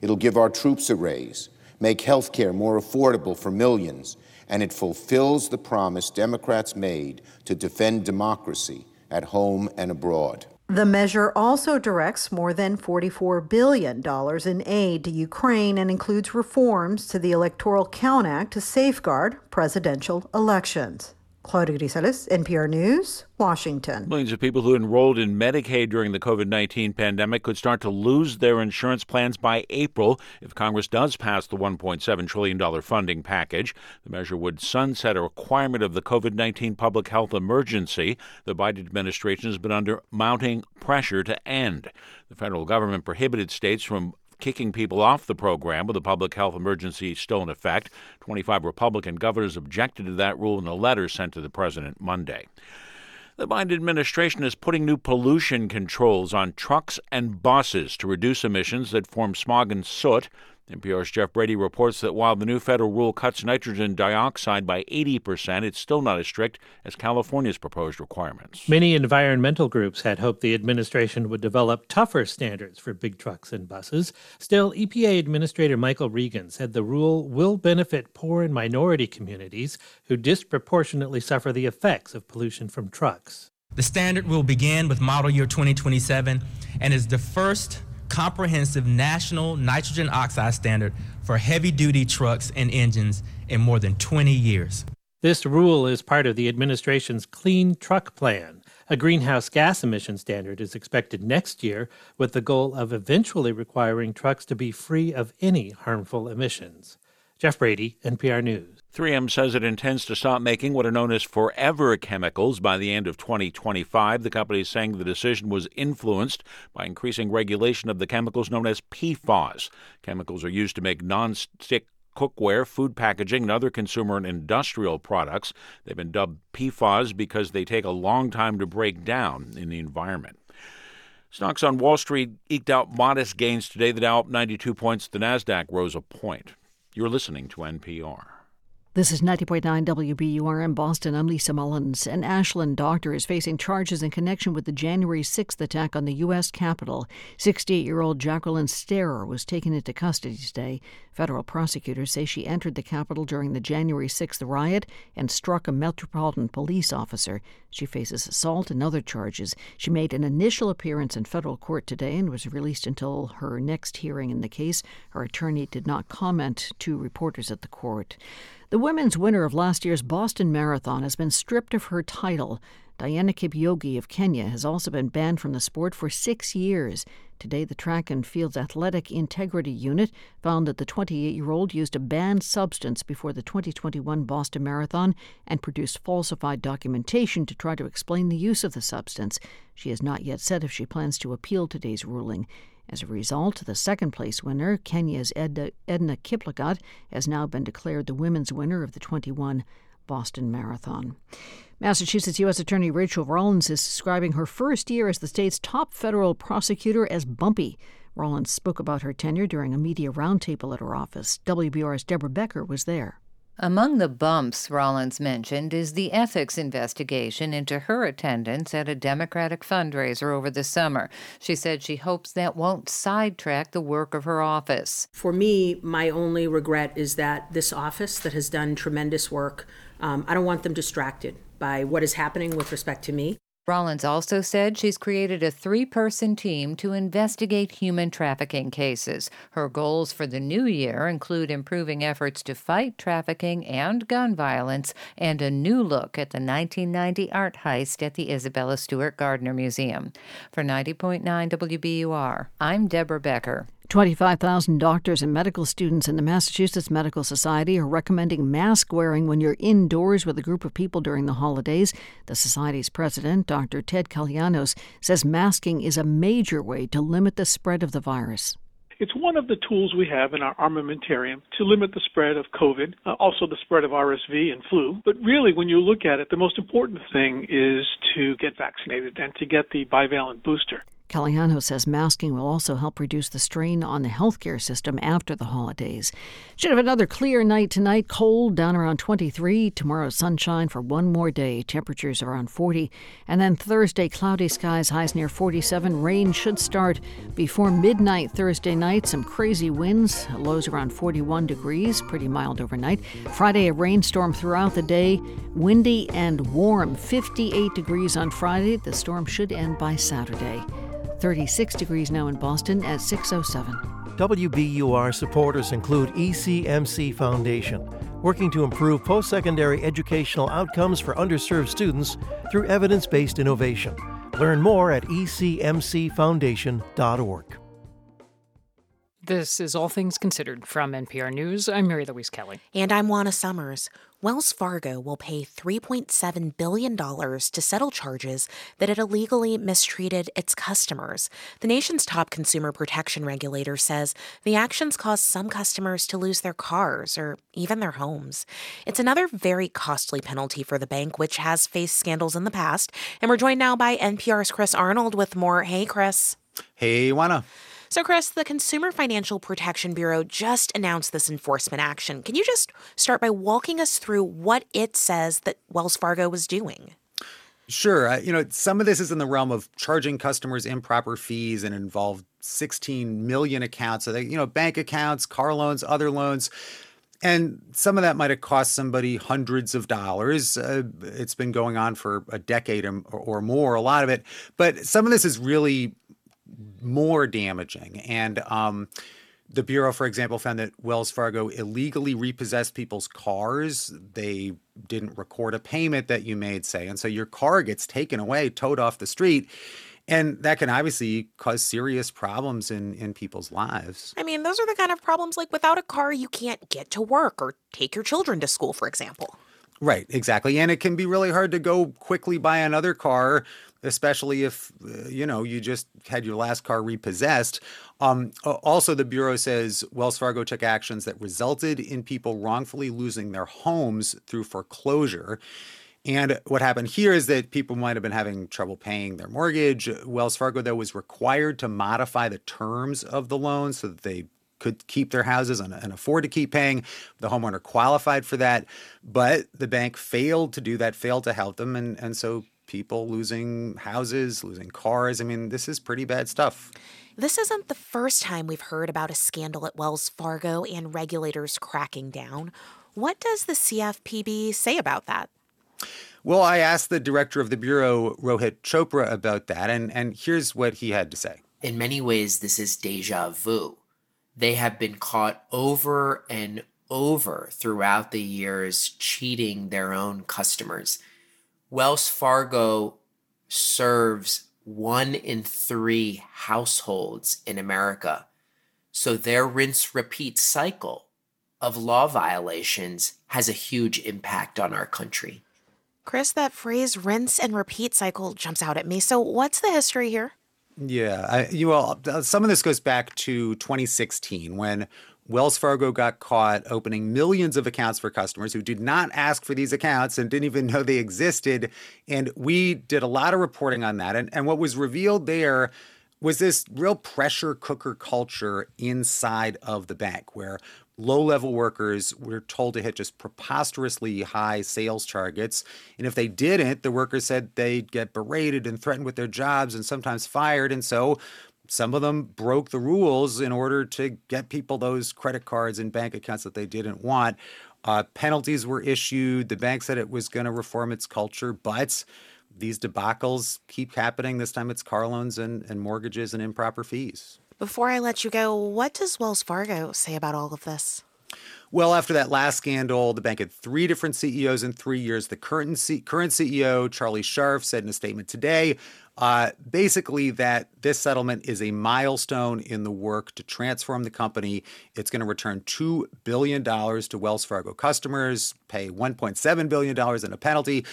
It'll give our troops a raise, make health care more affordable for millions, and it fulfills the promise Democrats made to defend democracy at home and abroad. The measure also directs more than $44 billion in aid to Ukraine and includes reforms to the Electoral Count Act to safeguard presidential elections. Claudia Grisales, NPR News, Washington. Millions of people who enrolled in Medicaid during the COVID-19 pandemic could start to lose their insurance plans by April if Congress does pass the $1.7 trillion funding package. The measure would sunset a requirement of the COVID-19 public health emergency. The Biden administration has been under mounting pressure to end. The federal government prohibited states from kicking people off the program with the public health emergency still in effect. 25 Republican governors objected to that rule in a letter sent to the president Monday. The Biden administration is putting new pollution controls on trucks and buses to reduce emissions that form smog and soot. NPR's Jeff Brady reports that while the new federal rule cuts nitrogen dioxide by 80%, it's still not as strict as California's proposed requirements. Many environmental groups had hoped the administration would develop tougher standards for big trucks and buses. Still, EPA Administrator Michael Regan said the rule will benefit poor and minority communities who disproportionately suffer the effects of pollution from trucks. The standard will begin with model year 2027 and is the first comprehensive national nitrogen oxide standard for heavy-duty trucks and engines in more than 20 years. This rule is part of the administration's Clean Truck Plan. A greenhouse gas emission standard is expected next year, with the goal of eventually requiring trucks to be free of any harmful emissions. Jeff Brady, NPR News. 3M says it intends to stop making what are known as forever chemicals by the end of 2025. The company is saying the decision was influenced by increasing regulation of the chemicals known as PFAS. Chemicals are used to make non-stick cookware, food packaging, and other consumer and industrial products. They've been dubbed PFAS because they take a long time to break down in the environment. Stocks on Wall Street eked out modest gains today. The Dow up 92 points. The Nasdaq rose a point. You're listening to NPR. This is 90.9 WBUR in Boston. I'm Lisa Mullins. An Ashland doctor is facing charges in connection with the January 6th attack on the U.S. Capitol. 68-year-old Jacqueline Sterer was taken into custody today. Federal prosecutors say she entered the Capitol during the January 6th riot and struck a Metropolitan Police officer. She faces assault and other charges. She made an initial appearance in federal court today and was released until her next hearing in the case. Her attorney did not comment to reporters at the court. The women's winner of last year's Boston Marathon has been stripped of her title. Diana Kipchoge of Kenya has also been banned from the sport for 6 years. Today, the Track and Field's Athletic Integrity Unit found that the 28-year-old used a banned substance before the 2021 Boston Marathon and produced falsified documentation to try to explain the use of the substance. She has not yet said if she plans to appeal today's ruling. As a result, the second-place winner, Kenya's Edna Kiplagat, has now been declared the women's winner of the 21 Boston Marathon. Massachusetts U.S. Attorney Rachel Rollins is describing her first year as the state's top federal prosecutor as bumpy. Rollins spoke about her tenure during a media roundtable at her office. WBUR's Deborah Becker was there. Among the bumps Rollins mentioned is the ethics investigation into her attendance at a Democratic fundraiser over the summer. She said she hopes that won't sidetrack the work of her office. For me, my only regret is that this office that has done tremendous work, I don't want them distracted by what is happening with respect to me. Rollins also said she's created a three-person team to investigate human trafficking cases. Her goals for the new year include improving efforts to fight trafficking and gun violence and a new look at the 1990 art heist at the Isabella Stewart Gardner Museum. For 90.9 WBUR, I'm Deborah Becker. 25,000 doctors and medical students in the Massachusetts Medical Society are recommending mask wearing when you're indoors with a group of people during the holidays. The Society's president, Dr. Ted Caliano, says masking is a major way to limit the spread of the virus. It's one of the tools we have in our armamentarium to limit the spread of COVID, also the spread of RSV and flu. But really, when you look at it, the most important thing is to get vaccinated and to get the bivalent booster. Caliano says masking will also help reduce the strain on the healthcare system after the holidays. Should have another clear night tonight. Cold, down around 23. Tomorrow, sunshine for one more day. Temperatures around 40. And then Thursday, cloudy skies, highs near 47. Rain should start before midnight Thursday night. Some crazy winds. Lows around 41 degrees. Pretty mild overnight. Friday, a rainstorm throughout the day. Windy and warm. 58 degrees on Friday. The storm should end by Saturday. 36 degrees now in Boston at 6:07. WBUR supporters include ECMC Foundation, working to improve post-secondary educational outcomes for underserved students through evidence-based innovation. Learn more at ecmcfoundation.org. This is All Things Considered from NPR News. I'm Mary Louise Kelly. And I'm Juana Summers. Wells Fargo will pay $3.7 billion to settle charges that it illegally mistreated its customers. The nation's top consumer protection regulator says the actions caused some customers to lose their cars or even their homes. It's another very costly penalty for the bank, which has faced scandals in the past. And we're joined now by NPR's Chris Arnold with more. Hey, Chris. Hey, Juana. So, Chris, the Consumer Financial Protection Bureau just announced this enforcement action. Can you just start by walking us through what it says that Wells Fargo was doing? Sure. Some of this is in the realm of charging customers improper fees and involved 16 million accounts. So, bank accounts, car loans, other loans. And some of that might have cost somebody hundreds of dollars. It's been going on for a decade or more, a lot of it. But some of this is really more damaging. And the Bureau, for example, found that Wells Fargo illegally repossessed people's cars. They didn't record a payment that you made, say. And so your car gets taken away, towed off the street. And that can obviously cause serious problems in people's lives. I mean, those are the kind of problems like without a car, you can't get to work or take your children to school, for example. Right, exactly. And it can be really hard to go quickly buy another car, especially if, you know, you just had your last car repossessed. Also, the Bureau says Wells Fargo took actions that resulted in people wrongfully losing their homes through foreclosure. And what happened here is that people might have been having trouble paying their mortgage. Wells Fargo, though, was required to modify the terms of the loan so that they could keep their houses and afford to keep paying. The homeowner qualified for that, but the bank failed to do that, failed to help them. And so people losing houses, losing cars. I mean, this is pretty bad stuff. This isn't the first time we've heard about a scandal at Wells Fargo and regulators cracking down. What does the CFPB say about that? Well, I asked the director of the Bureau, Rohit Chopra, about that, and here's what he had to say. In many ways, this is deja vu. They have been caught over and over throughout the years cheating their own customers. Wells Fargo serves 1 in 3 households in America. So their rinse-repeat cycle of law violations has a huge impact on our country. Chris, that phrase rinse and repeat cycle jumps out at me. So what's the history here? Yeah, some of this goes back to 2016 when Wells Fargo got caught opening millions of accounts for customers who did not ask for these accounts and didn't even know they existed. And we did a lot of reporting on that. And what was revealed there was this real pressure cooker culture inside of the bank where low-level workers were told to hit just preposterously high sales targets. And if they didn't, the workers said they'd get berated and threatened with their jobs and sometimes fired. And so some of them broke the rules in order to get people those credit cards and bank accounts that they didn't want. Penalties were issued. The bank said it was going to reform its culture, but these debacles keep happening. This time it's car loans and mortgages and improper fees. Before I let you go, what does Wells Fargo say about all of this? Well, after that last scandal, the bank had 3 different CEOs in 3 years. The current CEO, Charlie Scharf, said in a statement today, basically that this settlement is a milestone in the work to transform the company. It's going to return $2 billion to Wells Fargo customers, pay $1.7 billion in a penalty.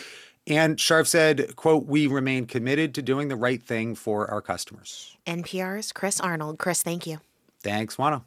And Scharf said, quote, we remain committed to doing the right thing for our customers. NPR's Chris Arnold. Chris, thank you. Thanks, Juana.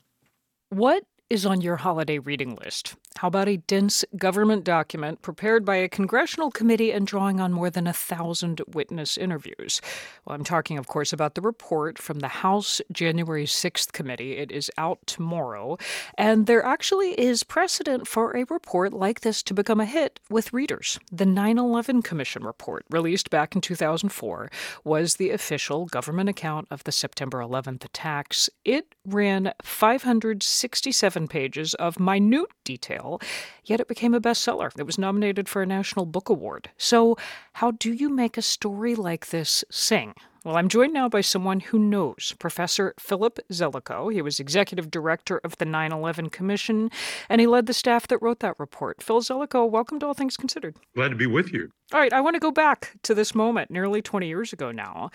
What is on your holiday reading list? How about a dense government document prepared by a congressional committee and drawing on more than 1,000 witness interviews? Well, I'm talking, of course, about the report from the House January 6th committee. It is out tomorrow. And there actually is precedent for a report like this to become a hit with readers. The 9/11 Commission report, released back in 2004, was the official government account of the September 11th attacks. It ran 567 pages of minute detail, yet it became a bestseller. It was nominated for a National Book Award. So how do you make a story like this sing? Well, I'm joined now by someone who knows, Professor Philip Zelikow. He was executive director of the 9/11 Commission, and he led the staff that wrote that report. Phil Zelikow, welcome to All Things Considered. Glad to be with you. All right, I want to go back to this moment nearly 20 years ago now,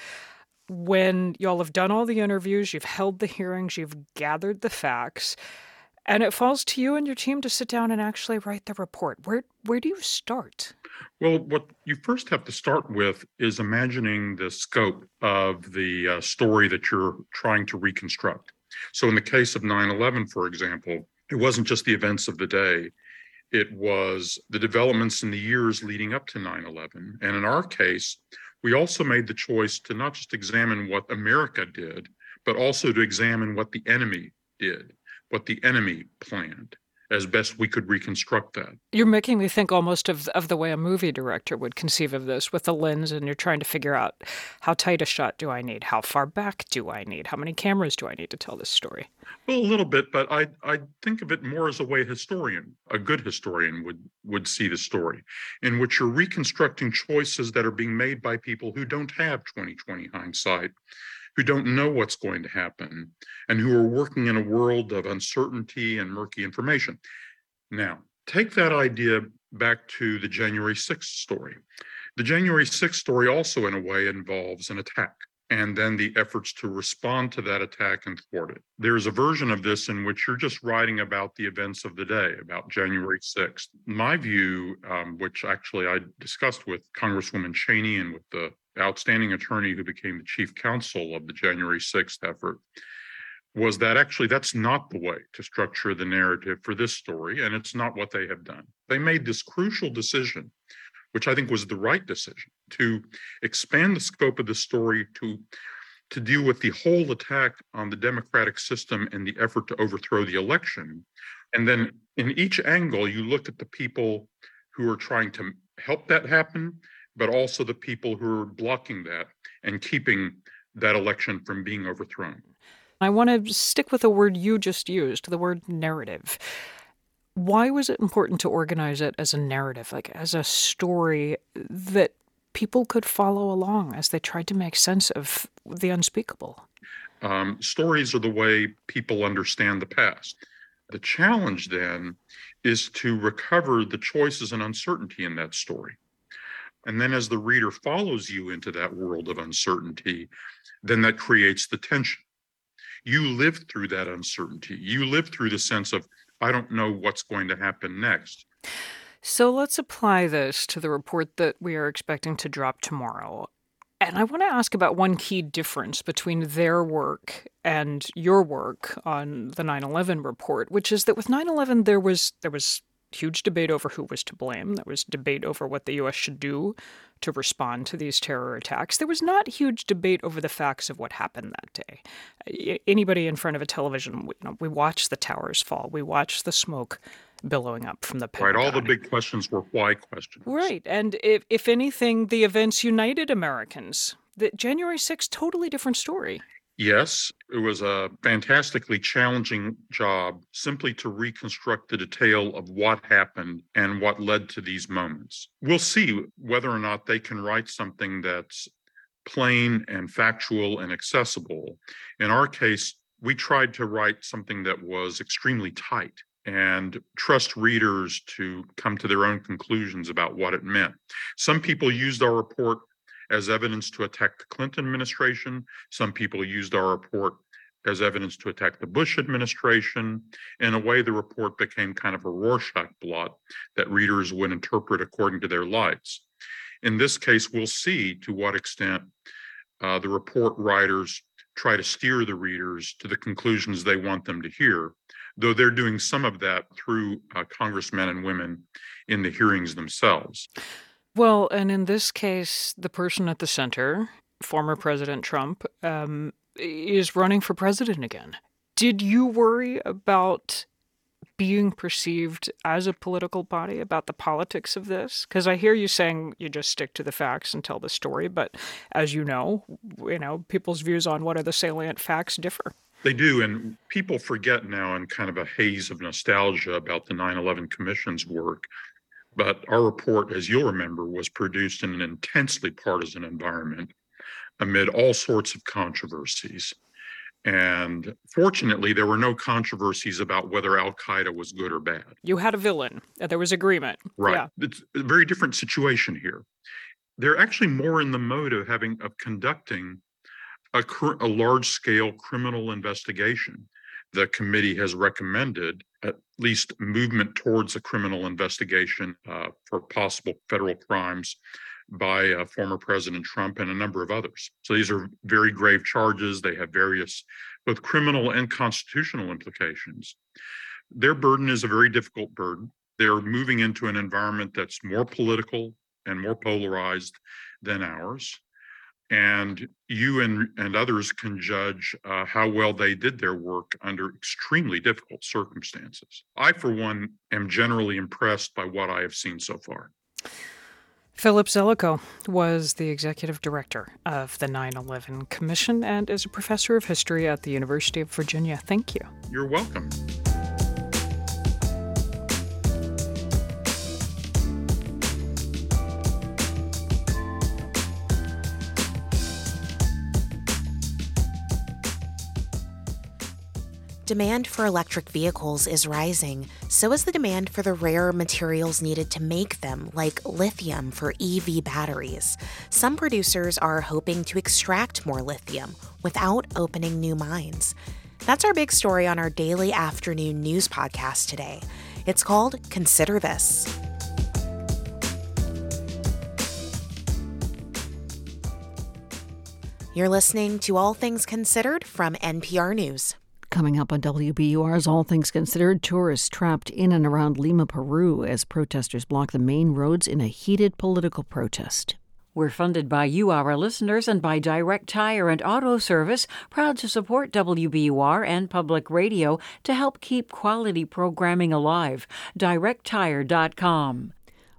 when y'all have done all the interviews, you've held the hearings, you've gathered the facts, and it falls to you and your team to sit down and actually write the report. Where do you start? Well, what you first have to start with is imagining the scope of the story that you're trying to reconstruct. So in the case of 9/11, for example, it wasn't just the events of the day. It was the developments in the years leading up to 9/11. And in our case, we also made the choice to not just examine what America did, but also to examine what the enemy did, what the enemy planned, as best we could reconstruct that. You're making me think almost of the way a movie director would conceive of this with the lens, and you're trying to figure out how tight a shot do I need? How far back do I need? How many cameras do I need to tell this story? Well, a little bit, but I think of it more as a way a good historian would see the story, in which you're reconstructing choices that are being made by people who don't have 20/20 hindsight, who don't know what's going to happen and who are working in a world of uncertainty and murky information. Now, take that idea back to the January 6th story. The January 6th story also, in a way, involves an attack and then the efforts to respond to that attack and thwart it. There's a version of this in which you're just writing about the events of the day, about January 6th. My view, which actually I discussed with Congresswoman Cheney and with the outstanding attorney who became the chief counsel of the January 6th effort, was that actually that's not the way to structure the narrative for this story, and it's not what they have done. They made this crucial decision, which I think was the right decision, to expand the scope of the story to deal with the whole attack on the democratic system and the effort to overthrow the election. And then in each angle, you look at the people who are trying to help that happen, but also the people who are blocking that and keeping that election from being overthrown. I want to stick with the word you just used, the word narrative. Why was it important to organize it as a narrative, like as a story that people could follow along as they tried to make sense of the unspeakable? Stories are the way people understand the past. The challenge then is to recover the choices and uncertainty in that story. And then as the reader follows you into that world of uncertainty, then that creates the tension. You live through that uncertainty. You live through the sense of, I don't know what's going to happen next. So let's apply this to the report that we are expecting to drop tomorrow. And I want to ask about one key difference between their work and your work on the 9/11 report, which is that with 9/11, there was huge debate over who was to blame. There was debate over what the U.S. should do to respond to these terror attacks. There was not huge debate over the facts of what happened that day. Anybody in front of a television, we watched the towers fall. We watched the smoke billowing up from the Pentagon. Right, all the big questions were why questions. Right, and if anything, the events united Americans. The January 6th, totally different story. Yes, it was a fantastically challenging job simply to reconstruct the detail of what happened and what led to these moments. We'll see whether or not they can write something that's plain and factual and accessible. In our case, we tried to write something that was extremely tight and trust readers to come to their own conclusions about what it meant. Some people used our report as evidence to attack the Clinton administration. Some people used our report as evidence to attack the Bush administration. In a way, the report became kind of a Rorschach blot that readers would interpret according to their lights. In this case, we'll see to what extent the report writers try to steer the readers to the conclusions they want them to hear, though they're doing some of that through congressmen and women in the hearings themselves. Well, and in this case, the person at the center, former President Trump, is running for president again. Did you worry about being perceived as a political body, about the politics of this? Because I hear you saying you just stick to the facts and tell the story, but as you know, people's views on what are the salient facts differ. They do, and people forget now in kind of a haze of nostalgia about the 9/11 Commission's work. But our report, as you'll remember, was produced in an intensely partisan environment amid all sorts of controversies. And fortunately, there were no controversies about whether al-Qaeda was good or bad. You had a villain. There was agreement. Right. Yeah. It's a very different situation here. They're actually more in the mode of conducting a large-scale criminal investigation. The committee has recommended at least movement towards a criminal investigation for possible federal crimes by former President Trump and a number of others. So these are very grave charges. They have various both criminal and constitutional implications. Their burden is a very difficult burden. They're moving into an environment that's more political and more polarized than ours. And you and others can judge how well they did their work under extremely difficult circumstances. I, for one, am generally impressed by what I have seen so far. Philip Zelikow was the executive director of the 9/11 Commission and is a professor of history at the University of Virginia. Thank you. You're welcome. Demand for electric vehicles is rising, so is the demand for the rare materials needed to make them, like lithium for EV batteries. Some producers are hoping to extract more lithium without opening new mines. That's our big story on our daily afternoon news podcast today. It's called Consider This. You're listening to All Things Considered from NPR News. Coming up on WBUR's All Things Considered, tourists trapped in and around Lima, Peru, as protesters block the main roads in a heated political protest. We're funded by you, our listeners, and by Direct Tire and Auto Service, proud to support WBUR and public radio to help keep quality programming alive. DirectTire.com.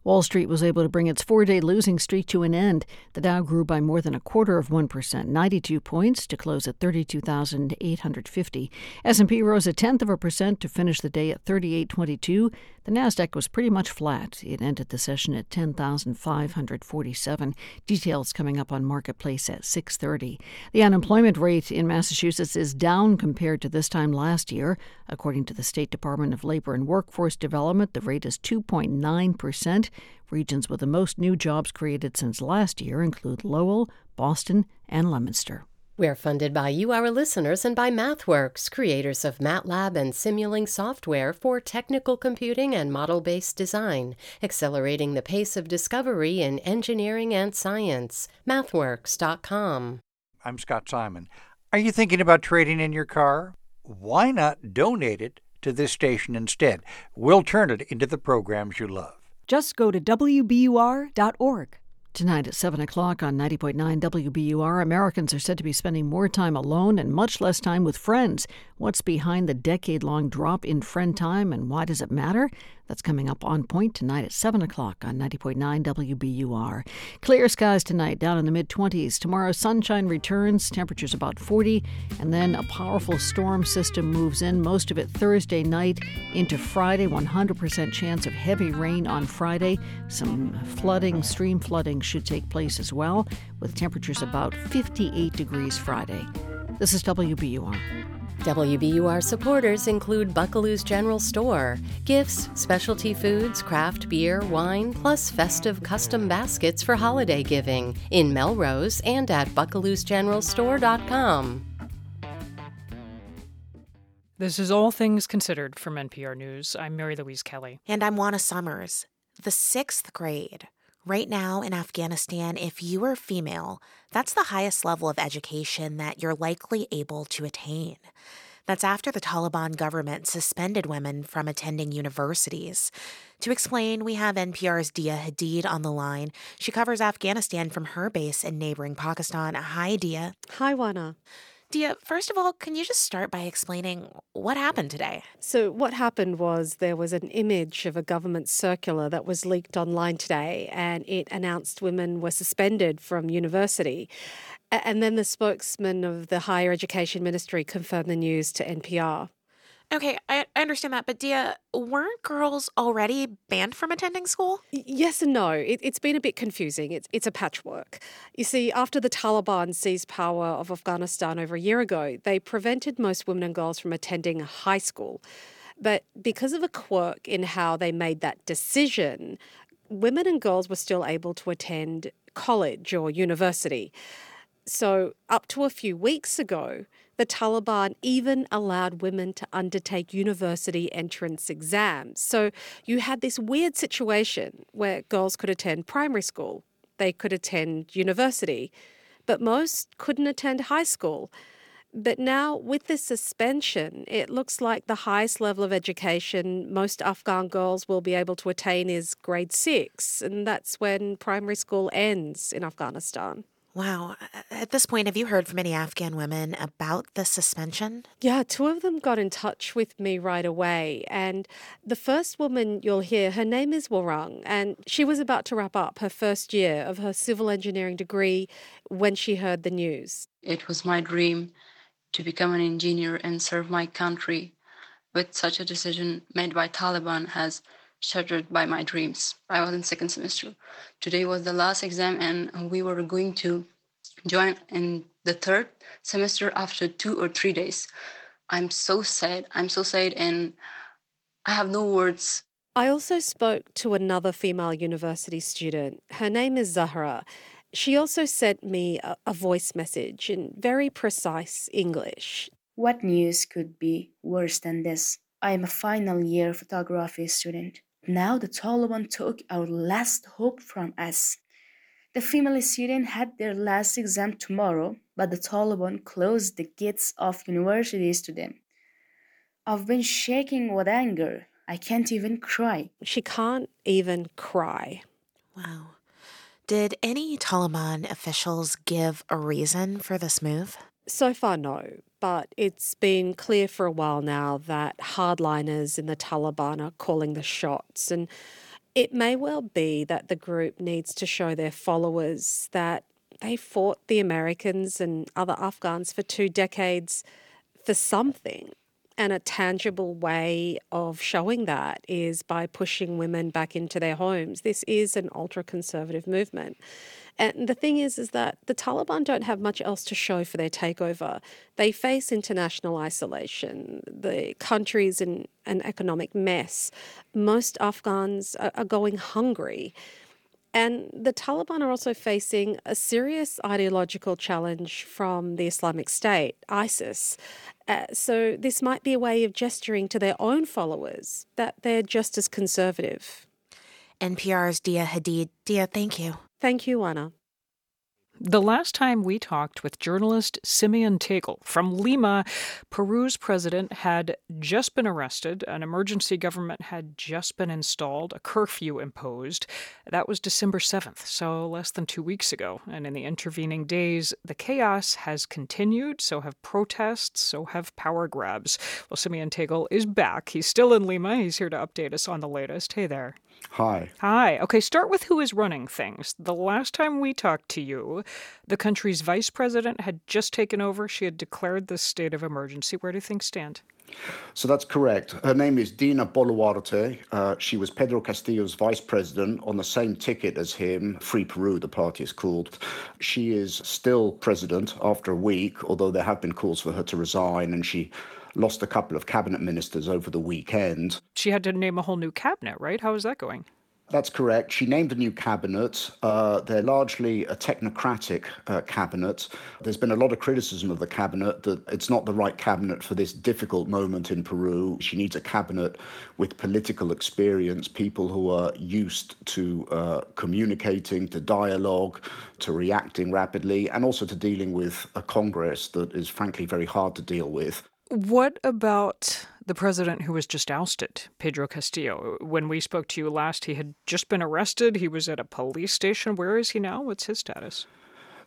Wall Street was able to bring its four-day losing streak to an end. The Dow grew by more than 0.25%, 92 points, to close at 32,850. S&P rose 0.1% to finish the day at 3822. The Nasdaq was pretty much flat. It ended the session at 10,547. Details coming up on Marketplace at 6:30. The unemployment rate in Massachusetts is down compared to this time last year. According to the State Department of Labor and Workforce Development, the rate is 2.9%. Regions with the most new jobs created since last year include Lowell, Boston, and Leominster. We're funded by you, our listeners, and by MathWorks, creators of MATLAB and Simulink software for technical computing and model-based design, accelerating the pace of discovery in engineering and science. MathWorks.com. I'm Scott Simon. Are you thinking about trading in your car? Why not donate it to this station instead? We'll turn it into the programs you love. Just go to WBUR.org. Tonight at 7 o'clock on 90.9 WBUR, Americans are said to be spending more time alone and much less time with friends. What's behind the decade-long drop in friend time, and why does it matter? That's coming up on Point tonight at 7 o'clock on 90.9 WBUR. Clear skies tonight, down in the mid-20s. Tomorrow, sunshine returns, temperatures about 40, and then a powerful storm system moves in, most of it Thursday night into Friday. 100% chance of heavy rain on Friday. Some flooding, stream flooding should take place as well, with temperatures about 58 degrees Friday. This is WBUR. WBUR supporters include Buckaloo's General Store, gifts, specialty foods, craft beer, wine, plus festive custom baskets for holiday giving in Melrose and at buckaloosgeneralstore.com. This is All Things Considered from NPR News. I'm Mary Louise Kelly. And I'm Juana Summers. The sixth grade. Right now in Afghanistan, if you are female, that's the highest level of education that you're likely able to attain. That's after the Taliban government suspended women from attending universities. To explain, we have NPR's Dia Hadid on the line. She covers Afghanistan from her base in neighboring Pakistan. Hi, Dia. Hi, Wana. Dia, first of all, can you just start by explaining what happened today? So what happened was there was an image of a government circular that was leaked online today, and it announced women were suspended from university. And then the spokesman of the Higher Education Ministry confirmed the news to NPR. Okay, I understand that, but Dia, weren't girls already banned from attending school? Yes and no. It's been a bit confusing. It's a patchwork. You see, after the Taliban seized power of Afghanistan over a year ago, they prevented most women and girls from attending high school. But because of a quirk in how they made that decision, women and girls were still able to attend college or university. So up to a few weeks ago, the Taliban even allowed women to undertake university entrance exams. So you had this weird situation where girls could attend primary school, they could attend university, but most couldn't attend high school. But now with this suspension, it looks like the highest level of education most Afghan girls will be able to attain is grade 6, and that's when primary school ends in Afghanistan. Wow. At this point, have you heard from any Afghan women about the suspension? Yeah, two of them got in touch with me right away. And the first woman you'll hear, her name is Warang, and she was about to wrap up her first year of her civil engineering degree when she heard the news. It was my dream to become an engineer and serve my country, but such a decision made by Taliban has shattered by my dreams. I was in second semester. Today was the last exam, and we were going to join in the third semester after 2 or 3 days. I'm so sad. I'm so sad and I have no words. I also spoke to another female university student. Her name is Zahra. She also sent me a voice message in very precise English. What news could be worse than this? I am a final year photography student. Now the Taliban took our last hope from us. The female students had their last exam tomorrow, but the Taliban closed the gates of universities to them. I've been shaking with anger. I can't even cry. She can't even cry. Wow. Did any Taliban officials give a reason for this move? So far, no. But it's been clear for a while now that hardliners in the Taliban are calling the shots. And it may well be that the group needs to show their followers that they fought the Americans and other Afghans for 2 decades for something. And a tangible way of showing that is by pushing women back into their homes. This is an ultra-conservative movement. And the thing is that the Taliban don't have much else to show for their takeover. They face international isolation. The country's in an economic mess. Most Afghans are going hungry. And the Taliban are also facing a serious ideological challenge from the Islamic State, ISIS. So this might be a way of gesturing to their own followers that they're just as conservative. NPR's Dia Hadid. Dia, thank you. Thank you, Anna. The last time we talked with journalist Simeon Tegel from Lima, Peru's president had just been arrested, an emergency government had just been installed, a curfew imposed. That was December 7th, so less than 2 weeks ago. And in the intervening days, the chaos has continued, so have protests, so have power grabs. Well, Simeon Tegel is back. He's still in Lima. He's here to update us on the latest. Hey there. Hi. Hi. Okay, start with who is running things. The last time we talked to you, the country's vice president had just taken over. She had declared this state of emergency. Where do things stand? So that's correct. Her name is Dina Boluarte. She was Pedro Castillo's vice president on the same ticket as him, Free Peru, the party is called. She is still president after a week, although there have been calls for her to resign, and she lost a couple of cabinet ministers over the weekend. She had to name a whole new cabinet, right? How is that going? That's correct. She named a new cabinet. They're largely a technocratic cabinet. There's been a lot of criticism of the cabinet that it's not the right cabinet for this difficult moment in Peru. She needs a cabinet with political experience, people who are used to communicating, to dialogue, to reacting rapidly, and also to dealing with a Congress that is frankly very hard to deal with. What about the president who was just ousted, Pedro Castillo? When we spoke to you last, he had just been arrested. He was at a police station. Where is he now? What's his status?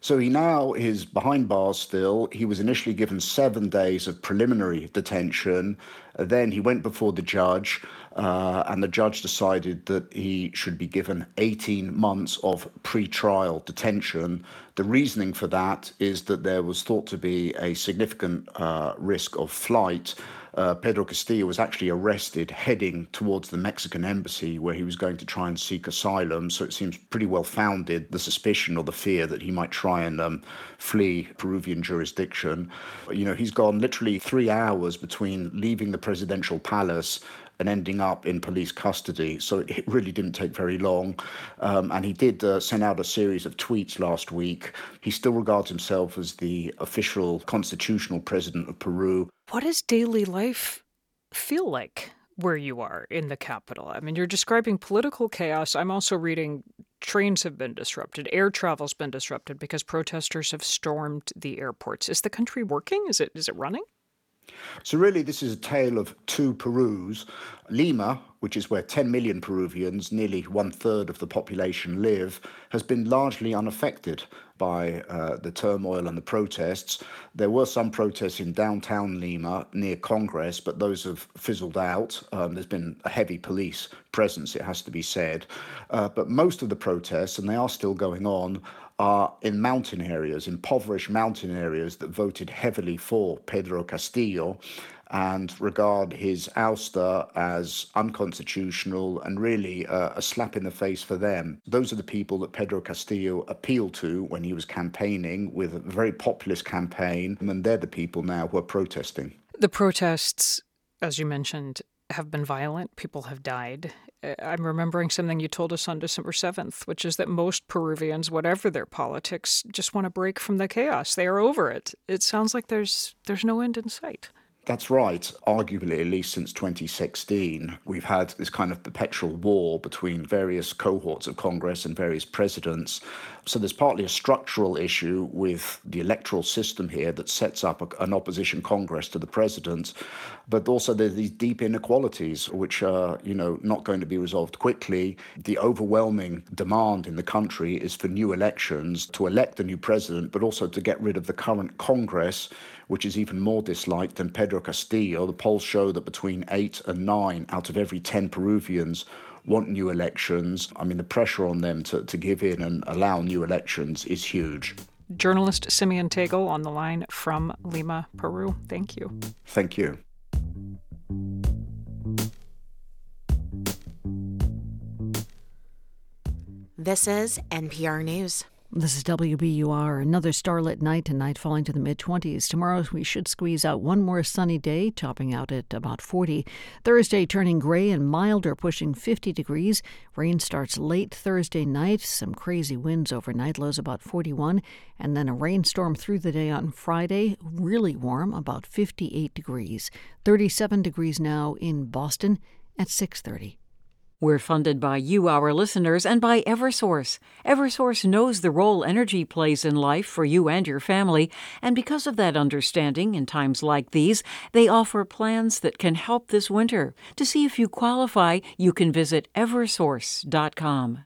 So he now is behind bars still. He was initially given 7 days of preliminary detention. Then he went before the judge, and the judge decided that he should be given 18 months of pre-trial detention. The reasoning for that is that there was thought to be a significant risk of flight. Pedro Castillo was actually arrested heading towards the Mexican embassy where he was going to try and seek asylum. So it seems pretty well founded, the suspicion or the fear that he might try and flee Peruvian jurisdiction. You know, he's gone literally 3 hours between leaving the presidential palace and ending up in police custody. So it really didn't take very long. And he did send out a series of tweets last week. He still regards himself as the official constitutional president of Peru. What does daily life feel like where you are in the capital? I mean, you're describing political chaos. I'm also reading trains have been disrupted. Air travel's been disrupted because protesters have stormed the airports. Is the country working? Is it running? So really, this is a tale of two Perus. Lima, which is where 10 million Peruvians, nearly one-third of the population live, has been largely unaffected by the turmoil and the protests. There were some protests in downtown Lima near Congress, but those have fizzled out. There's been a heavy police presence, it has to be said. But most of the protests, and they are still going on, are in mountain areas, impoverished mountain areas that voted heavily for Pedro Castillo and regard his ouster as unconstitutional and really a slap in the face for them. Those are the people that Pedro Castillo appealed to when he was campaigning with a very populist campaign, and they're the people now who are protesting. The protests, as you mentioned, have been violent. People have died. I'm remembering something you told us on December 7th, which is that most Peruvians, whatever their politics, just want a break from the chaos. They are over it. It sounds like there's no end in sight. That's right. Arguably, at least since 2016, we've had this kind of perpetual war between various cohorts of Congress and various presidents. So there's partly a structural issue with the electoral system here that sets up an opposition Congress to the president. But also there's these deep inequalities, which are, not going to be resolved quickly. The overwhelming demand in the country is for new elections to elect a new president, but also to get rid of the current Congress, which is even more disliked than Pedro Castillo. The polls show that between 8 and 9 out of every 10 Peruvians want new elections. I mean, the pressure on them to give in and allow new elections is huge. Journalist Simeon Tegel on the line from Lima, Peru. Thank you. Thank you. This is NPR News. This is WBUR, another starlit night tonight falling to the mid-20s. Tomorrow we should squeeze out one more sunny day, topping out at about 40. Thursday turning gray and milder, pushing 50 degrees. Rain starts late Thursday night, some crazy winds overnight, lows about 41, and then a rainstorm through the day on Friday, really warm, about 58 degrees. 37 degrees now in Boston at 6:30. We're funded by you, our listeners, and by Eversource. Eversource knows the role energy plays in life for you and your family, and because of that understanding in times like these, they offer plans that can help this winter. To see if you qualify, you can visit eversource.com.